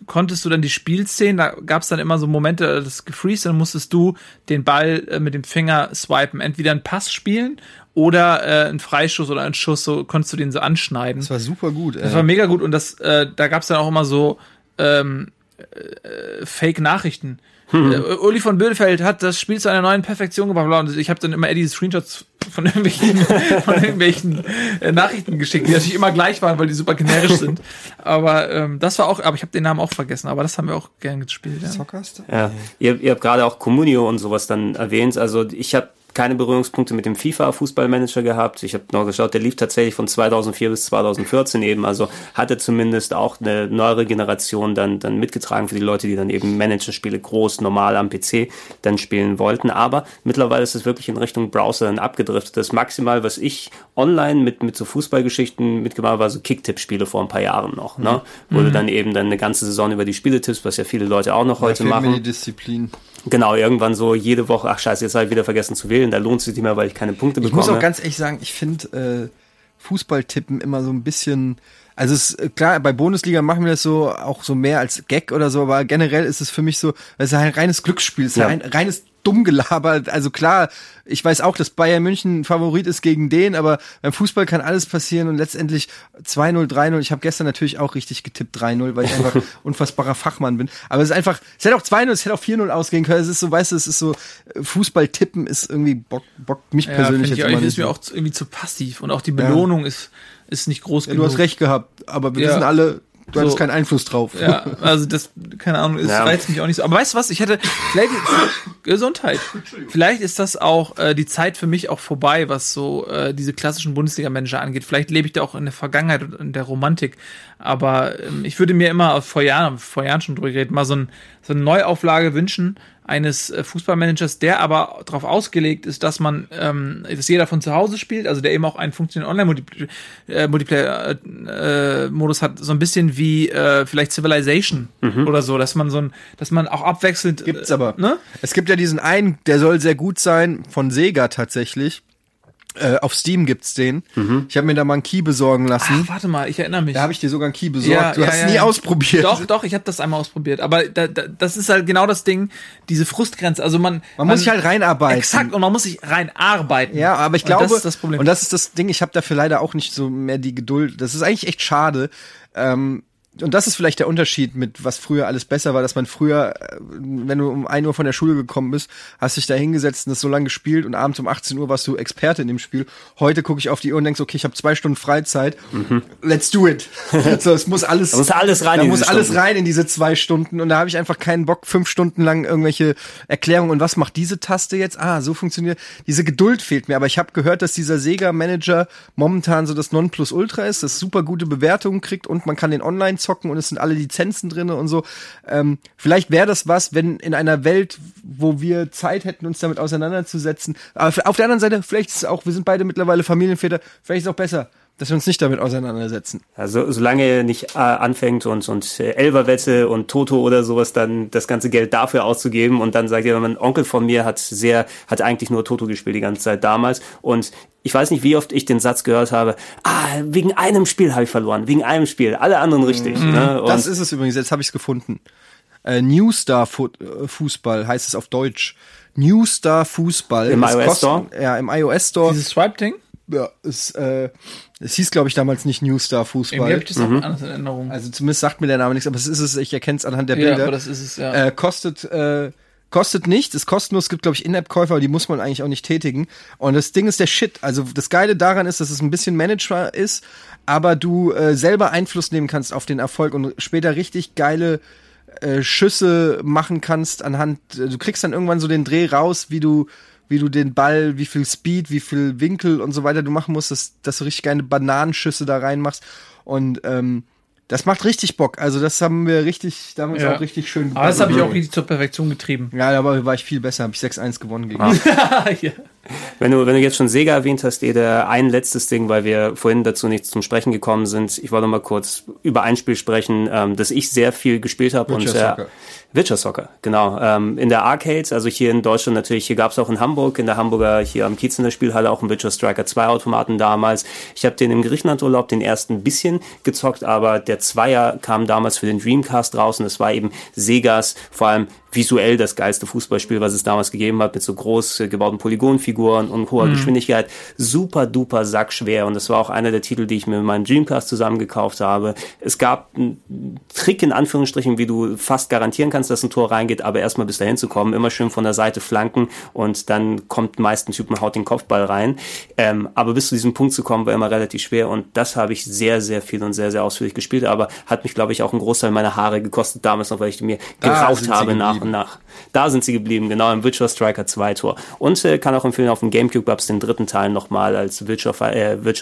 konntest du dann die Spielszenen, da gab es dann immer so Momente, das gefreezed, dann musstest du den Ball mit dem Finger swipen, entweder einen Pass spielen oder einen Freischuss oder einen Schuss, so konntest du den so anschneiden. Das war super gut. Das war mega gut, und das da gab es dann auch immer so Fake-Nachrichten. Uli von Bödefeld hat das Spiel zu einer neuen Perfektion gebracht. Und ich habe dann immer Eddie Screenshots von irgendwelchen Nachrichten geschickt, die natürlich immer gleich waren, weil die super generisch sind. Aber das war auch, aber ich habe den Namen auch vergessen, aber das haben wir auch gern gespielt. Ja. Soccerster? Ja. Ihr habt gerade auch Communio und sowas dann erwähnt. Also ich habe keine Berührungspunkte mit dem FIFA-Fußballmanager gehabt. Ich habe noch geschaut, der lief tatsächlich von 2004 bis 2014 eben. Also hatte zumindest auch eine neuere Generation dann mitgetragen für die Leute, die dann eben Managerspiele groß, normal am PC dann spielen wollten. Aber mittlerweile ist es wirklich in Richtung Browser dann abgedriftet. Das maximal, was ich online mit so Fußballgeschichten mitgemacht habe, war so Kicktipp-Spiele vor ein paar Jahren noch. Ne? Wo du dann eben eine ganze Saison über die Spiele tippst, was ja viele Leute auch noch heute machen. Die Disziplin. Genau, irgendwann so jede Woche, scheiße, jetzt habe ich wieder vergessen zu wählen, da lohnt es sich nicht mehr, weil ich keine Punkte bekomme. Ich muss auch ganz ehrlich sagen, ich finde Fußballtippen immer so ein bisschen, also es, klar, bei Bundesliga machen wir das so, auch so mehr als Gag oder so, aber generell ist es für mich so, es ist ein reines Glücksspiel, es ist ein reines dumm gelabert. Also klar, ich weiß auch, dass Bayern München Favorit ist gegen den, aber beim Fußball kann alles passieren und letztendlich 2-0, 3-0. Ich habe gestern natürlich auch richtig getippt 3-0, weil ich einfach unfassbarer Fachmann bin. Aber es ist einfach, es hätte auch 2-0, es hätte auch 4-0 ausgehen können. Es ist so, weißt du, es ist so, Fußballtippen ist irgendwie bockt mich persönlich jetzt immer nicht. Ist mir auch irgendwie zu passiv und auch die Belohnung ist nicht groß genug. Du hast recht gehabt, aber wir wissen alle, du hattest keinen Einfluss drauf. Ja, also das, keine Ahnung, es reizt mich auch nicht so. Aber weißt du was, ich hätte, vielleicht, Gesundheit, vielleicht ist das auch, die Zeit für mich auch vorbei, was so diese klassischen Bundesliga-Manager angeht. Vielleicht lebe ich da auch in der Vergangenheit und in der Romantik. Aber ich würde mir immer, vor Jahren schon drüber geredet, mal so eine Neuauflage wünschen eines Fußballmanagers, der aber darauf ausgelegt ist, dass man, dass jeder von zu Hause spielt, also der eben auch einen funktionierenden Online-Multiplayer-Modus hat, so ein bisschen wie vielleicht Civilization oder so, dass man auch abwechselnd. Gibt's aber. Ne? Es gibt ja diesen einen, der soll sehr gut sein, von Sega tatsächlich. Auf Steam gibt's den. Ich habe mir da mal einen Key besorgen lassen. Ach, warte mal, ich erinnere mich. Da habe ich dir sogar einen Key besorgt. Ja, du hast es nie ausprobiert. Doch, ich habe das einmal ausprobiert. Aber das ist halt genau das Ding, diese Frustgrenze. Also man muss sich halt reinarbeiten. Exakt, und man muss sich reinarbeiten. Ja, aber ich glaube, und das ist das Problem. Und das ist das Ding, ich habe dafür leider auch nicht so mehr die Geduld. Das ist eigentlich echt schade. Und das ist vielleicht der Unterschied mit, was früher alles besser war, dass man früher, wenn du um 1 Uhr von der Schule gekommen bist, hast dich da hingesetzt und das so lange gespielt und abends um 18 Uhr warst du Experte in dem Spiel. Heute gucke ich auf die Uhr und denkst, okay, ich habe 2 Stunden Freizeit, let's do it. Also, es muss alles, da muss alles rein in diese 2 Stunden und da habe ich einfach keinen Bock, 5 Stunden lang irgendwelche Erklärungen und was macht diese Taste jetzt? Ah, so funktioniert, diese Geduld fehlt mir, aber ich habe gehört, dass dieser Sega-Manager momentan so das Nonplusultra ist, das super gute Bewertungen kriegt und man kann den online zocken und es sind alle Lizenzen drin und so. Vielleicht wäre das was, wenn in einer Welt, wo wir Zeit hätten, uns damit auseinanderzusetzen. Aber auf der anderen Seite, vielleicht ist es auch, wir sind beide mittlerweile Familienväter, vielleicht ist es auch besser, dass wir uns nicht damit auseinandersetzen. Also solange ihr nicht anfängt und Elberwette und Toto oder sowas, dann das ganze Geld dafür auszugeben und dann sagt ihr, mein Onkel von mir hat eigentlich nur Toto gespielt die ganze Zeit damals und ich weiß nicht, wie oft ich den Satz gehört habe, wegen einem Spiel habe ich verloren, wegen einem Spiel, alle anderen richtig. Ne? Das ist es übrigens, jetzt habe ich es gefunden. New Star Fußball heißt es auf Deutsch. New Star Fußball. Im iOS Store? Ja, im iOS Store. Dieses Swipe-Ding? Ja, es hieß, glaube ich, damals nicht New Star Fußball. Irgendwie habe ich das auch anders in Erinnerung. Also zumindest sagt mir der Name nichts, aber es ist es, ich erkenne es anhand der Bilder. Ja, aber das ist es, ja. Kostet nichts, ist kostenlos, gibt, glaube ich, In-App-Käufer, aber die muss man eigentlich auch nicht tätigen. Und das Ding ist der Shit. Also das Geile daran ist, dass es ein bisschen managebar ist, aber du selber Einfluss nehmen kannst auf den Erfolg und später richtig geile Schüsse machen kannst du kriegst dann irgendwann so den Dreh raus, wie du den Ball, wie viel Speed, wie viel Winkel und so weiter du machen musst, dass du richtig geile Bananenschüsse da reinmachst. Und das macht richtig Bock. Also das haben wir richtig, da haben wir uns auch richtig schön... Aber das habe ich auch richtig zur Perfektion getrieben. Ja, aber war ich viel besser. Habe ich 6-1 gewonnen gegen ihn. Ja. Wenn du jetzt schon Sega erwähnt hast, Ede, ein letztes Ding, weil wir vorhin dazu nicht zum Sprechen gekommen sind. Ich wollte mal kurz über ein Spiel sprechen, das ich sehr viel gespielt habe. Witcher Soccer, genau. In der Arcade, also hier in Deutschland natürlich, hier gab es auch in Hamburg, in der Hamburger, hier am Kiez in der Spielhalle auch einen Witcher Striker 2 Automaten damals. Ich habe den im Griechenlandurlaub den ersten ein bisschen gezockt, aber der Zweier kam damals für den Dreamcast raus und es war eben Segas, vor allem visuell das geilste Fußballspiel, was es damals gegeben hat, mit so groß gebauten Polygonfiguren und hoher Geschwindigkeit. Super duper sackschwer und das war auch einer der Titel, die ich mir mit meinem Dreamcast zusammengekauft habe. Es gab einen Trick in Anführungsstrichen, wie du fast garantieren kannst, dass ein Tor reingeht, aber erstmal bis dahin zu kommen, immer schön von der Seite flanken und dann kommt meist ein Typ und haut den Kopfball rein. Aber bis zu diesem Punkt zu kommen, war immer relativ schwer und das habe ich sehr, sehr viel und sehr, sehr ausführlich gespielt, aber hat mich, glaube ich, auch einen Großteil meiner Haare gekostet damals noch, weil ich mir geraucht habe nach. Da sind sie geblieben, genau, im Witcher Striker 2 Tor. Und kann auch empfehlen, auf dem Gamecube gab es den dritten Teil nochmal als Witcher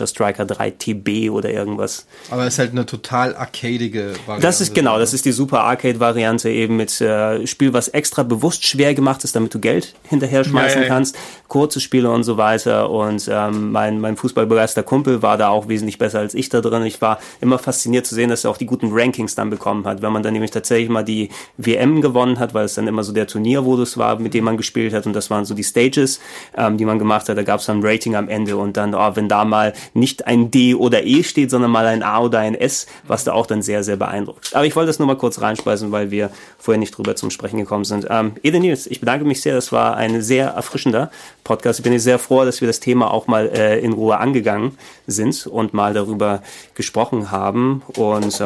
Striker 3 TB oder irgendwas. Aber es ist halt eine total arcadige Variante. Das ist die super Arcade-Variante eben mit Spiel, was extra bewusst schwer gemacht ist, damit du Geld hinterher schmeißen kannst. Kurze Spiele und so weiter und mein fußballbegeisterter Kumpel war da auch wesentlich besser als ich da drin. Ich war immer fasziniert zu sehen, dass er auch die guten Rankings dann bekommen hat, wenn man dann nämlich tatsächlich mal die WM gewonnen hat, weil es dann immer so der Turniermodus war, mit dem man gespielt hat und das waren so die Stages, die man gemacht hat. Da gab es dann ein Rating am Ende und dann, wenn da mal nicht ein D oder E steht, sondern mal ein A oder ein S, was da auch dann sehr, sehr beeindruckt. Aber ich wollte das nur mal kurz reinspeisen, weil wir vorher nicht drüber zum Sprechen gekommen sind. Ede, Nils, ich bedanke mich sehr. Das war ein sehr erfrischender Podcast. Ich bin sehr froh, dass wir das Thema auch mal in Ruhe angegangen sind und mal darüber gesprochen haben. Und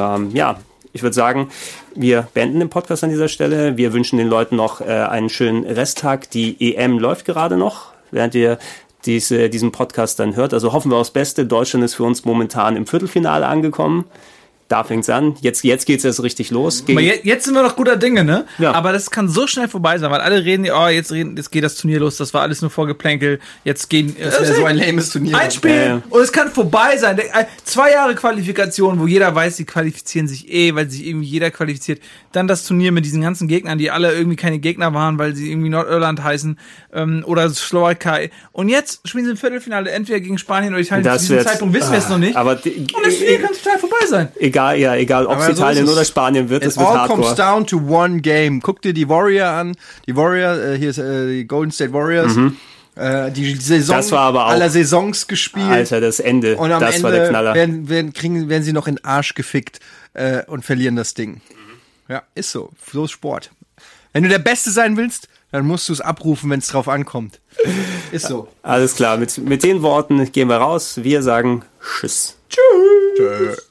ich würde sagen, wir beenden den Podcast an dieser Stelle. Wir wünschen den Leuten noch einen schönen Resttag. Die EM läuft gerade noch, während ihr diesen Podcast dann hört. Also hoffen wir aufs Beste. Deutschland ist für uns momentan im Viertelfinale angekommen. Da fängt's an. Jetzt geht's erst richtig los. Jetzt sind wir noch guter Dinge, ne? Ja. Aber das kann so schnell vorbei sein, weil alle reden, jetzt geht das Turnier los, das war alles nur Vorgeplänkel, das wäre so ein lames Turnier. Ein Spiel und es kann vorbei sein. 2 Jahre Qualifikation, wo jeder weiß, die qualifizieren sich weil sich irgendwie jeder qualifiziert. Dann das Turnier mit diesen ganzen Gegnern, die alle irgendwie keine Gegner waren, weil sie irgendwie Nordirland heißen oder Slowakei. Und jetzt spielen sie im Viertelfinale entweder gegen Spanien oder Italien. Zu diesem Zeitpunkt wissen wir es noch nicht. Aber und das Turnier kann total vorbei sein. Egal ob es Italien oder Spanien wird, es wird all hardcore. Comes down to one game. Guck dir die Warrior an. Die Warrior, hier ist die Golden State Warriors. Die Saison aller Saisons gespielt. Alter, das Ende. Und am Ende war der Knaller. Werden sie noch in den Arsch gefickt und verlieren das Ding. Ja, ist so. So ist Sport. Wenn du der Beste sein willst, dann musst du es abrufen, wenn es drauf ankommt. Ist so. Alles klar. Mit den Worten gehen wir raus. Wir sagen Tschüss. Tschüss.